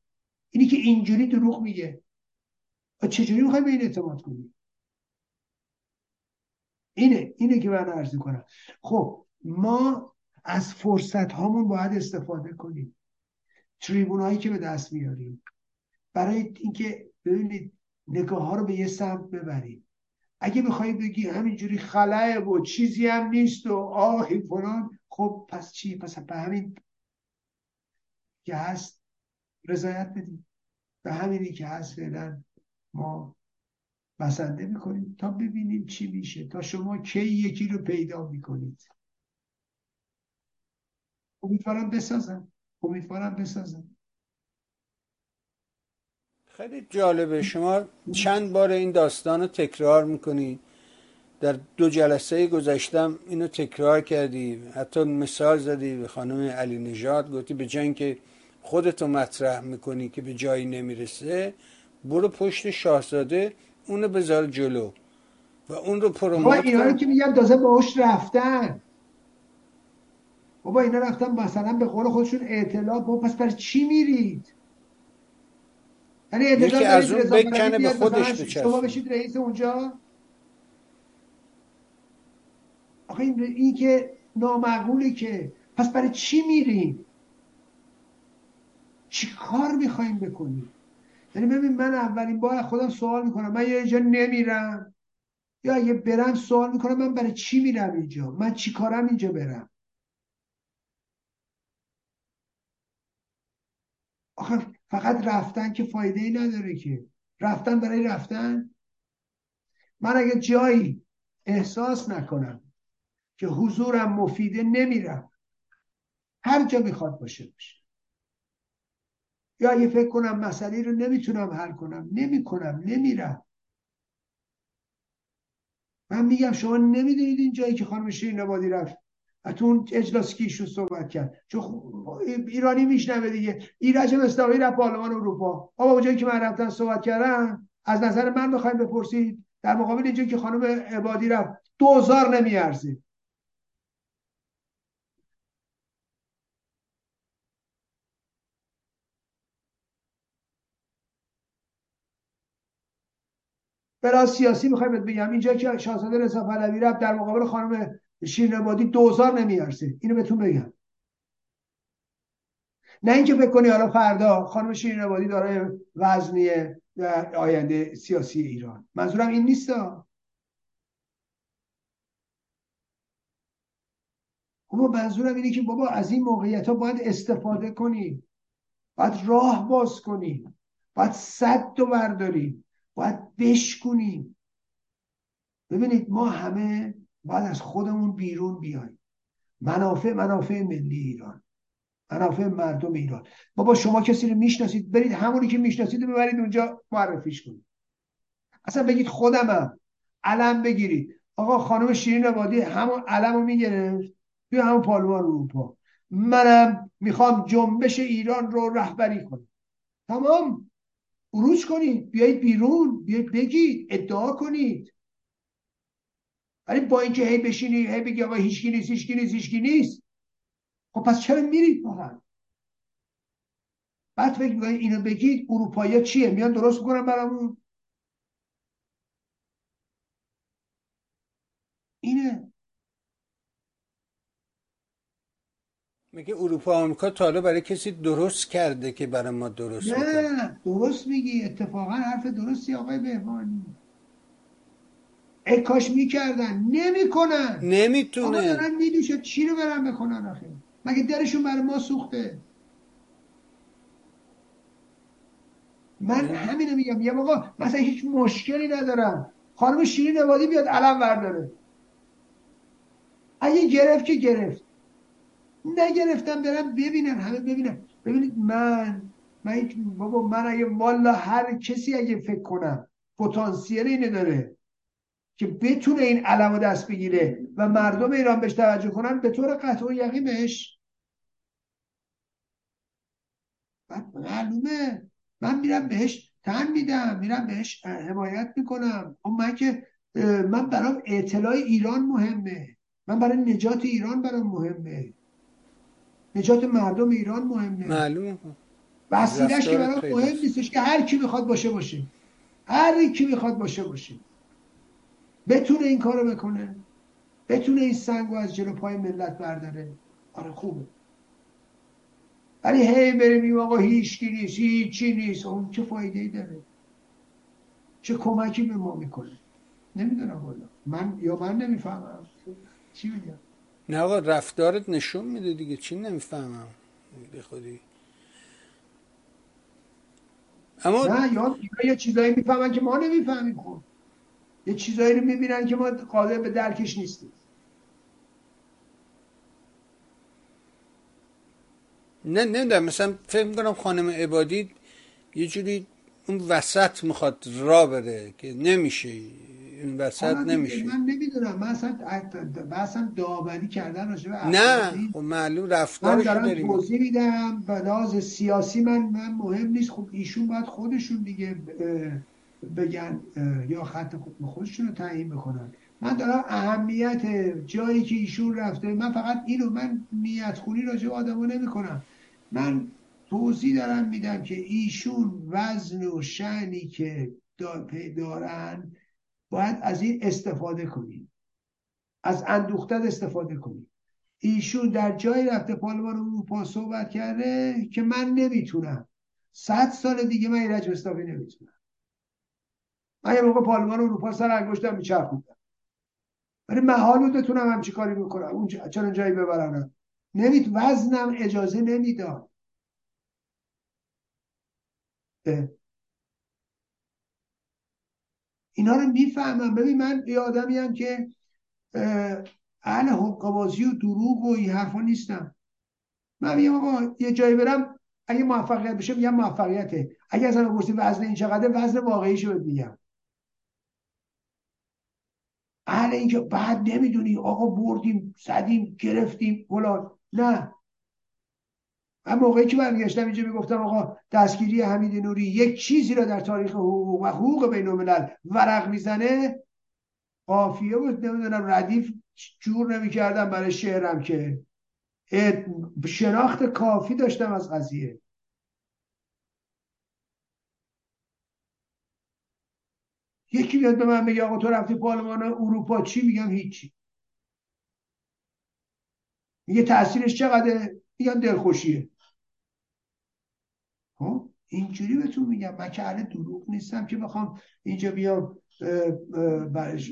اینی که اینجوری دروغ میگه چجوری میخوای به این اعتماد کنی؟ اینه که من عرض میکنم. خب ما از فرصت هامون باید استفاده کنیم، تریبون هایی که به دست میاریم، برای اینکه ببینید نگاه ها رو به یه سمت ببریم. اگه بخوایی بگی همینجوری خلعه و چیزی هم نیست و آهی فلان، خب پس چی؟ پس به همین که هست رضایت بدیم، به همینی که هست فعلا ما بسنده میکنیم تا ببینیم چی میشه، تا شما کی یکی رو پیدا میکنید. امیدوارم بسازن. خیلی جالبه، شما چند بار این داستان رو تکرار میکنی. در دو جلسه گذشتم اینو تکرار کردی، حتی مثال زدی به خانم علی نژاد، گفتی به جای اینکه خودتو مطرح میکنی که به جایی نمیرسه، برو پشت شاهزاده، اونو بذار جلو و اون رو پروموت کن. اینا رو که میگم تازه باهاش رفتن، بابا اینا رفتن مثلا به قول خودشون اعتلاف. بابا پس برای چی میرید؟ یکی از اون بکنه به خودش بچسبه، شما بشید رئیس اونجا. آخه این که نامعقوله که. پس برای چی میریم؟ چی کار میخواییم بکنیم؟ یعنی ببین، من اولین بار خودم سوال میکنم، من یه جا نمیرم یا اگه برم سوال میکنم من برای چی میرم اینجا؟ من چی کارم اینجا برم؟ آخه فقط رفتن که فایده ای نداره که. رفتن برای رفتن. من اگه جایی احساس نکنم که حضورم مفیده نمیرم. هر جا میخواد باشه. یا اگه فکر کنم مسئله رو نمیتونم حل کنم، نمیرم. من میگم شما نمیدونید این جایی که خانم شیرین عبادی رفت تو اون اجلاس کیشون صحبت کرد، چون ایرانی میشنوه دیگه. ایرج مصداقی رفت پارلمان اروپا. آقا اونجایی که من رفتم صحبت کردم، از نظر من بخواید بپرسید در مقابل اینجایی که خانم عبادی رفت، 2000 نمیارزه. برای سیاسی میخوایم بگم اینجا که شاهزاده رضا پهلوی رفت در مقابل خانم شیرین عبادی 2000 نمیارزه. اینو بهتون بگم. نه اینکه فکر کنی حالا فردا خانم شیرین عبادی دارای وزنیه در آینده سیاسی ایران. منظورم این نیست. اما منظورم اینه که بابا از این موقعیت ها باید استفاده کنی، باید راه باز کنی، باید سد و برداری، باید بشکنیم. ببینید ما همه باید از خودمون بیرون بیاییم. منافع ملی ایران، منافع مردم ایران. بابا شما کسی رو میشناسید، برید همونی که میشناسید رو ببرید اونجا معرفیش کنید. اصلا بگید خودمم علم بگیرید. آقا خانم شیرین عبادی همون علمو میگرفت توی همون پارلمان اروپا. منم میخوام جنبش ایران رو رهبری کنم. تمام، خروج کنید، بیایید بیرون، بیایید بگید، ادعا کنید. ولی با اینکه هی بشینی هی بگی آقا هیچکی نیست، خب پس چرا میرید با هم؟ بعد فکر میکنید اینو بگید اروپایی چیه میان درست میکنن برامون. اینه میگه اروپا آمریکا تاله برای کسی درست کرده که برای ما درست میکنه. نه درست میگی، اتفاقا حرف درستی آقای بهوانی. ای کاش میکردن، نمیکنن، نمیتونه. آقا دارن میدوشه، چی رو برن بکنن آخه؟ مگه درشون برای ما سوخته؟ من همینو میگم. یه آقا مثلا هیچ مشکلی ندارم خانم شیرین عبادی بیاد علم برداره، اگه گرفت که گرفت، نگرفتم برم ببینم، همه ببینم. ببینید من بابا من اگه والا هر کسی اگه فکر کنم پتانسیل اینه داره که بتونه این علمو دست بگیره و مردم ایران بهش توجه کنن، به طور قطع و یقین بهش معلومه من میرم بهش تن میدم، میرم بهش حمایت میکنم. من که من برام اطلاع ایران مهمه، من برای نجات ایران برام مهمه، نجات مردم ایران مهمه. معلومه وسیله‌اش که برای مهم نیستش که هر کی میخواد باشه، هر کی میخواد باشه بتونه این کارو بکنه، بتونه این سنگو از جلو پای ملت برداره. آره خوبه، ولی هی بریم آقا هیچی نیست، اون چه فایده‌ای داره؟ چه کمکی به ما میکنه؟ نمیدونم والا، من نمیفهمم چی میگم. نه آقا رفتارت نشون میده دیگه، چی نمیفهمم به خودی. اما نه یه چیزایی میفهمن که ما نمیفهمیم. خب یه چیزایی رو میبینن که ما قادر به درکش نیستیم. نه نمیدونم، مثلا فکر میکنم خانم عبادی یه جوری اون وسط میخواد را بره که نمیشه، این وسط نمیشه. من نمیدونم، من اصلا داوری کردن راجع به نه معلوم رفتارش داریم. من توضیح میدم به لحاظ سیاسی من مهم نیست. خب ایشون باید خودشون دیگه بگن یا خط خودشون رو تعیین بکنن. من دارم اهمیت جایی که ایشون رفته، من فقط اینو، من نیت خونی راجع به آدمو نمیکنم، من توضیح دارم میدم که ایشون وزن و شأنی که دارن باید از این استفاده کنیم، از اندوختن استفاده کنیم. ایشون در جایی رفته پارلمان اروپا صحبت کرده که من نمیتونم 100 سال دیگه، من ایرج مصطفی نمیتونم. من یه موقع پارلمان اروپا سر انگشتم میچرخوندم، ولی محال بتونم همچی کاری میکنم. اون چنان جایی ببرنم نمیتونم، وزنم اجازه نمیداد. اینا رو میفهمم. ببین من یه آدمیم که اهل حقه‌بازی و دروغ و این حرفا نیستم. من میگم آقا یه جایی برم اگه موفقیت بشه میگم موفقیته، اگه اصلا بپرسی وزن این چقدره، وزن واقعیشو بهت میگم. اهل اینکه بعد نمیدونی آقا بردیم زدیم گرفتیم فلان، نه. من موقعی که برمیگشتم اینجا میگفتم آقا دستگیری حمید نوری یک چیزی را در تاریخ حقوق و حقوق بین الملل ورق میزنه، قافیه بود نمیدونم ردیف جور نمیکردم برای شعرم که شناخت کافی داشتم از قضیه. یکی بیاد به من میگه آقا تو رفتی پارلمان اروپا چی؟ میگم هیچی. میگه تأثیرش چقدره؟ میگم دلخوشیه. ها اینجوری بهتون میگم، من که اهل دروغ نیستم که بخوام اینجا بیام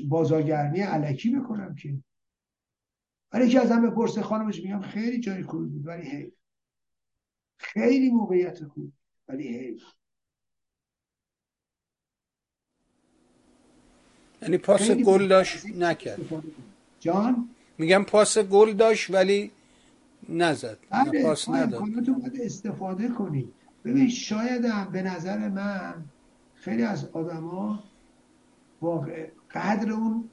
بازارگرمی الکی بکنم که. ولی که از همه پرسه خانمش میگم خیلی جای خوبی بود ولی حیف، خیلی موقعیت خوب ولی حیف. یعنی پاس گل داشت نکرد جان، میگم پاس گل داشت ولی نزد، پاس نداد. تو باید استفاده کنی. ببین شاید هم به نظر من خیلی از آدما واقع قدر اون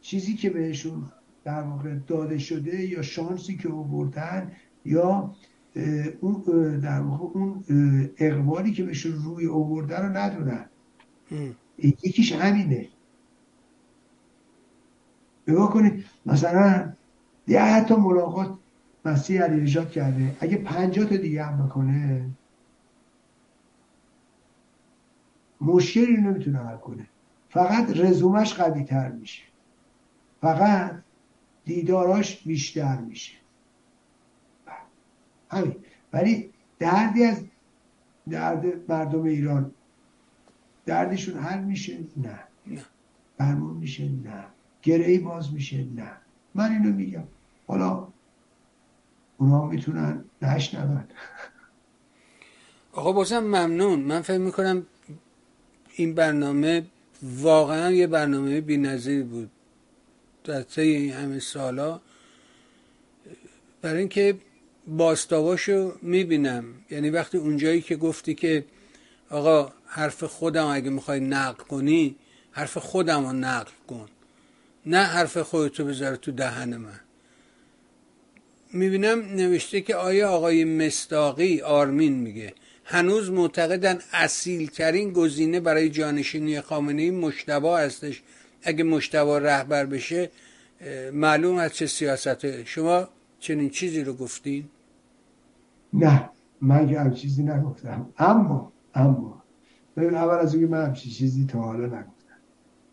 چیزی که بهشون در واقع داده شده یا شانسی که آوردن یا اون در واقع اون اقبالی که بهشون روی آورده رو ندونن. یکیش همینه. نگاه کنید مثلا یه تا ملاقات مسیح علی‌نژاد کرده، اگه 50 تا دیگه هم بکنه مشکلی نمیتونه حل کنه. فقط رزومش قوی تر میشه، فقط دیداراش بیشتر میشه، همین. ولی دردی از درد مردم ایران دردشون حل میشه؟ نه. درمون میشه؟ نه. گرهی باز میشه؟ نه. من اینو میگم، حالا اونا میتونن نشنون. آقا بازم ممنون. من فکر میکنم این برنامه واقعا یه برنامه بی‌نظیر بود در طی همه سالا، برای اینکه بازتاباشو میبینم. یعنی وقتی اونجایی که گفتی که آقا حرف خودم اگه میخوای نقل کنی حرف خودم رو نقل کن، نه حرف خودتو بذار تو دهن من. میبینم نوشته که آیا آقای مصداقی، آرمین میگه، هنوز معتقدن اصیلترین گزینه برای جانشینی خامنه‌ای مجتبی هستش، اگه مجتبی رهبر بشه معلوم از چه سیاسته. شما چنین چیزی رو گفتین؟ نه من که همچین چیزی نگفتم. اما ببین اول از اینکه من همچین چیزی تا حالا نگفتم،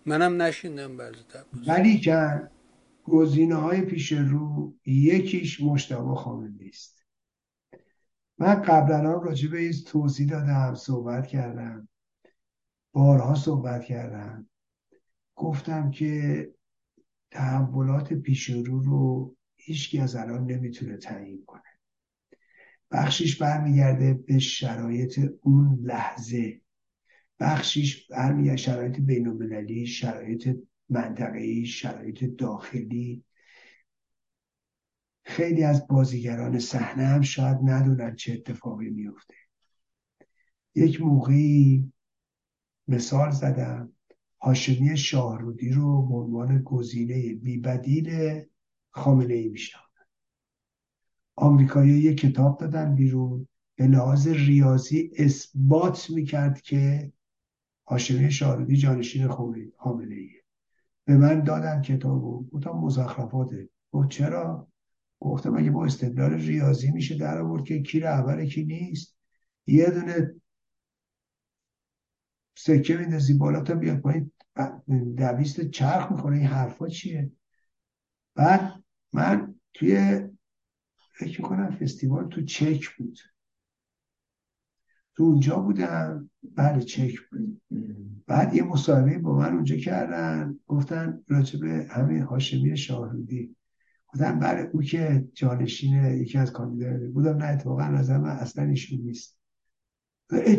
منم نشیندم بعضی تبوز، ولی که گزینه‌های پیش رو یکیش مجتبی خامنه‌ای است. من قبلا راجع به این توضیح دادم، صحبت کردم، بارها صحبت کردم، گفتم که تحولات پیش رو هیچکی از الان نمیتونه تعیین کنه. بخشیش برمیگرده به شرایط اون لحظه، بخشیش برمیگرده شرایط بین‌المللی، شرایط منطقه‌ای، شرایط داخلی. خیلی از بازیگران صحنه هم شاید ندونن چه اتفاقی میفته. یک موقعی مثال زدم هاشمی شاهرودی رو به عنوان گزینه بی‌بدیل خامنه‌ای میشن. آمریکایی یک کتاب دادن بیرون، به لحاظ ریاضی اثبات میکرد که هاشمی شاهرودی جانشین خامنه‌ایه. به من دادن کتابو، گفتم مزخرفاته. گفت چرا؟ گفتم اگه با استدلال ریاضی میشه در آورد که کی رهبره کی نیست، یه دونه سکه میندازی بالا تا بیاد پایین دویست چرخ میخوره، این حرفا چیه؟ بعد من توی فکر میکنم فستیوال تو چک بود، تو اونجا بودم، بله چک بود. بعد یه مصاحبه با من اونجا کردن، گفتن راجع به همین هاشمی شاهرودی، گفتن بله او که جانشین یکی از کاندیداها بودم، نه اتفاقا نظر من اصلا ایشون نیست.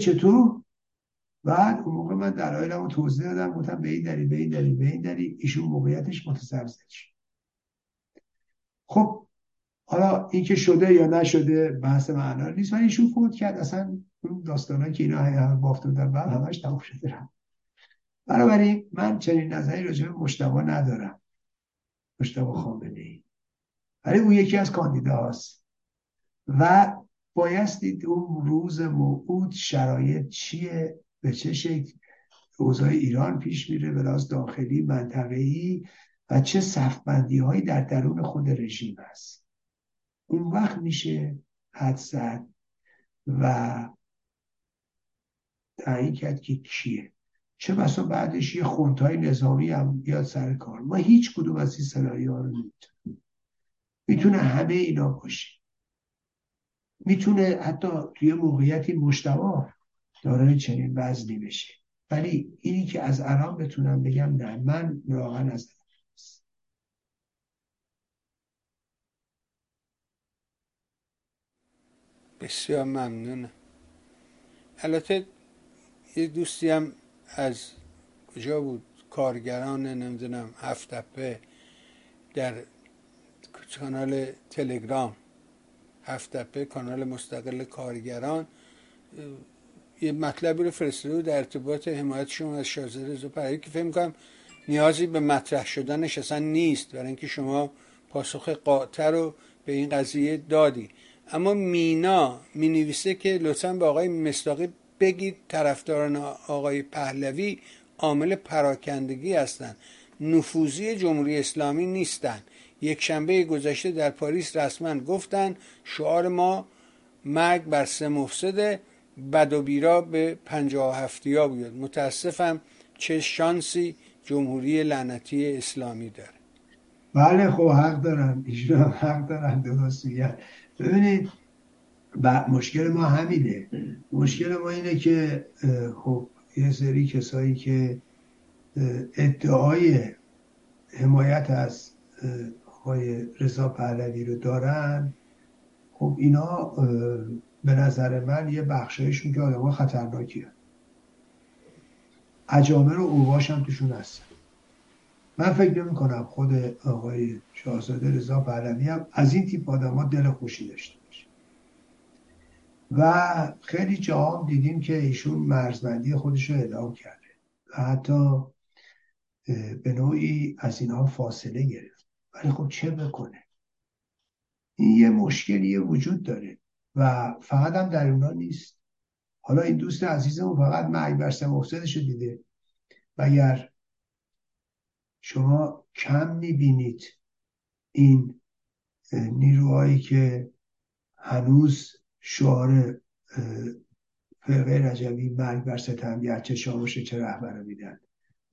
چطور؟ بعد اون موقع من دلایلم رو توضیح دادم، گفتم به این دلیل به این دلیل به این دلیل ایشون موقعیتش متساوی شد. خب حالا این که شده یا نشده بحث معنا نیست، ولی ایشون فوت کرد، اصلا اون داستانا که اینا بافت بودن بعد همش تموم شده رفت. بنابراین من چنین نظری راجع به مجتبی ندارم، مجتبی خامنه‌ای، ولی اون یکی از کاندیداست و بایستید اون روز موعود شرایط چیه، به چه شکل اوضاع ایران پیش میره به لحاظ داخلی منطقه‌ای و چه صف‌بندی هایی در درون خود رژیم هست. اون وقت میشه حد زد و تعیین کرد که کیه، چه بسا بعدش یه خونت‌های نظامی هم بیاد سر کار. ما هیچ کدوم از این سناریوها رو نمی‌دونیم. میتونه همه اینا باشه، میتونه حتی توی موقعیتی مجتبی داره چنین وزنی بشه، ولی اینی که از الان بتونم بگم نه، من واقعا از بسیار ممنونم. البته یه دوستی هم از کجا بود، کارگران نمیدونم هفت تپه، در کانال تلگرام هفت تپه کانال مستقل کارگران یه مطلبی رو فرستاده بود در ارتباط حمایتشون از شاهزاده ذوالفقاری که فکر می‌کنم نیازی به مطرح شدنش اصلا نیست، برای اینکه شما پاسخ قاطع رو به این قضیه دادی. اما مینا مینویسه که لطفاً به آقای مصداقی بگید طرفداران آقای پهلوی عامل پراکندگی هستند، نفوذی جمهوری اسلامی نیستند. یک شنبه گذشته در پاریس رسماً گفتند شعار ما مرگ بر سه مفسد، بد و بیرا به 57 بیاد. متاسفم چه شانسی جمهوری لعنتی اسلامی داره. بله خب حق دارن، ایشون حق دارن، درست میگن. ببینید مشکل ما همینه، مشکل ما اینه که خب یه سری کسایی که ادعای حمایت از آقای رضا پهلوی رو دارن، خب اینا به نظر من یه بخشایشون که آدم ها خطرناکی هست، اجامه رو اوباش هم توشون هستن. من فکر نمی کنم خود آقای شاهزاده رضا پهلوی هم از این تیپ آدم ها دل خوشی داشته باشه و خیلی جا هم دیدیم که ایشون مرزبندی خودش رو اعلام کرده و حتی به نوعی از اینها فاصله گرفت، ولی خب چه بکنه، این یه مشکلی وجود داره و فقط هم در اونا نیست. حالا این دوست عزیزمون فقط مرگ بر سه مفسدش رو دیده، مگر شما کم میبینید این نیروهایی که هنوز شعار فرقه رجوی مرگ بر ستم گرچه شاوشه چه رهبر میدن؟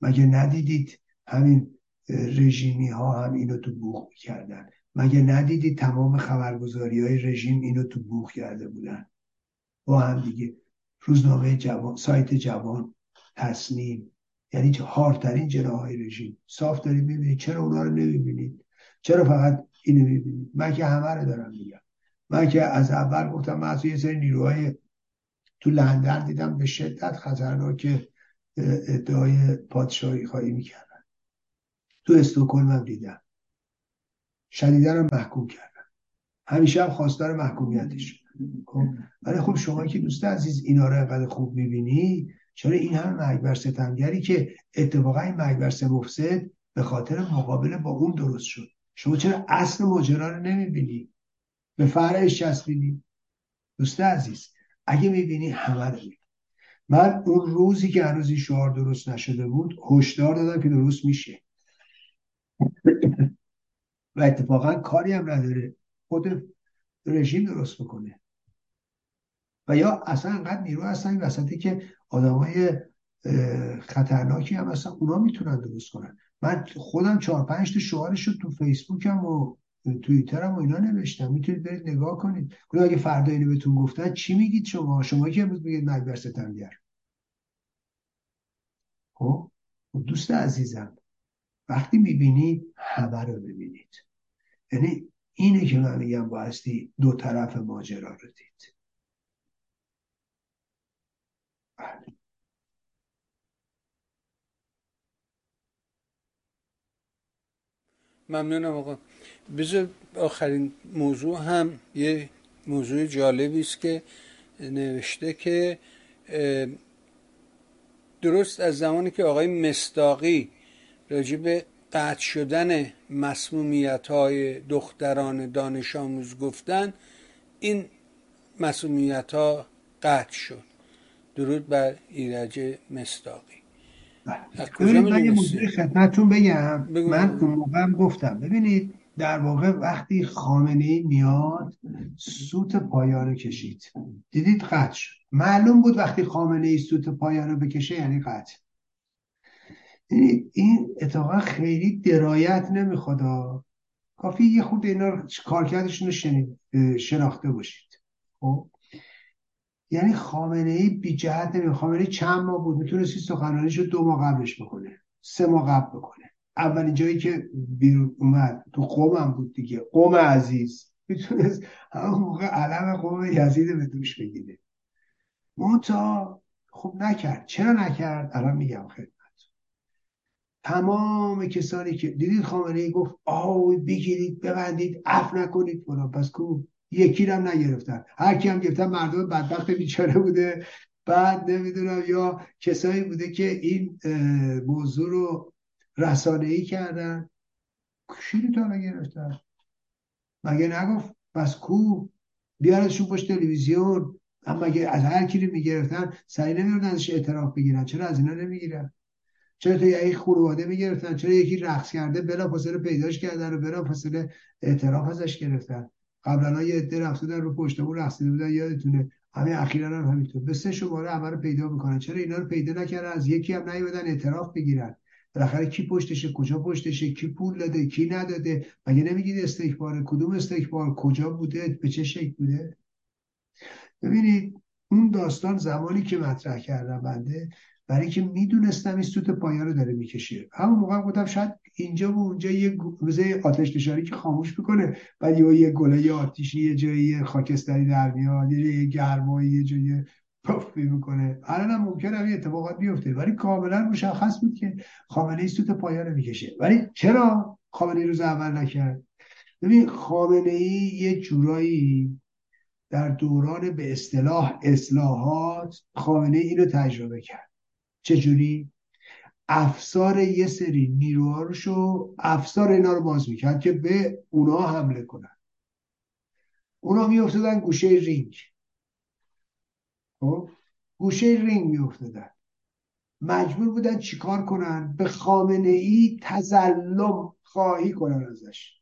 مگه ندیدید همین رژیمی ها هم اینو تو بوق میکردن؟ مگه ندیدید تمام خبرگزاری های رژیم اینو تو بوق کرده بودن با هم دیگه؟ روزنامه جوان، سایت جوان، تصمیم، یعنی هارترین جناح‌های رژیم صاف دارید میبینید. چرا اونا رو نمیبینید؟ چرا فقط اینو میبینید؟ من که همه رو دارم میگم. من که از اول گفتم، من از یه سری نیروهای تو لندن دیدم به شدت خطرناک ادعای پادشاهی خواهی میکردن، تو استکهلم هم دیدم، شدیداً هم محکوم کردن، همیشه هم خواستار محکومیتش. ولی خب شما که دوست عزیز اینا رو اینقدر خوب میبینی، چرا این هم مرگ بر ستمگری که اتفاقا این مرگ بر سه مفسد به خاطر مقابله با اون درست شد، شما چرا اصل ماجرا رو نمیبینی؟ به فرعش چسبیدی. دوست عزیز اگه میبینی همه رو میبینی. من اون روزی که هنوز این شعار درست نشده بود هشدار دادم که درست میشه و اتفاقا کاری هم نداره خود رژیم درست بکنه و یا اصلا انقدر نیرو هستن وسطی که آدمای خطرناکی هم هستن، اونا میتونن درست کنن. من خودم 4-5 تا شعارشو تو فیسبوکم و توییترم و اینا نوشتم، میتونید برید نگاه کنید. اگه فردا اینو بهتون گفتن چی میگید شما؟ شما که امروز میگید مرگ بر ستمگر. خب دوست عزیزم وقتی میبینی همه رو ببینید، یعنی اینه که من میگم بایستی دو طرف ماجرا رو دید. بله ممنونم آقا. بذار آخرین موضوع هم یه موضوع جالبی است که نوشته که درست از زمانی که آقای مصداقی راجع به قطع شدن مسمومیت‌های دختران دانش آموز گفتن، این مسمومیت‌ها قطع شد. درود بر ایرج مصداقی. من یه موضوع خدمتتون بگم، من اون موقع گفتم ببینید در واقع وقتی خامنه‌ای میاد سوت پایا رو کشید، دیدید قطع شد. معلوم بود وقتی خامنه‌ای سوت پایا رو بکشه یعنی قطع. این اتفاقا خیلی درایت نمیخواد، کافی یه خود اینا کارکردشون رو شناخته باشید. خب یعنی خامنه‌ای بی جهت نمیخواد. خامنه‌ای چند ماه بود میتونست سخنرانیش رو 2 ماه قبلش بکنه، 3 ماه قبل بکنه. اولین جایی که بیرون اومد تو قم هم بود دیگه، قم عزیز، میتونست همون موقع علم قم یزید به دوش بگیره، منتها خب نکرد. چرا نکرد؟ الان میگم خدمت. تمام کسانی که دیدید خامنه‌ای گفت آوی بگیرید ببندید عفو نکنید فلان، پس کو یکی هم نگرفتن، هر کی هم گرفتن مردم بدبخت بیچاره بوده. بعد نمیدونم یا کسایی بوده که این موضوع رو رسانه‌ای کردن، کشیدی تا نگرفتن. مگه نگفت بس کو بیارشون پشت تلویزیون؟ اما مگه از هر کی رو میگرفتن سعی نمی‌کردن ازش اعتراف بگیرن؟ چرا از اینا نمیگیرن؟ چرا تو یه خانواده میگرفتن؟ چرا یکی رقص کرده بلافاصله پیداش کردن و بلافاصله اعتراف ازش گرفتن؟ قبلا یه عده رفتن رو پشتمون رقصیده بودن، یادتونه؟ همین اخیرا هم همینطور به 3 شماره همه رو پیدا میکنن. چرا اینا رو پیدا نکردن؟ از یکی هم نیومدن اعتراف بگیرن؟ بالاخره کی پشتشه؟ کجا پشتشه؟ کی پول داده؟ کی نداده؟ مگه نمیگید استکبار؟ کدوم استکبار؟ کجا بوده؟ به چه شکل بوده؟ ببینید اون داستان زمانی که مطرح کردم بنده، برای اینکه میدونستم این سوت پایا رو داره میکشه، همون موقع گفتم شاید اینجا و اونجا یه گوزه آتش نشانی که خاموش میکنه، بعد یه گله یه آتیشی یه جایی خاکستری در میاد، یه گرمایی یه جایی پف میکنه. الان هم ممکنه این اتفاقات بیفته، ولی کاملا مشخص بود که خامنه‌ای سوت پایا رو میکشه. ولی چرا خامنه‌ای روز اول نکرد؟ ببین خامنه‌ای یه جورایی در دوران به اصطلاح اصلاحات، خامنه‌ای اینو تجربه کرد. چجوری؟ افسار یه سری نیروها رو شو افسار اینا رو باز میکرد که به اونا حمله کنن، اونا میافتادن گوشه رینگ. خب گوشه رینگ میافتادن، مجبور بودن چیکار کنن؟ به خامنه‌ای تظلم خواهی کنن ازش.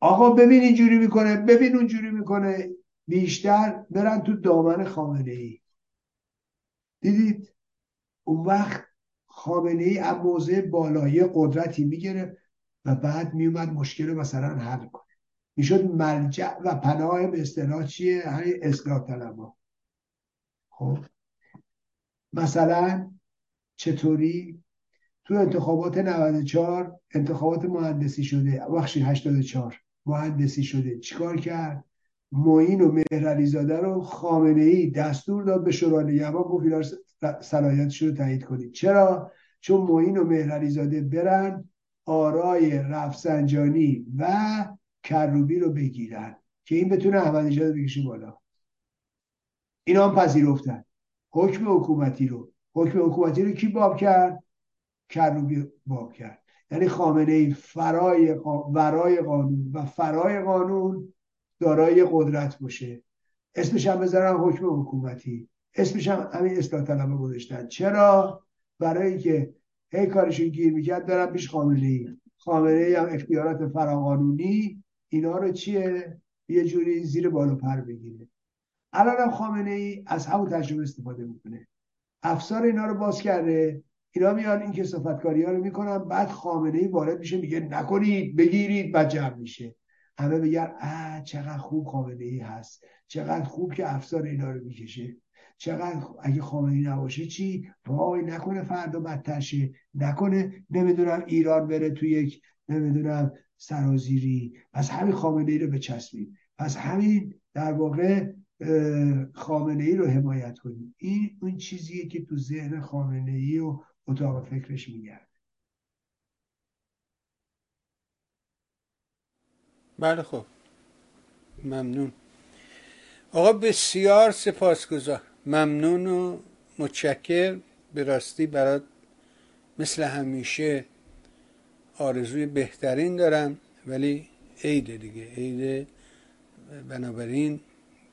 آقا ببین اینجوری میکنه، ببین اونجوری میکنه، بیشتر برن تو دامن خامنه‌ای. دیدید اون وقت خامنه‌ای از موضع بالایی قدرتی میگرفت و بعد میومد مشکل رو مثلا حل کنه، میشد ملجأ و پناه به اصطلاح چیه؟ همین اصلاح طلبها. خب مثلا چطوری تو انتخابات 94 انتخابات مهندسی شده، بخشی 84 مهندسی شده، چیکار کرد؟ معین و مهرعلی زاده رو خامنه‌ای دستور داد به شورای نگهبان، گفت اینا صلاحیتش رو تایید کنید. چرا؟ چون معین و مهرعلی زاده برن آرای رفسنجانی و کروبی رو بگیرن که این بتونه احمدی‌نژاد رو بکشه بالا. اینا هم پذیرفتن حکم حکومتی رو کی باب کرد؟ کروبی باب کرد. یعنی خامنه‌ای ورای قانون و فرای قانون دارای قدرت باشه. اسمش هم بذارن حکم حکومتی، اسمش هم همین اصلاح طلبه گذاشتن. چرا؟ برای که هی کارشون گیر میکرد برن پیش خامنه‌ای هم اختیارات فراقانونی اینا رو چیه؟ یه جوری زیر بال و پر بگیره. الان هم خامنه‌ای از همون تجربه استفاده میکنه، افسار اینا رو باز کرده، اینا میان این کثافتکاری ها رو میکنن، بعد خامنه‌ای وارد میشه میگه نکنید بگیرید، بعد جمع میشه همه بگن چقدر خوب خامنه‌ای هست، چقدر خوب که افسار اینا رو میکشه، چقدر اگه خامنه‌ای نباشه چی؟ وای نکنه فردا بدتر شه، نکنه نمیدونم ایران بره تو یک نمیدونم سرازیری، پس همین خامنه‌ای رو بچسبیم، پس همین در واقع خامنه‌ای رو حمایت کنیم. این اون چیزیه که تو ذهن خامنه‌ای و اتاق فکرش میگرد. بله خب ممنون آقا، بسیار سپاسگزار، ممنون و متشکر. به راستی برات مثل همیشه آرزوی بهترین دارم، ولی عیده دیگه، عیده، بنابراین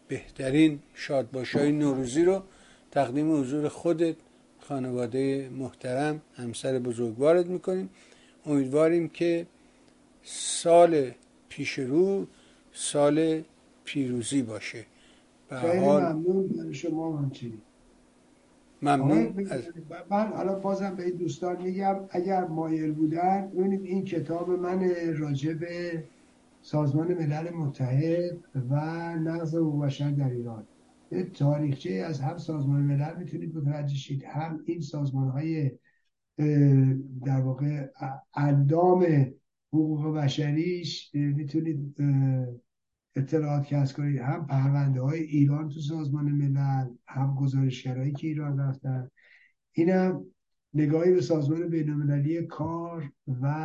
بهترین شادباشای نوروزی رو تقدیم حضور خودت، خانواده محترم، همسر بزرگوارت میکنیم. امیدواریم که سال پیش رو سال پیروزی باشه. خیلی ممنون. شما همچنین ممنون. من حالا بازم به این دوستان میگم اگر مایل بودن ببینید این کتاب من راجع به سازمان ملل متحد و نقض حقوق بشر در ایران، یه تاریخچه از هم سازمان ملل میتونید متوجه شید، هم این سازمان های در واقع اندام حقوق بشریش میتونید اطلاعات کسب کنید، هم پرونده های ایران تو سازمان ملل، هم گزارشگرایی که ایران رفتن. اینم نگاهی به سازمان بین المللی کار و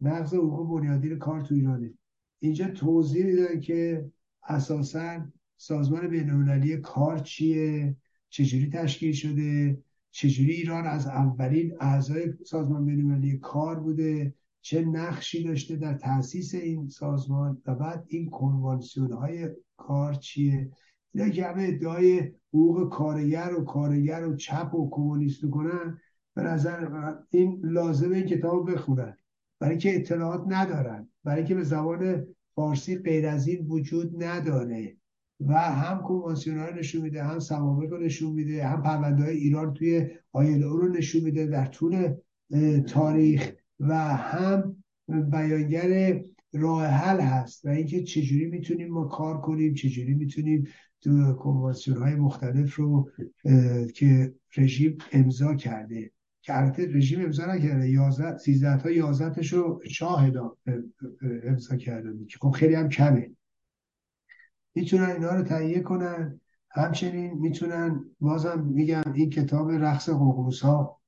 نقض حقوق بنیادی کار تو ایرانه. اینجا توضیح میدن که اساساً سازمان بین المللی کار چیه، چجوری تشکیل شده، چجوری ایران از اولین اعضای سازمان بین المللی کار بوده، چه نقشی داشته در تأسیس این سازمان و بعد این کنوانسیون های کار چیه. اینا که همه ادعای حقوق کارگر و چپ و کمونیست کنن، به نظر این لازمه این کتاب بخونن، برای که اطلاعات ندارن، برای که به زبان فارسی غیر از این وجود نداره و هم کنوانسیون ها نشون میده، هم سوابق رو نشون میده، هم پرونده های ایران توی آیلو رو نشون میده در طول تاریخ و هم بیانگر راه حل هست و اینکه چجوری میتونیم ما کار کنیم، چجوری میتونیم تو کنوانسیون های مختلف رو که رژیم امضا کرده، که البته رژیم امضا نکرده، 13 تا 11 تاشو شاه امضا کرده که خب خیلی هم کمه، میتونن اینا رو تهیه کنن. همچنین میتونن، بازم میگم، این کتاب رقص قوقوس‌ها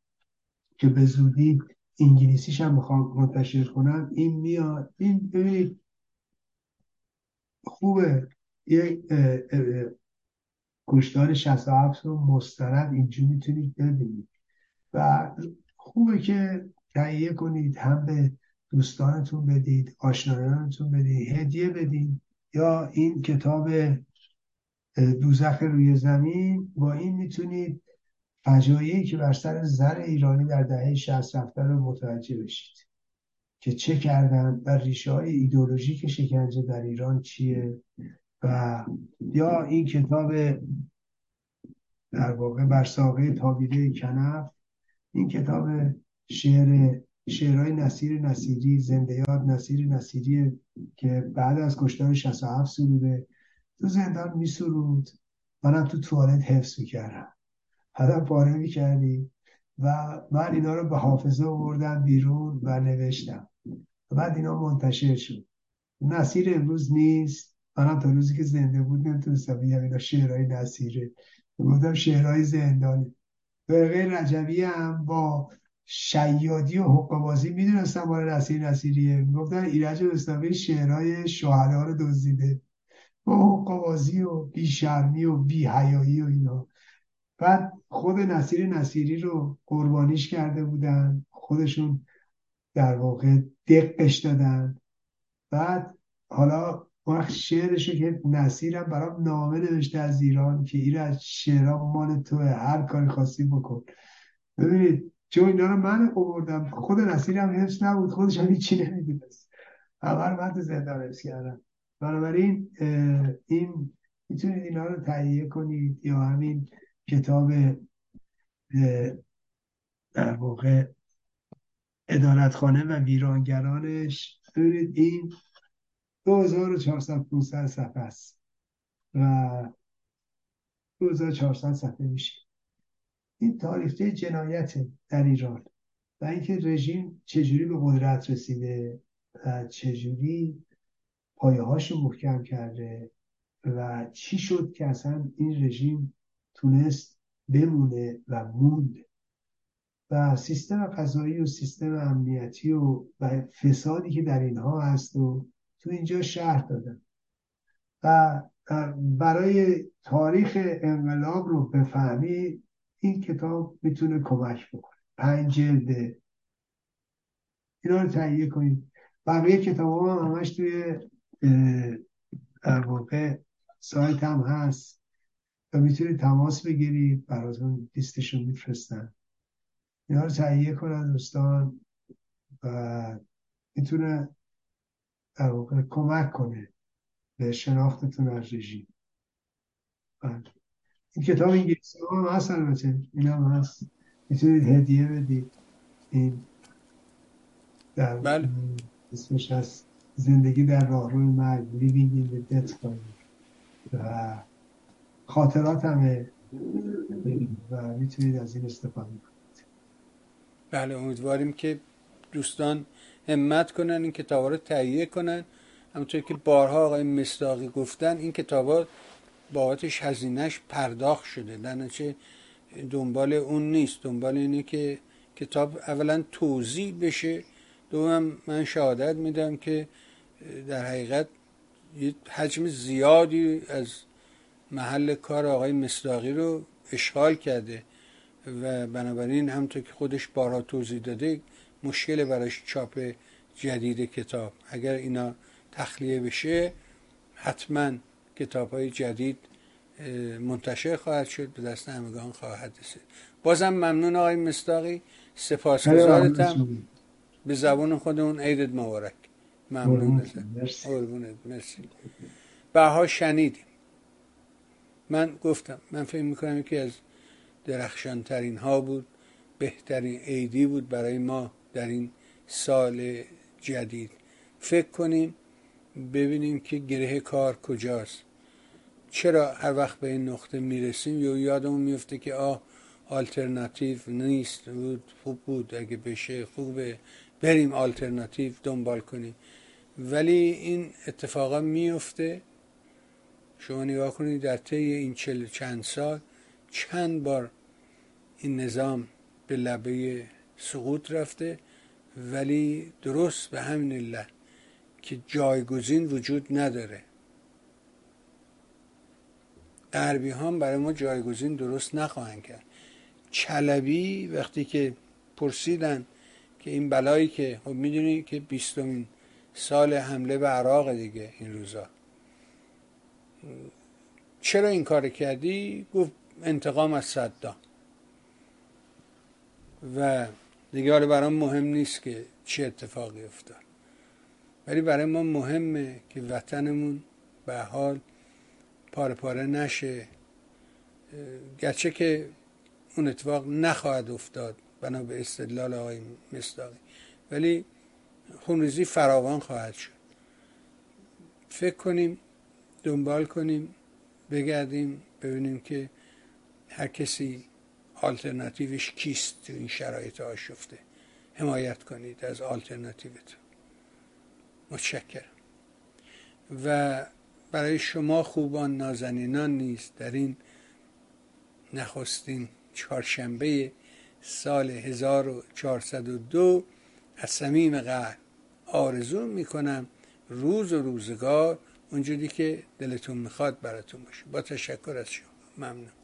که به زودی انگلیسیش هم میخوام منتشر کنم، این میاد. این ببینید خوبه، یک کشتار 67 رو مستند اینجوری میتونید ببینید و خوبه که تهیه کنید، هم به دوستانتون بدید، آشنایانتون بدید، هدیه بدید، یا این کتاب دوزخ روی زمین، با این میتونید فجایعی که بر سر زن ایرانی در دهه 60 رفته رو متوجه بشید که چه کردن و ریشه‌های ایدئولوژیک شکنجه در ایران چیه، و یا این کتاب در واقع بر ساقه تابیده کنف، این کتاب شعرهای نصیری، زنده‌یاد نصیری که بعد از کشتار 67 سروده، تو زندان میسرود، منم تو توالت حفظ میکردم، حالا پاره میکردیم و من اینا رو به حافظه آوردم بیرون و نوشتم و بعد اینا منتشر شد. نصیر امروز نیست، منم تا روزی که زنده بود نمیتونستم بگم اینا شعرهای نصیره، بودم شعرهای زندانی. برقه رجبی هم با شیادی و حقبازی میدونستم باره نصیریه، میگفتن ایرج رستمی شعرهای شهدا رو دزدیده با حقبازی و بیشرمی و بیحیایی و اینا. بعد خود نصیری رو قربانیش کرده بودن، خودشون در واقع دقش دادن. بعد حالا وقت شعرشو که نصیرم برام نامه نوشته از ایران که ایرج شعرام مال توه، هر کاری خواستی بکن. ببینید چون اینا رو من آوردم، خود نصیرم حفظ نبود، خودش هم هیچی نمیدونست، اول من تو زندان حفظ کردم. بنابراین این میتونید اینا رو تهیه کنید، یا همین کتاب در واقع عدالتخانه و ویرانگرانش. ببینید این 2400 صفحه است و 2400 صفحه میشه. این تاریخچه جنایت در ایران و اینکه رژیم چجوری به قدرت رسیده و چجوری پایه‌هاشو محکم کرده و چی شد که اصلا این رژیم تونست بمونه و موند، و سیستم قضایی و سیستم امنیتی و فسادی که در اینها هست و تو اینجا شرح دادن. و برای تاریخ انقلاب رو بفهمی این کتاب میتونه کمک بکنه. 5 جلد اینا رو تهیه کنید. بقیه کتاب ها همش توی در واقع سایت هم هست و میتونید تماس بگیرید، براتون لیستشون میفرستن. اینا رو تهیه کنن دوستان و میتونه در واقع کمک کنه به شناختتون از رژیم. این کتاب انگلیسی هم هست، البته این هم هست، میتونید هدیه بدید. این در بله. اسمش هست زندگی در راهروی مرگ، Living in the Death Valley، و خاطرات همه و میتونید از این استفاده کنید. بله، امیدواریم که دوستان همت کنن این کتابا رو تهیه کنن. همونطور که بارها آقای مصداقی گفتن، این کتابا بابتش هزینهش پرداخت شده، درنچه دنبال اون نیست، دنبال اینه که کتاب اولا توضیح بشه. دوم من شهادت میدم که در حقیقت یه حجم زیادی از محل کار آقای مصداقی رو اشغال کرده و بنابراین همونطور که خودش بارها توضیح داده مشکل براش چاپ جدید کتاب. اگر اینا تخلیه بشه حتما کتاب‌های جدید منتشر خواهد شد، به دست همگان خواهد رسید. بازم ممنون آقای مصداقی، سپاسگزارم. به زبان خودمون عیدت مبارک. ممنون ازت. مرسی. بها شنیدیم. من گفتم من فکر می‌کنم که از درخشان‌ترین ها بود، بهترین عیدی بود برای ما در این سال جدید. فکر کنیم ببینیم که گره کار کجاست، چرا هر وقت به این نقطه میرسیم یا یادمون میفته که آلترناتیو نیست. خوب بود اگه بشه، خوبه بریم آلترناتیو دنبال کنیم، ولی این اتفاقا میفته. شما نگاه کنید در طی این چند سال چند بار این نظام به لبه سقوط رفته، ولی درست به همین علت که جایگزین وجود نداره. غربی هم برای ما جایگزین درست نخواهند کرد. چلبی وقتی که پرسیدن که این بلایی که خب میدونی که 20مین سال حمله به عراق دیگه این روزا، چرا این کار کردی؟ گفت انتقام از صدام. و دیگه حالا برام مهم نیست که چه اتفاقی افتاد، ولی برای ما مهمه که وطنمون به حال پاره پاره نشه، گرچه که اون اتفاق نخواهد افتاد بنا به استدلال آقای مصداقی، ولی خونریزی فراوان خواهد شد. فکر کنیم، دنبال کنیم، بگردیم ببینیم که هر کسی آلترناتیوش کیست تو این شرایط آشفته. حمایت کنید از آلترناتیوتون. متشکرم. و برای شما خوبان نازنینان نیست در این نخستین چهارشنبه سال 1402 از صمیم قلب آرزو میکنم روز و روزگار اونجوری که دلتون میخواد براتون باشه. با تشکر از شما. ممنون.